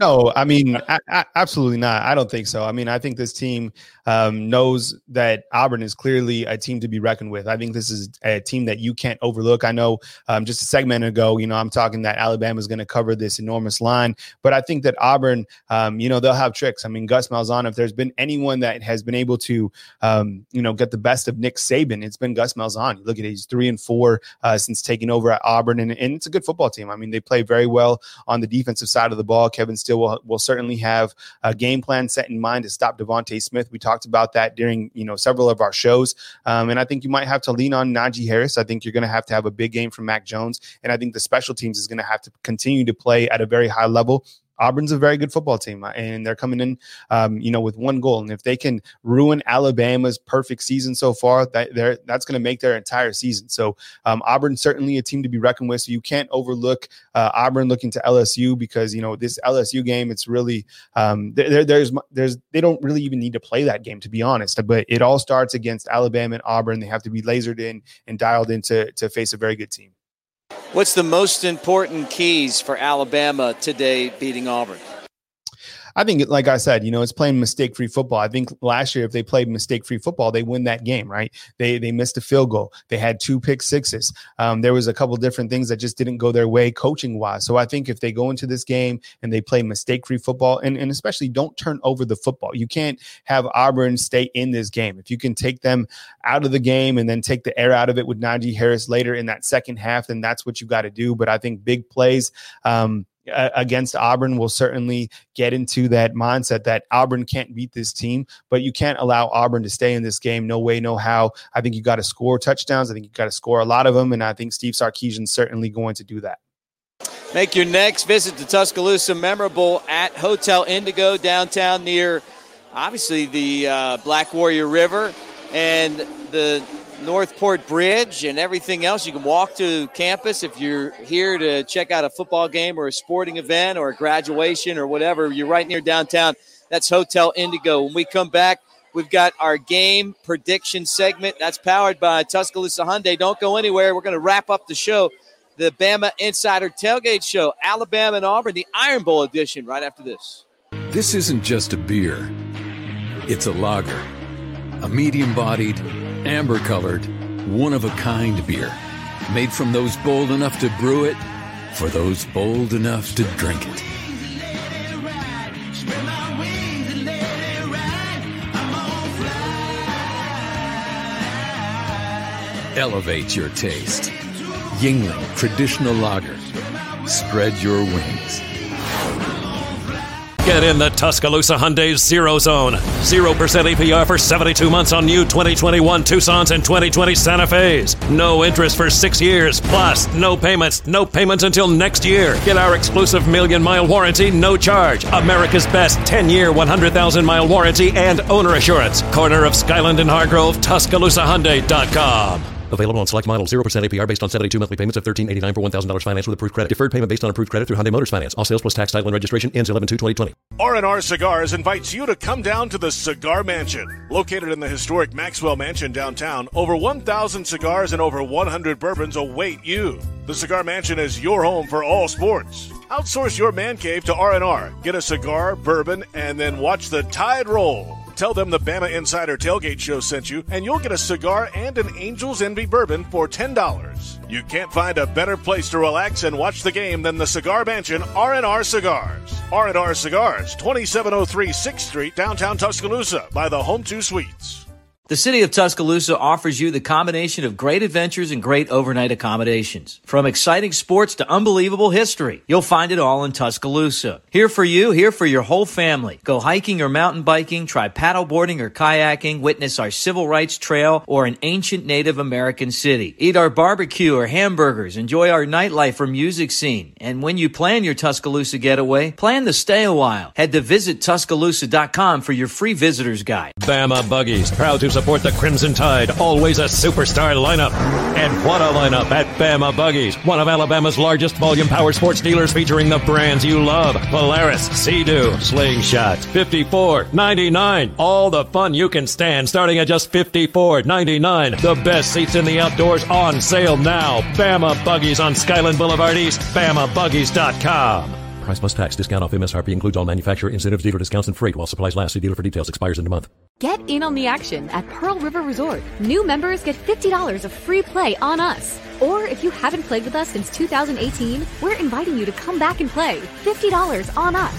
No, I mean, I, I, absolutely not. I don't think so. I mean, I think this team um, knows that Auburn is clearly a team to be reckoned with. I think this is a team that you can't overlook. I know um, just a segment ago, you know, I'm talking that Alabama is going to cover this enormous line, but I think that Auburn, um, you know, they'll have tricks. I mean, Gus Malzahn, if there's been anyone that has been able to, um, you know, get the best of Nick Saban, it's been Gus Malzahn. You look at it, he's three and four uh, since taking over at Auburn, and, and it's a good football team. I mean, they play very well on the defensive side of the ball. Kevin Still will will certainly have a game plan set in mind to stop Devontae Smith. We talked about that during, you know, several of our shows. Um, and I think you might have to lean on Najee Harris. I think you're going to have to have a big game from Mac Jones. And I think the special teams is going to have to continue to play at a very high level. Auburn's a very good football team, and they're coming in, um, you know, with one goal. And if they can ruin Alabama's perfect season so far, that they're, that's going to make their entire season. So um, Auburn's certainly a team to be reckoned with. So you can't overlook uh, Auburn looking to L S U, because, you know, this L S U game, it's really um, there. There's there's they don't really even need to play that game, to be honest. But it all starts against Alabama and Auburn. They have to be lasered in and dialed in to, to face a very good team. What's the most important keys for Alabama today beating Auburn? I think, like I said, you know, it's playing mistake-free football. I think last year, if they played mistake-free football, they win that game, right? They they missed a field goal. They had two pick sixes. Um, there was a couple different things that just didn't go their way coaching-wise. So I think if they go into this game and they play mistake-free football, and, and especially don't turn over the football. You can't have Auburn stay in this game. If you can take them out of the game and then take the air out of it with Najee Harris later in that second half, then that's what you got to do. But I think big plays um, – against Auburn will certainly get into that mindset that Auburn can't beat this team, but you can't allow Auburn to stay in this game. No way, no how. I think you got to score touchdowns. I think you got to score a lot of them. And I think Steve Sarkisian's certainly going to do that. Make your next visit to Tuscaloosa memorable at Hotel Indigo downtown near, obviously, the uh, Black Warrior River and the Northport Bridge and everything else. You can walk to campus if you're here to check out a football game or a sporting event or a graduation or whatever. You're right near downtown. That's Hotel Indigo. When we come back, we've got our game prediction segment. That's powered by Tuscaloosa Hyundai. Don't go anywhere. We're going to wrap up the show, the Bama Insider Tailgate Show, Alabama and Auburn, the Iron Bowl edition, right after this. This isn't just a beer. It's a lager, a medium-bodied, amber-colored, one-of-a-kind beer, made from those bold enough to brew it, for those bold enough to drink it. Elevate your taste. Yuengling Traditional Lager. Spread your wings. Get in the Tuscaloosa Hyundai's Zero Zone. zero percent A P R for seventy-two months on new twenty twenty-one Tucsons and twenty twenty Santa Fes. No interest for six years. Plus, no payments. No payments until next year. Get our exclusive million-mile warranty, no charge. America's best ten-year, one hundred thousand-mile warranty and owner assurance. Corner of Skyland and Hargrove, Tuscaloosa Hyundai dot com. Available on select models. zero percent A P R based on seventy-two monthly payments of thirteen dollars and eighty-nine cents for one thousand dollars finance with approved credit. Deferred payment based on approved credit through Hyundai Motors Finance. All sales plus tax, title, and registration ends eleven two twenty twenty. R and R Cigars invites you to come down to the Cigar Mansion. Located in the historic Maxwell Mansion downtown, over one thousand cigars and over one hundred bourbons await you. The Cigar Mansion is your home for all sports. Outsource your man cave to R and R. Get a cigar, bourbon, and then watch the tide roll. Tell them the Bama Insider Tailgate Show sent you, and you'll get a cigar and an Angel's Envy bourbon for ten dollars. You can't find a better place to relax and watch the game than the Cigar Mansion, R and R Cigars. R and R Cigars, twenty-seven oh three sixth Street, downtown Tuscaloosa, by the Home two Suites. The City of Tuscaloosa offers you the combination of great adventures and great overnight accommodations. From exciting sports to unbelievable history, you'll find it all in Tuscaloosa. Here for you, here for your whole family. Go hiking or mountain biking, try paddleboarding or kayaking, witness our civil rights trail or an ancient Native American city. Eat our barbecue or hamburgers, enjoy our nightlife or music scene. And when you plan your Tuscaloosa getaway, plan to stay a while. Head to visit Tuscaloosa dot com for your free visitor's guide. Bama Buggies, proud to support the Crimson Tide, always a superstar lineup. And what a lineup at Bama Buggies, one of Alabama's largest volume power sports dealers, featuring the brands you love: Polaris, Sea-Doo, Slingshot, fifty-four ninety-nine. All the fun you can stand, starting at just fifty-four ninety-nine. The best seats in the outdoors on sale now. Bama Buggies on Skyland Boulevard East, Bama Buggies dot com. Price plus tax. Discount off M S R P includes all manufacturer incentives, dealer discounts, and freight while supplies last. See dealer for details. Expires in a month. Get in on the action at Pearl River Resort. New members get fifty dollars of free play on us. Or if you haven't played with us since two thousand eighteen, we're inviting you to come back and play. fifty dollars on us.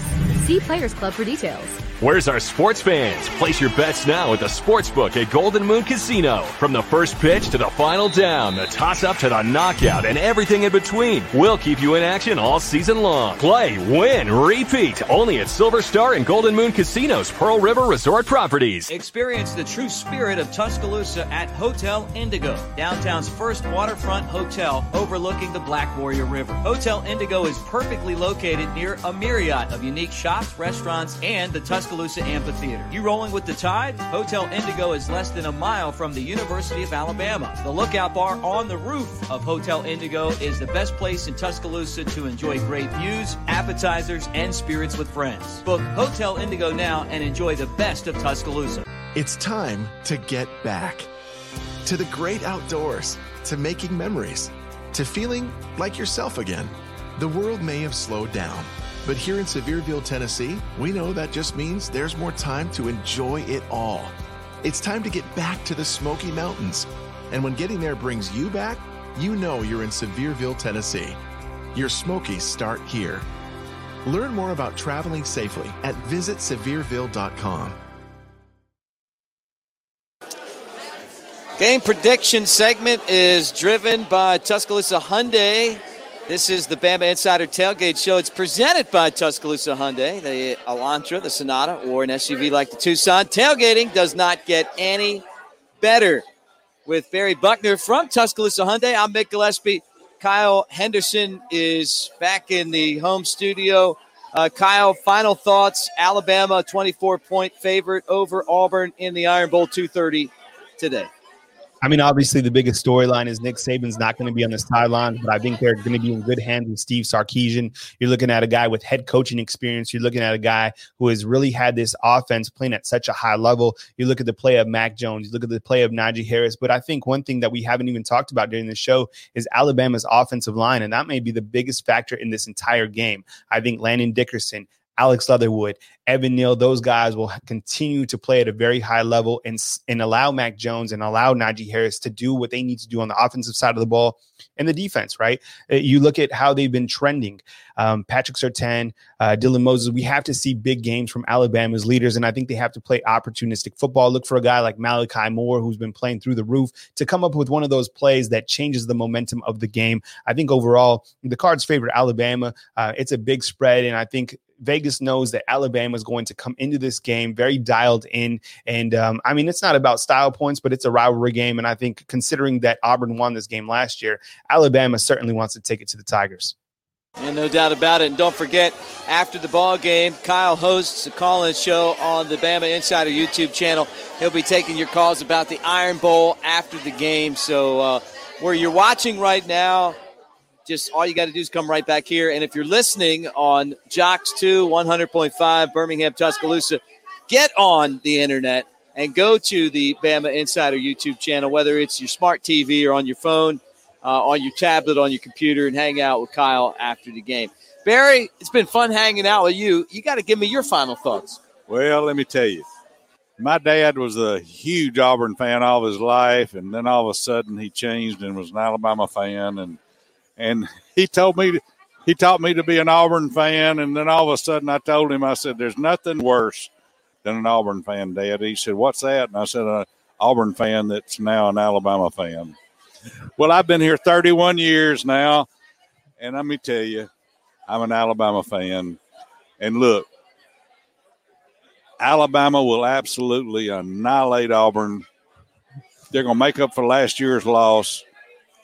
See Players Club for details. Where's our sports fans? Place your bets now at the Sportsbook at Golden Moon Casino. From the first pitch to the final down, the toss-up to the knockout, and everything in between, we'll keep you in action all season long. Play, win, repeat, only at Silver Star and Golden Moon Casino's Pearl River Resort properties. Experience the true spirit of Tuscaloosa at Hotel Indigo, downtown's first waterfront hotel overlooking the Black Warrior River. Hotel Indigo is perfectly located near a myriad of unique shops, restaurants, and the Tuscaloosa Amphitheater. You rolling with the tide? Hotel Indigo is less than a mile from the University of Alabama. The lookout bar on the roof of Hotel Indigo is the best place in Tuscaloosa to enjoy great views, appetizers, and spirits with friends. Book Hotel Indigo now and enjoy the best of Tuscaloosa. It's time to get back to the great outdoors, to making memories, to feeling like yourself again. The world may have slowed down, but here in Sevierville, Tennessee, we know that just means there's more time to enjoy it all. It's time to get back to the Smoky Mountains. And when getting there brings you back, you know you're in Sevierville, Tennessee. Your Smokies start here. Learn more about traveling safely at visit sevierville dot com. Game prediction segment is driven by Tuscaloosa Hyundai. This is the Bama Insider Tailgate Show. It's presented by Tuscaloosa Hyundai. The Elantra, the Sonata, or an S U V like the Tucson. Tailgating does not get any better. With Barry Buckner from Tuscaloosa Hyundai, I'm Mick Gillispie. Kyle Henderson is back in the home studio. Uh, Kyle, final thoughts. Alabama, twenty-four point favorite over Auburn in the Iron Bowl, two thirty today. I mean, obviously, the biggest storyline is Nick Saban's not going to be on the sideline, but I think they're going to be in good hands with Steve Sarkisian. You're looking at a guy with head coaching experience. You're looking at a guy who has really had this offense playing at such a high level. You look at the play of Mac Jones. You look at the play of Najee Harris. But I think one thing that we haven't even talked about during the show is Alabama's offensive line, and that may be the biggest factor in this entire game. I think Landon Dickerson, Alex Leatherwood, Evan Neal, those guys will continue to play at a very high level and, and allow Mac Jones and allow Najee Harris to do what they need to do on the offensive side of the ball and the defense, right? You look at how they've been trending. Um, Patrick Sartan, uh, Dylan Moses, we have to see big games from Alabama's leaders, and I think they have to play opportunistic football. Look for a guy like Malachi Moore, who's been playing through the roof, to come up with one of those plays that changes the momentum of the game. I think overall, the Cards favor Alabama. Uh, it's a big spread, and I think Vegas knows that Alabama is going to come into this game very dialed in. And um, I mean, it's not about style points, but it's a rivalry game. And I think considering that Auburn won this game last year, Alabama certainly wants to take it to the Tigers. And no doubt about it. And don't forget, after the ball game, Kyle hosts a call-in show on the Bama Insider YouTube channel. He'll be taking your calls about the Iron Bowl after the game. So uh, where you're watching right now, just all you got to do is come right back here. And if you're listening on Jocks two, one hundred point five, Birmingham, Tuscaloosa, get on the internet and go to the Bama Insider YouTube channel, whether it's your smart T V or on your phone, uh, on your tablet, on your computer, and hang out with Kyle after the game. Barry, it's been fun hanging out with you. You got to give me your final thoughts. Well, let me tell you. My dad was a huge Auburn fan all his life, and then all of a sudden he changed and was an Alabama fan, and And he told me, he taught me to be an Auburn fan. And then all of a sudden I told him, I said, there's nothing worse than an Auburn fan, Dad. He said, what's that? And I said, an Auburn fan that's now an Alabama fan. Well, I've been here thirty-one years now. And let me tell you, I'm an Alabama fan. And look, Alabama will absolutely annihilate Auburn. They're going to make up for last year's loss.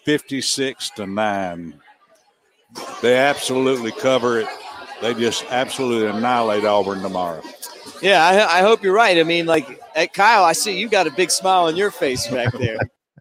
fifty-six to nine. They absolutely cover it. They just absolutely annihilate Auburn tomorrow. Yeah, I, I hope you're right. I mean, like, at Kyle, I see you got a big smile on your face back there.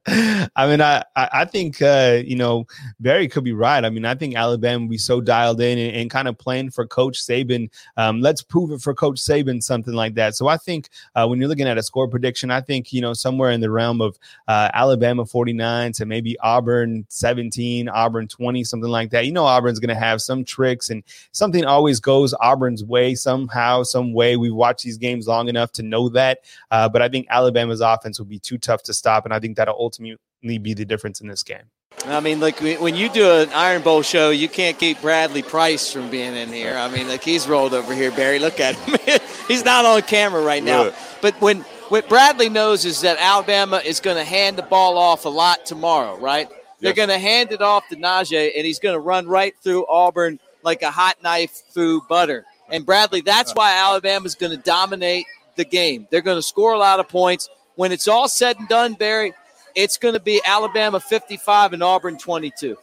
I mean, I I think, uh, you know, Barry could be right. I mean, I think Alabama will be so dialed in and, and kind of playing for Coach Saban. Um, let's prove it for Coach Saban, something like that. So I think uh, when you're looking at a score prediction, I think, you know, somewhere in the realm of uh, Alabama forty-nine to maybe Auburn seventeen, Auburn twenty, something like that. You know, Auburn's going to have some tricks, and something always goes Auburn's way somehow, some way. We've watched these games long enough to know that. Uh, but I think Alabama's offense will be too tough to stop, and I think that'll ultimately ultimately be the difference in this game. I mean, like, when you do an Iron Bowl show, you can't keep Bradley Price from being in here. I mean, like, he's rolled over here, Barry. Look at him. He's not on camera right now. Yeah. But when what Bradley knows is that Alabama is going to hand the ball off a lot tomorrow, right? Yes. They're going to hand it off to Najee, and he's going to run right through Auburn like a hot knife through butter. And, Bradley, that's why Alabama's going to dominate the game. They're going to score a lot of points. When it's all said and done, Barry, it's going to be Alabama fifty-five and Auburn twenty-two.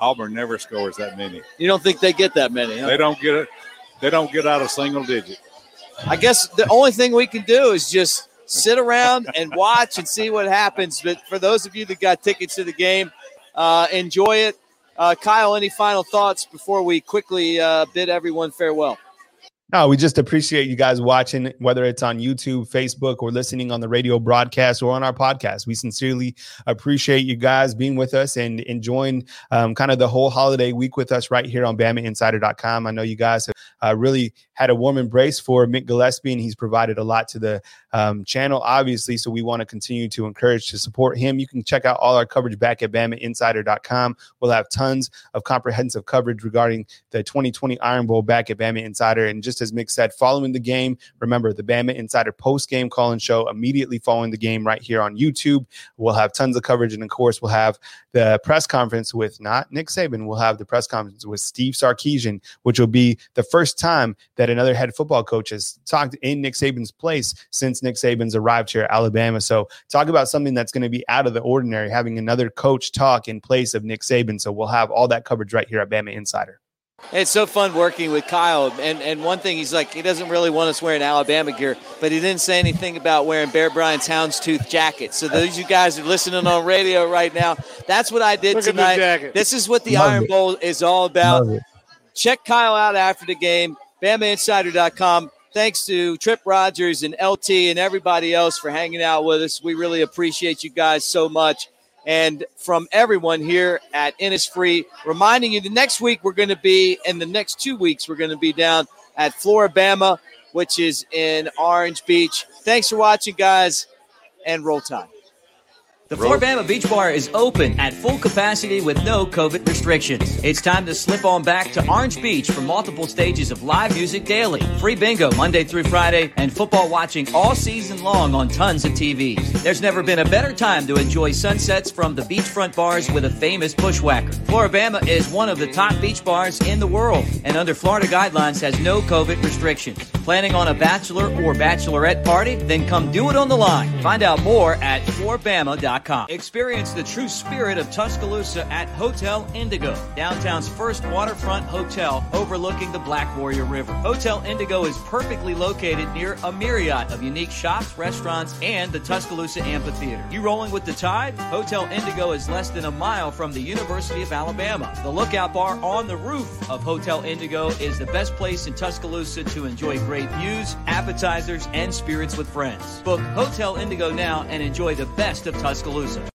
Auburn never scores that many. You don't think they get that many, huh? They don't get it. They don't get out a single digit. I guess the only thing we can do is just sit around and watch and see what happens. But for those of you that got tickets to the game, uh, enjoy it. Uh, Kyle, any final thoughts before we quickly uh, bid everyone farewell? No, we just appreciate you guys watching, whether it's on YouTube, Facebook, or listening on the radio broadcast or on our podcast. We sincerely appreciate you guys being with us and enjoying um, kind of the whole holiday week with us right here on Bama Insider dot com. I know you guys have uh, really had a warm embrace for Mick Gillispie, and he's provided a lot to the um, channel, obviously, so we want to continue to encourage to support him. You can check out all our coverage back at Bama Insider dot com. We'll have tons of comprehensive coverage regarding the twenty twenty Iron Bowl back at Bama Insider, and just as Mick said, following the game, remember the Bama Insider post-game call-in show immediately following the game right here on YouTube. We'll have tons of coverage, and of course, we'll have the press conference with not Nick Saban. We'll have the press conference with Steve Sarkisian, which will be the first time that another head football coach has talked in Nick Saban's place since Nick Saban's arrived here at Alabama. So talk about something that's going to be out of the ordinary, having another coach talk in place of Nick Saban. So we'll have all that coverage right here at Bama Insider. It's so fun working with Kyle, and and one thing he's like, he doesn't really want us wearing Alabama gear, but he didn't say anything about wearing Bear Bryant's houndstooth jacket. So those you guys are listening on radio right now, that's what I did Look tonight. This is what the Love Iron it. Bowl is all about. Check Kyle out after the game, Bama Insider dot com. Thanks to Trip Rogers and L T and everybody else for hanging out with us. We really appreciate you guys so much. And from everyone here at Innisfree, reminding you the next week we're going to be, and the next two weeks we're going to be down at Floribama, which is in Orange Beach. Thanks for watching, guys, and roll tide. The Floribama Beach Bar is open at full capacity with no COVID restrictions. It's time to slip on back to Orange Beach for multiple stages of live music daily, free bingo Monday through Friday, and football watching all season long on tons of T Vs. There's never been a better time to enjoy sunsets from the beachfront bars with a famous bushwhacker. Floribama is one of the top beach bars in the world and under Florida guidelines has no COVID restrictions. Planning on a bachelor or bachelorette party? Then come do it on the line. Find out more at Floribama dot com. Experience the true spirit of Tuscaloosa at Hotel Indigo, downtown's first waterfront hotel overlooking the Black Warrior River. Hotel Indigo is perfectly located near a myriad of unique shops, restaurants, and the Tuscaloosa Amphitheater. You rolling with the tide? Hotel Indigo is less than a mile from the University of Alabama. The lookout bar on the roof of Hotel Indigo is the best place in Tuscaloosa to enjoy great views, appetizers, and spirits with friends. Book Hotel Indigo now and enjoy the best of Tuscaloosa. Tuscaloosa.